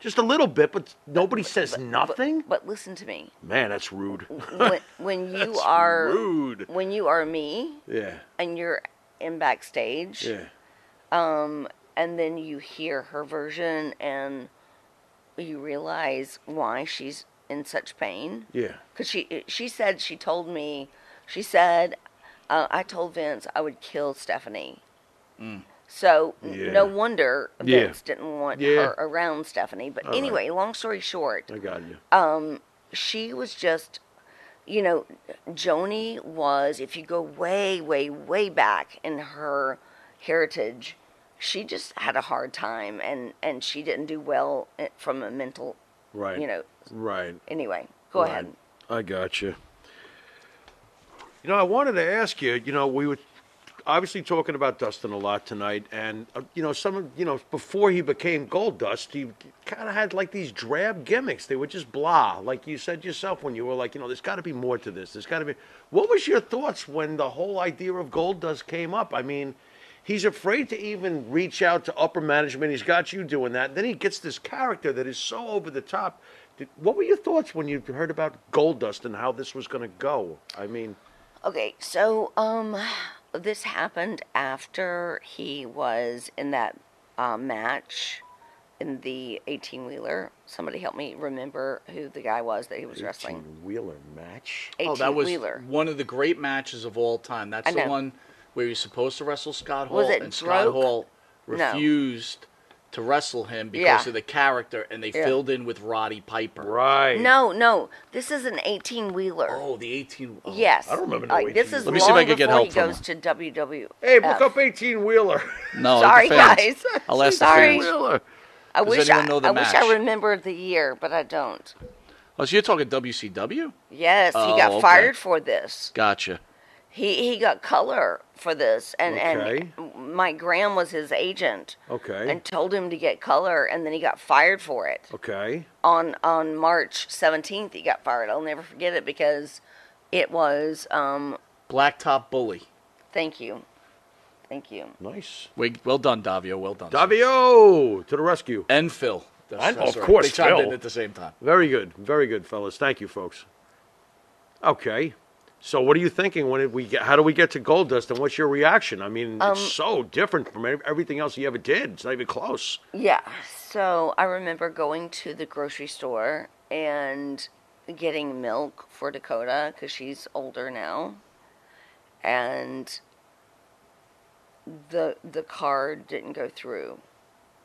Just a little bit, but nobody but, says but, nothing. But, but listen to me, man. That's rude. When, when you that's are rude, when you are me, yeah, and you're in backstage, yeah, um, and then you hear her version and you realize why she's in such pain. Yeah, because she she said she told me she said uh, I told Vince I would kill Stephanie. Mm. So, yeah. no wonder Vince yeah. didn't want yeah. her around Stephanie. But All anyway, right. long story short, I got you. Um, she was just, you know, Joanie was, if you go way, way, way back in her heritage, she just had a hard time, and, and she didn't do well from a mental, right. you know. Right. Anyway, go right. ahead. I got you. You know, I wanted to ask you, you know, we would. Obviously talking about Dustin a lot tonight, and uh, you know, some, you know, before he became Goldust, he kind of had like these drab gimmicks. They were just blah, like you said yourself when you were like, you know, there's got to be more to this. There's got to be. What was your thoughts when the whole idea of Goldust came up? I mean, he's afraid to even reach out to upper management. He's got you doing that. Then he gets this character that is so over the top. Did, what were your thoughts when you heard about Goldust and how this was going to go? I mean, okay, so um. this happened after he was in that uh, match in the eighteen-wheeler. Somebody help me remember who the guy was that he was wrestling. eighteen-wheeler match? eighteen-wheeler. Oh, that was one of the great matches of all time. That's the one where he was supposed to wrestle Scott Hall, and Scott Hall refused to wrestle him because of the character, and they filled in with Roddy Piper. Right. No, no. This is an eighteen-wheeler. Oh, the eighteen-wheeler. Yes. I don't remember no this is Let me see if I can get help from him. He goes to W W F. Hey, look up eighteen-wheeler. No, sorry, guys. I'll ask the fans. eighteen-wheeler. I wish I wish I remembered the year, but I don't. Oh, so you're talking W C W? Yes, he got fired for this. Gotcha. He he got color for this, and okay. and Mike Graham was his agent. Okay. And told him to get color, and then he got fired for it. Okay. On on March seventeenth, he got fired. I'll never forget it because it was um, Blacktop Bully. Thank you, thank you. Nice. We, well done, Davio. Well done, Davio. Sir. To the rescue. And Phil. That's, and that's of right. course, they Phil. In at the same time. Very good, very good, fellas. Thank you, folks. Okay. So what are you thinking? When did we get, how do we get to Goldust, and what's your reaction? I mean, um, it's so different from everything else he ever did. It's not even close. Yeah. So I remember going to the grocery store and getting milk for Dakota because she's older now, and the the card didn't go through,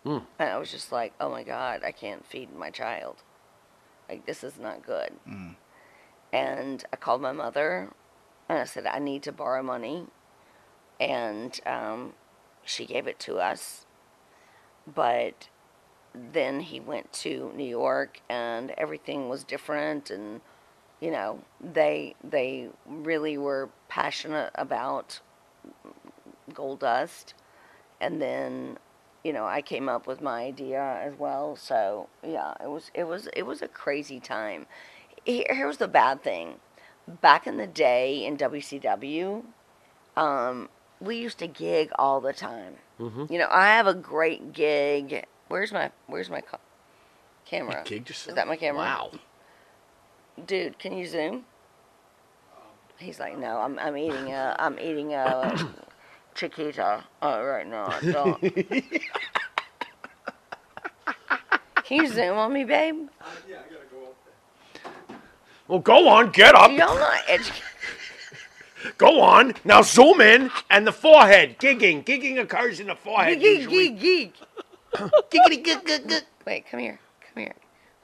hmm. and I was just like, "Oh my God, I can't feed my child. Like, this is not good." Hmm. And I called my mother, and I said, I need to borrow money. And um, she gave it to us. But then he went to New York, and everything was different. And, you know, they, they really were passionate about Goldust. And then you know, I came up with my idea as well. So yeah, it was it was it was a crazy time. Here, here's the bad thing. Back in the day in W C W, um, we used to gig all the time. Mm-hmm. You know, I have a great gig. Where's my Where's my ca- camera? You gigged yourself? Is that my camera? Wow, dude, can you zoom? He's like, no, I'm I'm eating a I'm eating a chiquita uh, right now. I don't. Can you zoom on me, babe? Uh, yeah, I gotta go up there. Well, go on, get up. Y'all not educated. Go on. Now zoom in and the forehead. Gigging. Gigging occurs in the forehead. Geek, geek, geek. Giggity, gig, gig, gig. Wait, come here. Come here.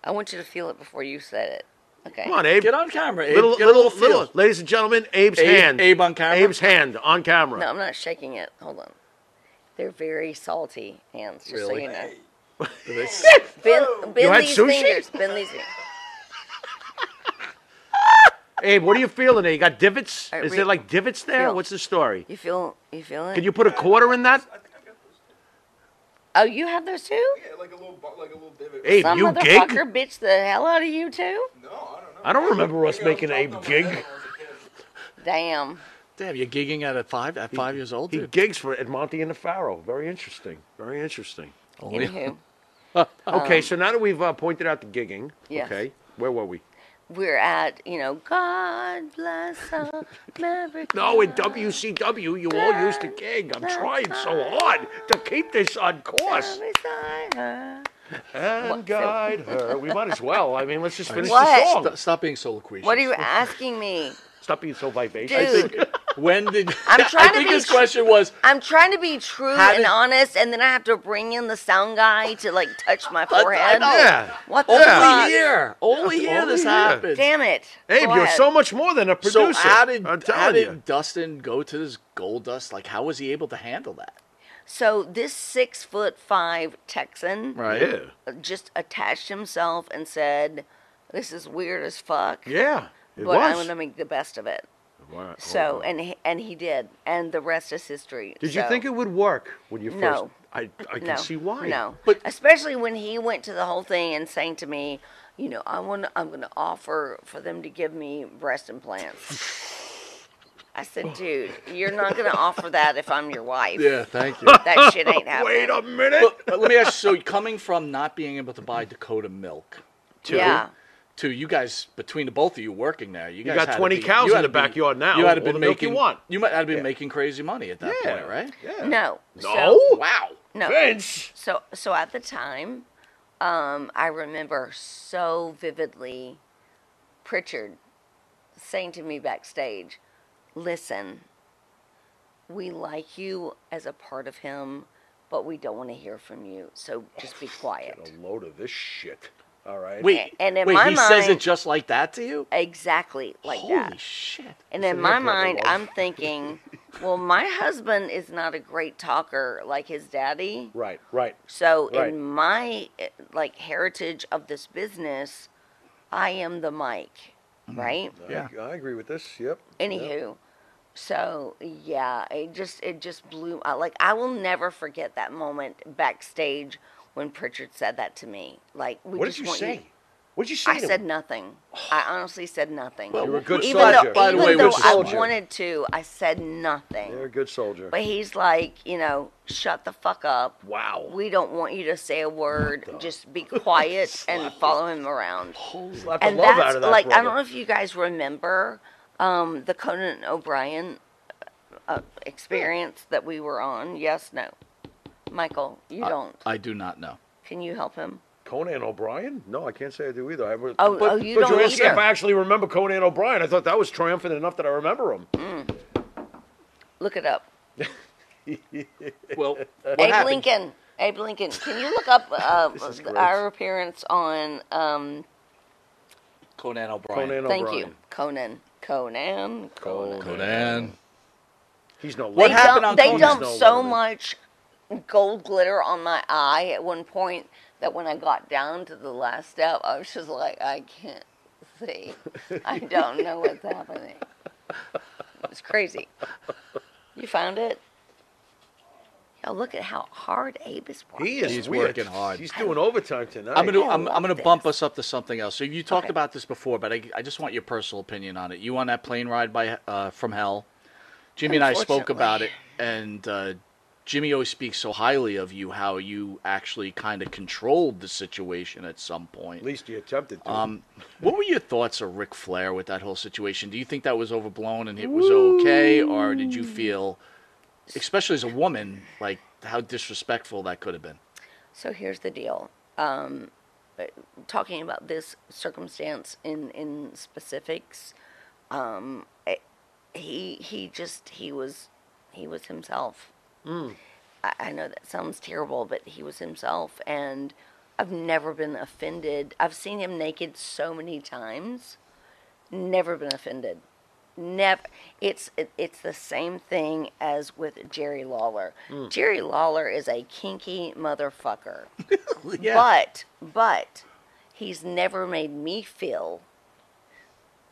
I want you to feel it before you said it. Okay. Come on, Abe. Get on camera, Abe. Little, little, little, little, ladies and gentlemen, Abe's Abe, hand. Abe on camera. Abe's hand on camera. No, I'm not shaking it. Hold on. They're very salty hands, just really? So you know. Hey. bend bend you these fingers. Bend these fingers. Abe, what are you feeling there? You got divots? Right, is re- there like divots there? Feel. What's the story? You feel you feel it? Can you put a quarter in that? I think I got those too. Oh, you have those too? Yeah, like a little like a little divot. Abe, some you motherfucker gig? Bitched the hell out of you too? No, I don't know. I don't remember us making Abe gig. Damn. Damn, you're gigging at a five at five he, years old? He dude. Gigs for at Monty and the Pharaoh. Very interesting. Very interesting. Anywho. uh, okay, um, so now that we've uh, pointed out the gigging, yes. Okay, where were we? We're at, you know, God bless America. No, in W C W, you all used to gig. I'm trying so hard to keep this on course. Her. And what? Guide her. We might as well. I mean, let's just finish what? The song. Stop, stop being so loquacious. What are you asking me? Stop being so vivacious. Dude. I think, when did I'm trying I think to be his tr- question was? I'm trying to be true and did, honest, and then I have to bring in the sound guy to like touch my forehead. Yeah. What the only fuck? Here, only here only this happened. Damn it, Abe! Go you're ahead. So much more than a producer. So how did, how did Dustin go to this Goldust? Like, how was he able to handle that? So this six foot five Texan, right, just attached himself and said, "This is weird as fuck." Yeah. It but was. I'm going to make the best of it. Wow. So, oh, wow. and he, and he did. And the rest is history. Did so. You think it would work when you first... No. I, I can no. see why. No. But especially when he went to the whole thing and saying to me, you know, I wanna, I'm going to offer for them to give me breast implants. I said, dude, you're not going to offer that if I'm your wife. Yeah, thank you. That shit ain't happening. Wait a minute. But, but let me ask you, so coming from not being able to buy Dakota milk to... Yeah. To you guys, between the both of you working there, you, you guys got had twenty be, cows in the backyard now. You had to been making you want. You might have been yeah. making crazy money at that yeah. point, right? Yeah. No. No. So, wow. No. Vince. So so at the time, um, I remember so vividly, Pritchard saying to me backstage, "Listen, we like you as a part of him, but we don't want to hear from you. So just be quiet." Get a load of this shit. All right. Wait, and in wait, my he mind, says it just like that to you? Exactly like holy that. Holy shit. And in my mind, I'm thinking, well, my husband is not a great talker like his daddy. Right, right. So right. in my like heritage of this business, I am the mic, right? Yeah. I, I agree with this, yep. Anywho, yep. So yeah, it just, it just blew, like I will never forget that moment backstage when Pritchard said that to me. Like, we what just did you want say? You... What did you say? I said him? Nothing. I honestly said nothing. Well, you were a good even soldier. Though, by even the way, though I soldier. Wanted to, I said nothing. You're a good soldier. But he's like, you know, shut the fuck up. Wow. We don't want you to say a word. Just be quiet and follow him around. Holy slap and the love out of that like, brother. I don't know if you guys remember um, the Conan O'Brien uh, experience that we were on. Yes, no. Michael, you I, don't. I do not know. Can you help him? Conan O'Brien? No, I can't say I do either. I was, oh, but, oh, you but don't you asked either. If I actually remember Conan O'Brien, I thought that was triumphant enough that I remember him. Mm. Look it up. Well, what Abe happened? Lincoln. Abe Lincoln. Can you look up uh, our appearance on um, Conan O'Brien? Conan Thank O'Brien. You, Conan. Conan. Conan. Conan. He's no. What happened on Conan? They dumped no so woman. Much. Gold glitter on my eye at one point that when I got down to the last step, I was just like, I can't see. I don't know what's happening. It was crazy. You found it? Y'all look at how hard Abe is working. He is He's weird. working hard. He's doing I, overtime tonight. I'm gonna I'm, I'm gonna this. bump us up to something else. So you talked okay. about this before, but I I just want your personal opinion on it. You on that plane ride by uh, from hell? Jimmy and I spoke about it, and uh, Jimmy always speaks so highly of you, how you actually kind of controlled the situation at some point. At least you attempted to. Um, what were your thoughts of Ric Flair with that whole situation? Do you think that was overblown and it was okay, or did you feel, especially as a woman, like how disrespectful that could have been? So here's the deal. Um, talking about this circumstance in, in specifics, um, it, he he just he was he was himself. Mm. I, I know that sounds terrible, but he was himself, and I've never been offended. I've seen him naked so many times, never been offended. Never. It's it, it's the same thing as with Jerry Lawler. Mm. Jerry Lawler is a kinky motherfucker, yeah. but but he's never made me feel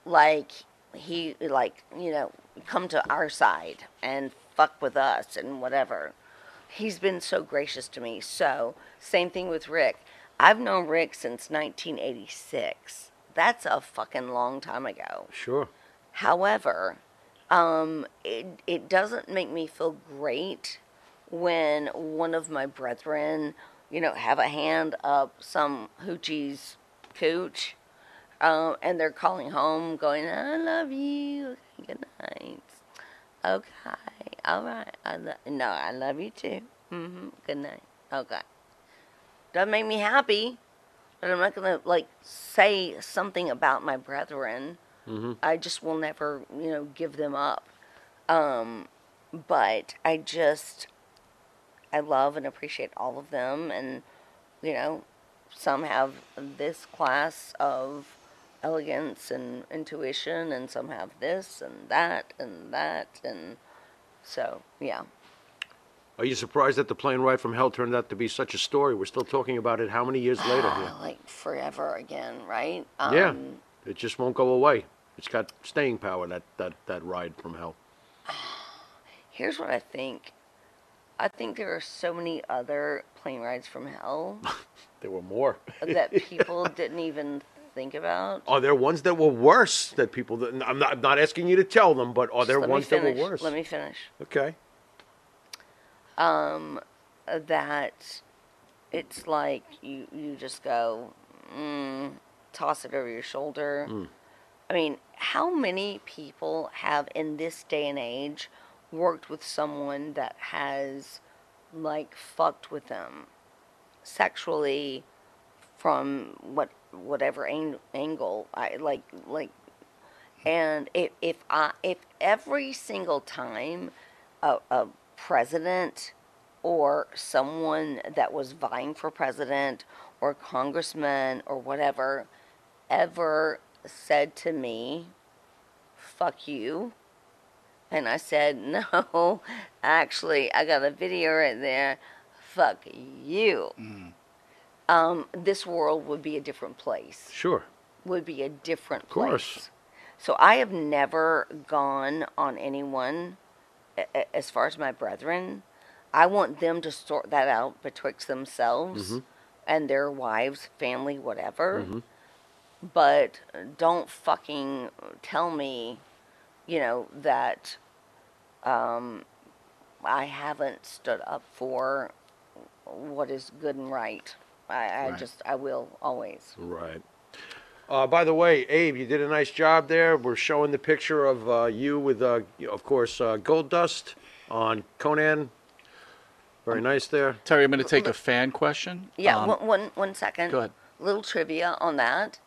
like he like you know come to our side and fuck with us and whatever. He's been so gracious to me. So same thing with Rick. I've known Rick since nineteen eighty-six. That's a fucking long time ago. Sure. However, um, it it doesn't make me feel great when one of my brethren, you know, have a hand up some hoochie's cooch. Um, and they're calling home going, I love you. Good night. Okay. All right. I lo- no, I love you too. Mm-hmm. Good night. Okay. Doesn't make me happy, but I'm not going to, like, say something about my brethren. Mm-hmm. I just will never, you know, give them up. Um, but I just, I love and appreciate all of them. And, you know, some have this class of elegance and intuition, and some have this and that and that, and so yeah. Are you surprised that the plane ride from hell turned out to be such a story? We're still talking about it how many years later here? Like forever again, right? Um, yeah, it just won't go away. It's got staying power, that, that, that ride from hell. Here's what I think. I think there are so many other plane rides from hell. There were more. That people didn't even think about. Are there ones that were worse that people... That, I'm, not, I'm not asking you to tell them, but are there ones that were worse? Let me finish. Okay. Um, that it's like you, you just go, mm, toss it over your shoulder. Mm. I mean, how many people have in this day and age... worked with someone that has, like, fucked with them sexually from what whatever ang- angle I like like, and if if I if every single time a, a president or someone that was vying for president or congressman or whatever ever said to me, "Fuck you." And I said, no, actually, I got a video right there. Fuck you. Mm. Um, this world would be a different place. Sure. Would be a different of course. place. So I have never gone on anyone a- a- as far as my brethren. I want them to sort that out betwixt themselves mm-hmm. and their wives, family, whatever. Mm-hmm. But don't fucking tell me, you know, that um, I haven't stood up for what is good and right. I, I right. just, I will always. Right. Uh, by the way, Abe, you did a nice job there. We're showing the picture of uh, you with, uh, of course, uh, Goldust on Conan. Very um, nice there. Terry, I'm going to take L- a fan question. Yeah, um, one, one, one second. Go ahead. Little trivia on that.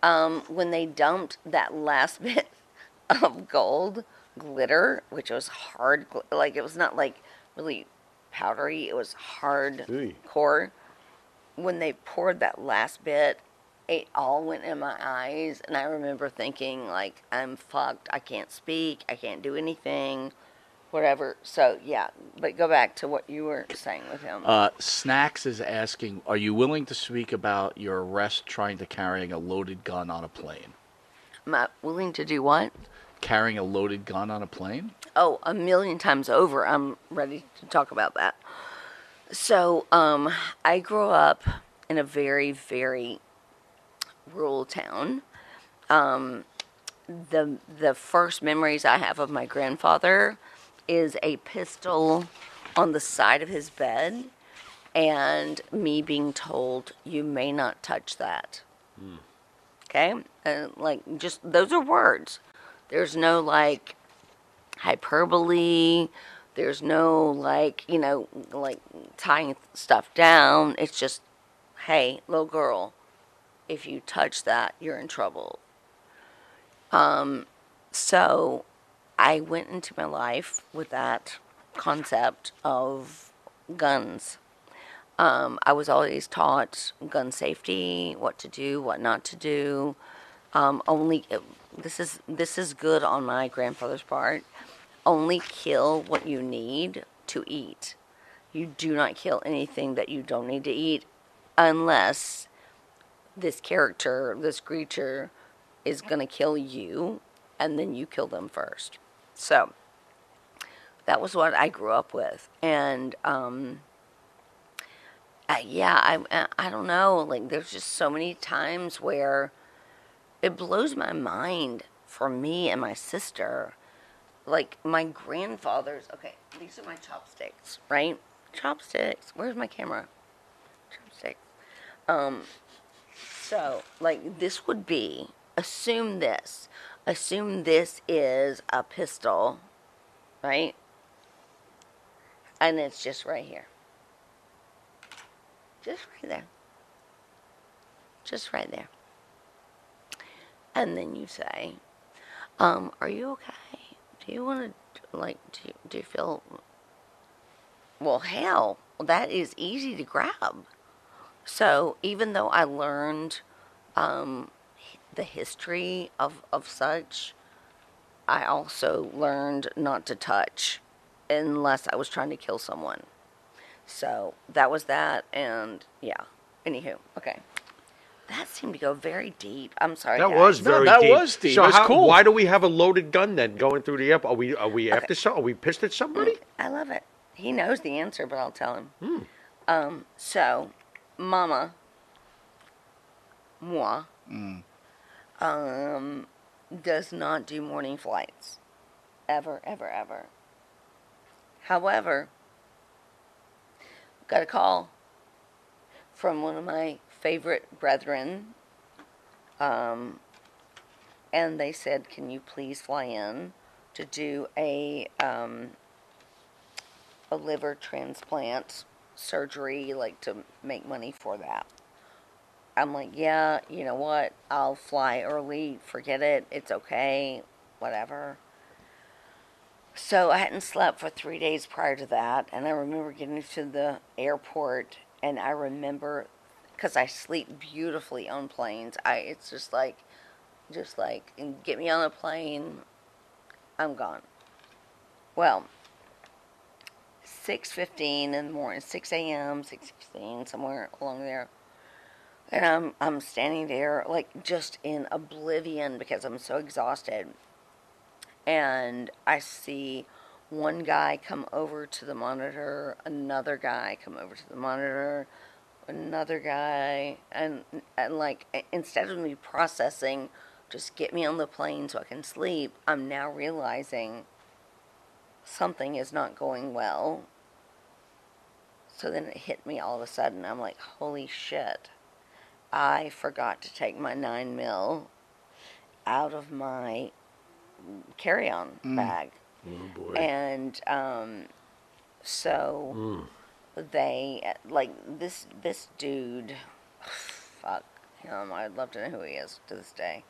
Um, when they dumped that last bit of gold glitter, which was hard, like it was not like really powdery, it was hard Gee. core. When they poured that last bit, it all went in my eyes, and I remember thinking, like, I'm fucked, I can't speak, I can't do anything, whatever. So yeah, but go back to what you were saying with him. Uh, Snacks is asking, are you willing to speak about your arrest trying to carrying a loaded gun on a plane? Am I willing to do what? carrying a loaded gun on a plane? Oh, a million times over. I'm ready to talk about that. So um, I grew up in a very, very rural town. Um, the the first memories I have of my grandfather is a pistol on the side of his bed and me being told, you may not touch that. Mm. Okay? And like, just, those are words. There's no, like, hyperbole. There's no, like, you know, like, tying stuff down. It's just, hey, little girl, if you touch that, you're in trouble. Um, so I went into my life with that concept of guns. Um, I was always taught gun safety, what to do, what not to do. Um, only this is this is good on my grandfather's part. Only kill what you need to eat. You do not kill anything that you don't need to eat, unless this character, this creature, is going to kill you, and then you kill them first. So that was what I grew up with, and um, uh, yeah, I I don't know. Like, there's just so many times where it blows my mind for me and my sister. Like, my grandfather's, okay, these are my chopsticks, right? Chopsticks. Where's my camera? Chopsticks. Um, so, like, this would be, assume this. Assume this is a pistol, right? And it's just right here. Just right there. Just right there. And then you say, um, are you okay? Do you want to, like, do you, do you feel, well, hell, that is easy to grab. So even though I learned um, the history of, of such, I also learned not to touch unless I was trying to kill someone. So that was that, and yeah, anywho, okay. That seemed to go very deep. I'm sorry. That guys. was very no, that deep. That was deep. So That's how, cool. Why do we have a loaded gun then going through the airport? Are we are we okay. after some? Are we pissed at somebody? I love it. He knows the answer, but I'll tell him. Mm. Um. So, Mama, moi, mm. um, does not do morning flights, ever, ever, ever. However, got a call from one of my favorite brethren, um, and they said, can you please fly in to do a um, a liver transplant surgery, like, to make money for that. I'm like, yeah, you know what, I'll fly early, forget it, it's okay, whatever. So I hadn't slept for three days prior to that, and I remember getting to the airport, and I remember, because I sleep beautifully on planes. I It's just like, just like, get me on a plane, I'm gone. Well, six fifteen in the morning, six a.m., six fifteen, somewhere along there. And I'm, I'm standing there, like, just in oblivion because I'm so exhausted. And I see one guy come over to the monitor, another guy come over to the monitor, another guy, and, and like, instead of me processing, just get me on the plane so I can sleep, I'm now realizing something is not going well. So then it hit me all of a sudden. I'm like, holy shit, I forgot to take my nine mil out of my carry-on mm. bag. Oh boy. And um, so... Mm. They, like, this, this dude, fuck him, I'd love to know who he is to this day.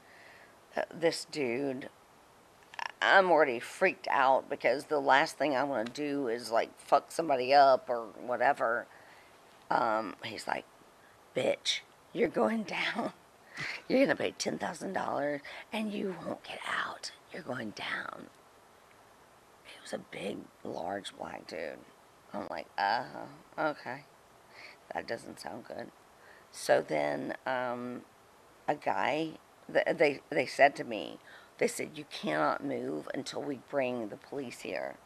Uh, this dude, I'm already freaked out because the last thing I want to do is, like, fuck somebody up or whatever. Um, he's like, bitch, you're going down. You're going to pay ten thousand dollars and you won't get out. You're going down. He was a big, large black dude. I'm like, uh, okay, that doesn't sound good. So then um, a guy, th they, they said to me, They said, you cannot move until we bring the police here.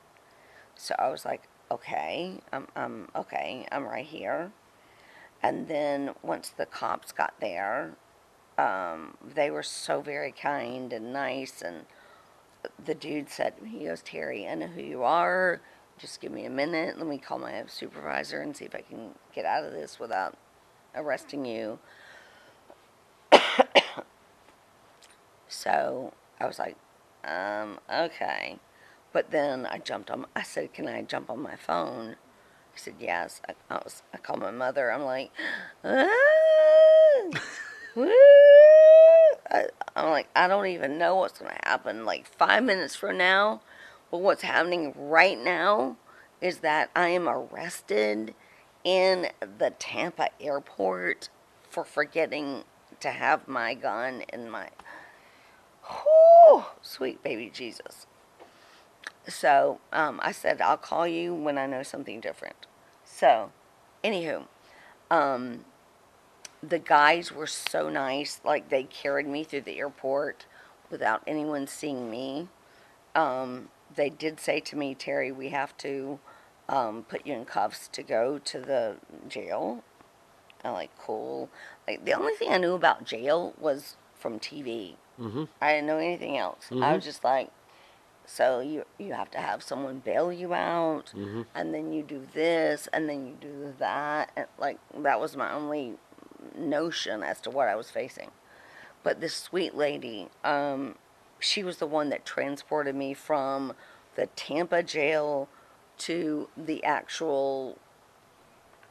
So I was like, okay, I'm, I'm, okay, I'm right here. And then once the cops got there, um, they were so very kind and nice. And the dude said, he goes, Terri, I know who you are. Just give me a minute. Let me call my supervisor and see if I can get out of this without arresting you. So I was like, um, okay. But then I jumped on, I said, can I jump on my phone? He said, yes. I, I, was, I called my mother. I'm like, ah, woo. I, I'm like, I don't even know what's going to happen. Like five minutes from now, but what's happening right now is that I am arrested in the Tampa airport for forgetting to have my gun in my... Whew, sweet baby Jesus. So, um, I said, I'll call you when I know something different. So, anywho, um, the guys were so nice. Like, they carried me through the airport without anyone seeing me. Um, they did say to me, Terri, we have to, um, put you in cuffs to go to the jail. I'm like, cool. Like, the only thing I knew about jail was from T V. Mm-hmm. I didn't know anything else. Mm-hmm. I was just like, so you you have to have someone bail you out, mm-hmm. and then you do this, and then you do that. And like, that was my only notion as to what I was facing. But this sweet lady, um, she was the one that transported me from the Tampa jail to the actual,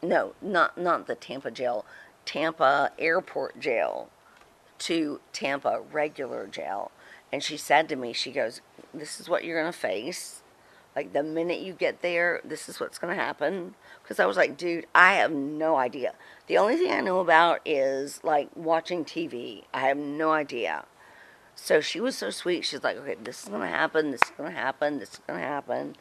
no, not, not the Tampa jail, Tampa airport jail, to Tampa regular jail. And she said to me, she goes, this is what you're going to face. Like, the minute you get there, this is what's going to happen. Because I was like, dude, I have no idea. The only thing I know about is, like, watching T V. I have no idea. So she was so sweet. She's like, okay, this is going to happen. This is going to happen. This is going to happen.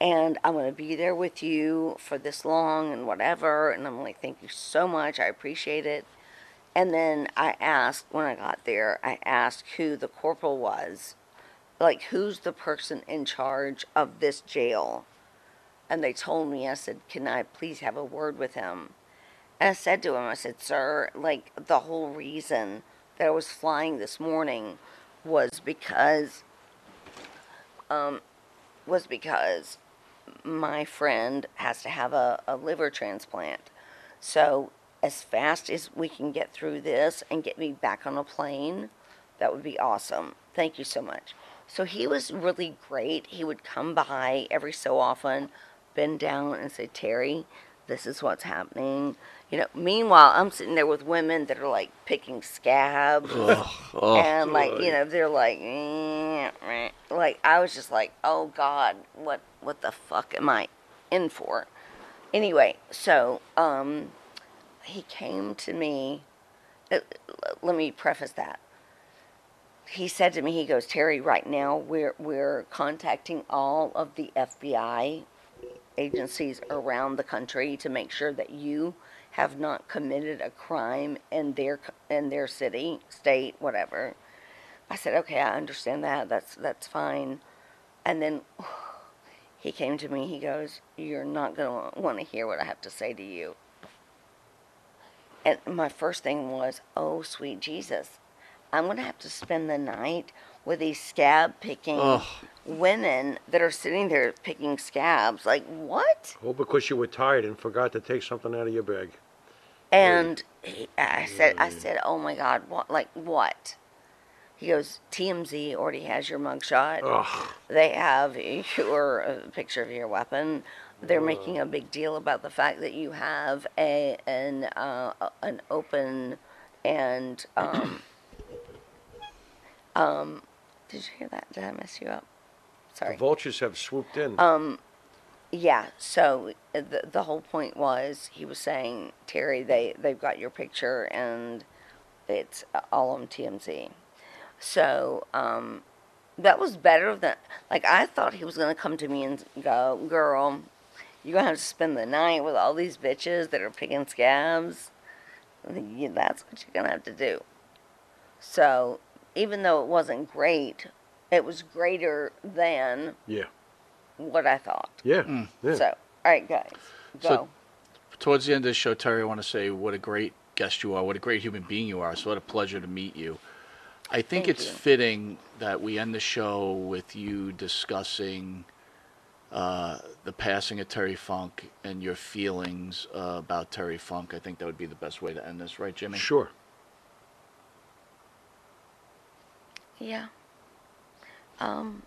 And I'm going to be there with you for this long and whatever. And I'm like, thank you so much. I appreciate it. And then I asked, when I got there, I asked who the corporal was. Like, who's the person in charge of this jail? And they told me, I said, can I please have a word with him? And I said to him, I said, sir, like, the whole reason that I was flying this morning was because, um, was because my friend has to have a, a liver transplant. So... as fast as we can get through this and get me back on a plane, that would be awesome. Thank you so much. So he was really great. He would come by every so often, bend down and say, Terri, this is what's happening. You know, meanwhile, I'm sitting there with women that are like picking scabs. Oh, oh, and like, you know, they're like, eh, eh. Like, I was just like, oh God, what, what the fuck am I in for? Anyway, so, um, he came to me, let me preface that. He said to me, he goes, Terri, right now we're, we're contacting all of the F B I agencies around the country to make sure that you have not committed a crime in their, in their city, state, whatever. I said, okay, I understand that. That's, that's fine. And then he came to me, he goes, you're not going to want to hear what I have to say to you. And my first thing was, oh, sweet Jesus, I'm going to have to spend the night with these scab-picking Ugh. women that are sitting there picking scabs. Like, what? Well, because you were tired and forgot to take something out of your bag. And he, I said, yeah. I said, oh, my God, what? Like, what? He goes, T M Z already has your mugshot. Ugh. They have your uh, picture of your weapon. They're making a big deal about the fact that you have a an uh, an open and um um. Did you hear that? Did I mess you up? Sorry. The vultures have swooped in. Um, yeah. So the the whole point was he was saying, Terri, they they've got your picture and it's all on T M Z. So um, that was better than like I thought he was gonna come to me and go, girl. You're going to have to spend the night with all these bitches that are picking scabs. That's what you're going to have to do. So even though it wasn't great, it was greater than yeah. what I thought. Yeah. Mm. yeah. So, all right, guys, go. So, towards the end of this show, Terri, I want to say what a great guest you are, what a great human being you are. So what a pleasure to meet you. I think Thank it's you. fitting that we end the show with you discussing uh, the passing of Terri Funk and your feelings uh, about Terri Funk. I think that would be the best way to end this, right, Jimmy? Sure. Yeah. Um,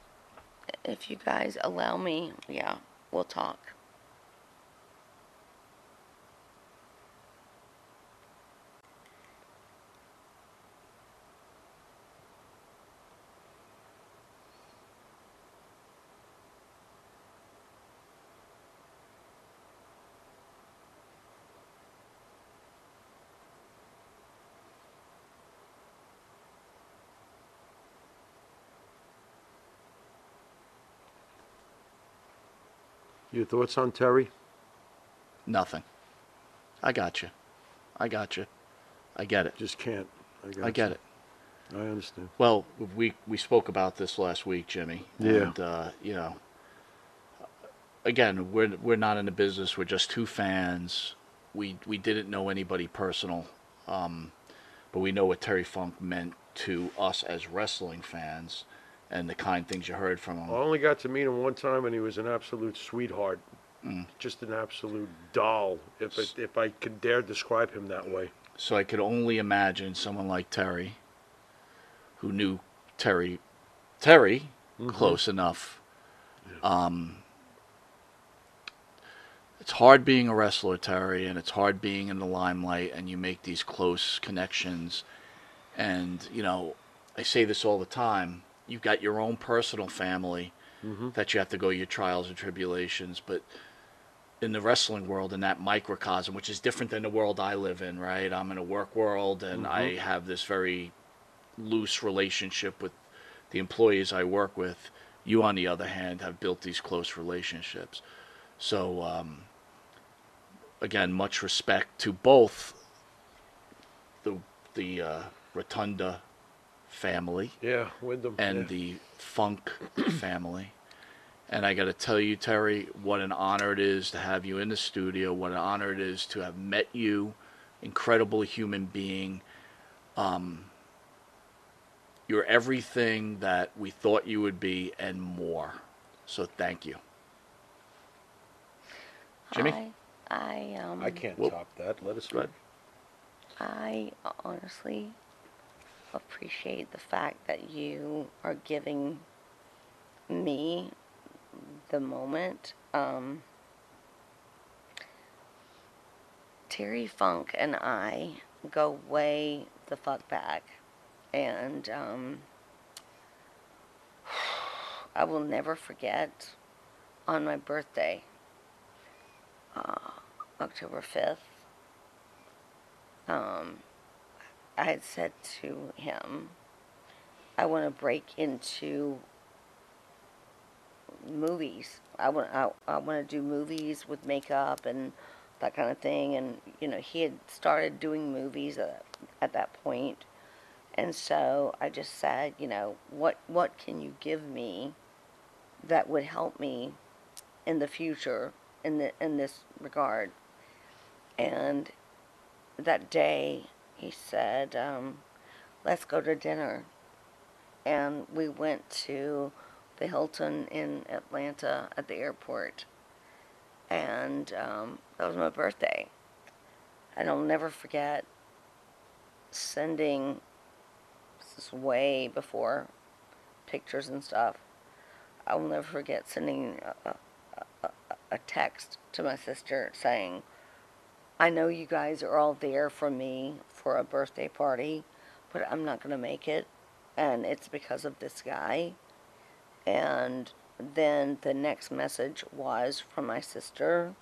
if you guys allow me, yeah, we'll talk. Your thoughts on Terri? Nothing. I got you. I got you. I get it. Just can't. I, got I get you. it. I understand. Well, we we spoke about this last week, Jimmy. Yeah. And, uh, you know, again, we're we're not in the business. We're just two fans. We we didn't know anybody personal, um, but we know what Terri Funk meant to us as wrestling fans. And the kind things you heard from him. I only got to meet him one time, and he was an absolute sweetheart, mm. just an absolute doll. If it, if I could dare describe him that way. So I could only imagine someone like Terri, who knew Terri, Terri mm-hmm. close enough. Yeah. Um, it's hard being a wrestler, Terri, and it's hard being in the limelight, and you make these close connections. And you know, I say this all the time. You've got your own personal family mm-hmm. that you have to go your trials and tribulations. But in the wrestling world, in that microcosm, which is different than the world I live in, right? I'm in a work world, and mm-hmm. I have this very loose relationship with the employees I work with. You, on the other hand, have built these close relationships. So, um, again, much respect to both the, the uh, Rotunda family, yeah, Wyndham, and yeah. the Funk family. And I got to tell you, Terri, what an honor it is to have you in the studio. What an honor it is to have met you. Incredible human being. Um, you're everything that we thought you would be and more. So thank you, Jimmy. I, I um, I can't well, top that. Let us go. I honestly appreciate the fact that you are giving me the moment. Um, Terri Funk and I go way the fuck back, and um, I will never forget on my birthday, uh, October fifth, um, I had said to him, I want to break into movies. I want I, I want to do movies with makeup and that kind of thing. And, you know, he had started doing movies at, at that point. And so I just said, you know, what, what can you give me that would help me in the future in, the, in this regard? And that day, he said, um, let's go to dinner. And we went to the Hilton in Atlanta at the airport. And um, that was my birthday. And I'll never forget sending, this is way before pictures and stuff, I'll never forget sending a, a, a text to my sister saying, I know you guys are all there for me for a birthday party, but I'm not going to make it, and it's because of this guy. And then the next message was from my sister,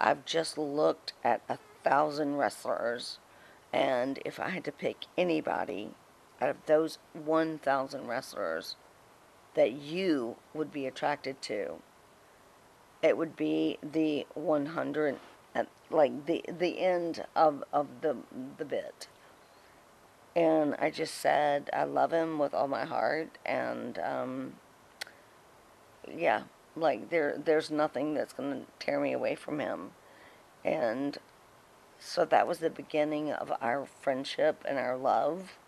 I've just looked at a thousand wrestlers, and if I had to pick anybody out of those one thousand wrestlers that you would be attracted to, it would be the one hundred. At, like the the end of, of the the bit. And I just said, I love him with all my heart, and, um, yeah, like, there, there's nothing that's going to tear me away from him. And so that was the beginning of our friendship and our love,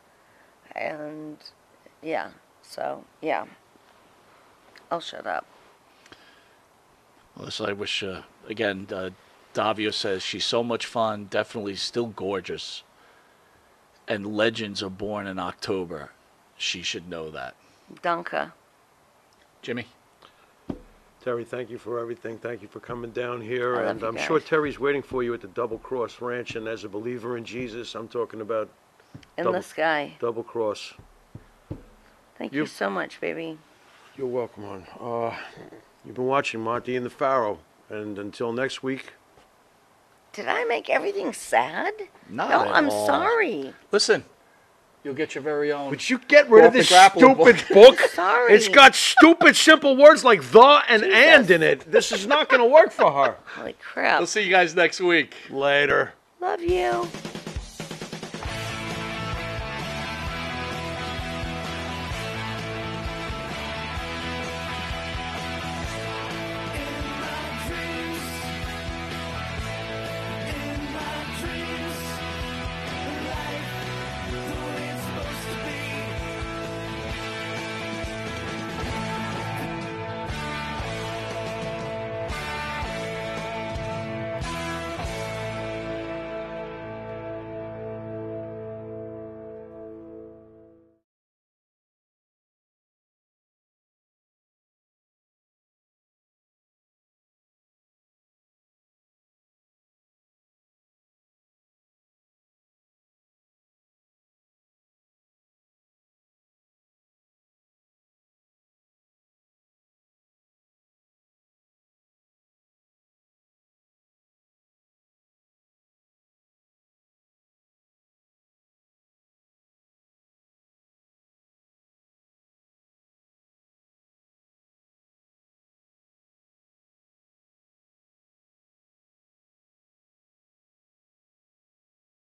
and, yeah, so, yeah, I'll shut up. Well, so I wish, uh, again, uh, Davio says, she's so much fun, definitely still gorgeous. And legends are born in October. She should know that. Danke. Jimmy. Terri, thank you for everything. Thank you for coming down here. I and I'm guys. sure Terry's waiting for you at the Double Cross Ranch. And as a believer in Jesus, I'm talking about in double, the sky. Double Cross. Thank you, you so much, baby. You're welcome, hon. Uh, you've been watching Monty and the Pharaoh. And until next week. Did I make everything sad? Not no, I'm all. sorry. Listen, you'll get your very own. Would you get rid of this stupid book? Sorry. It's got stupid, simple words like the and Jesus. and in it. This is not going to work for her. Holy crap. We'll see you guys next week. Later. Love you.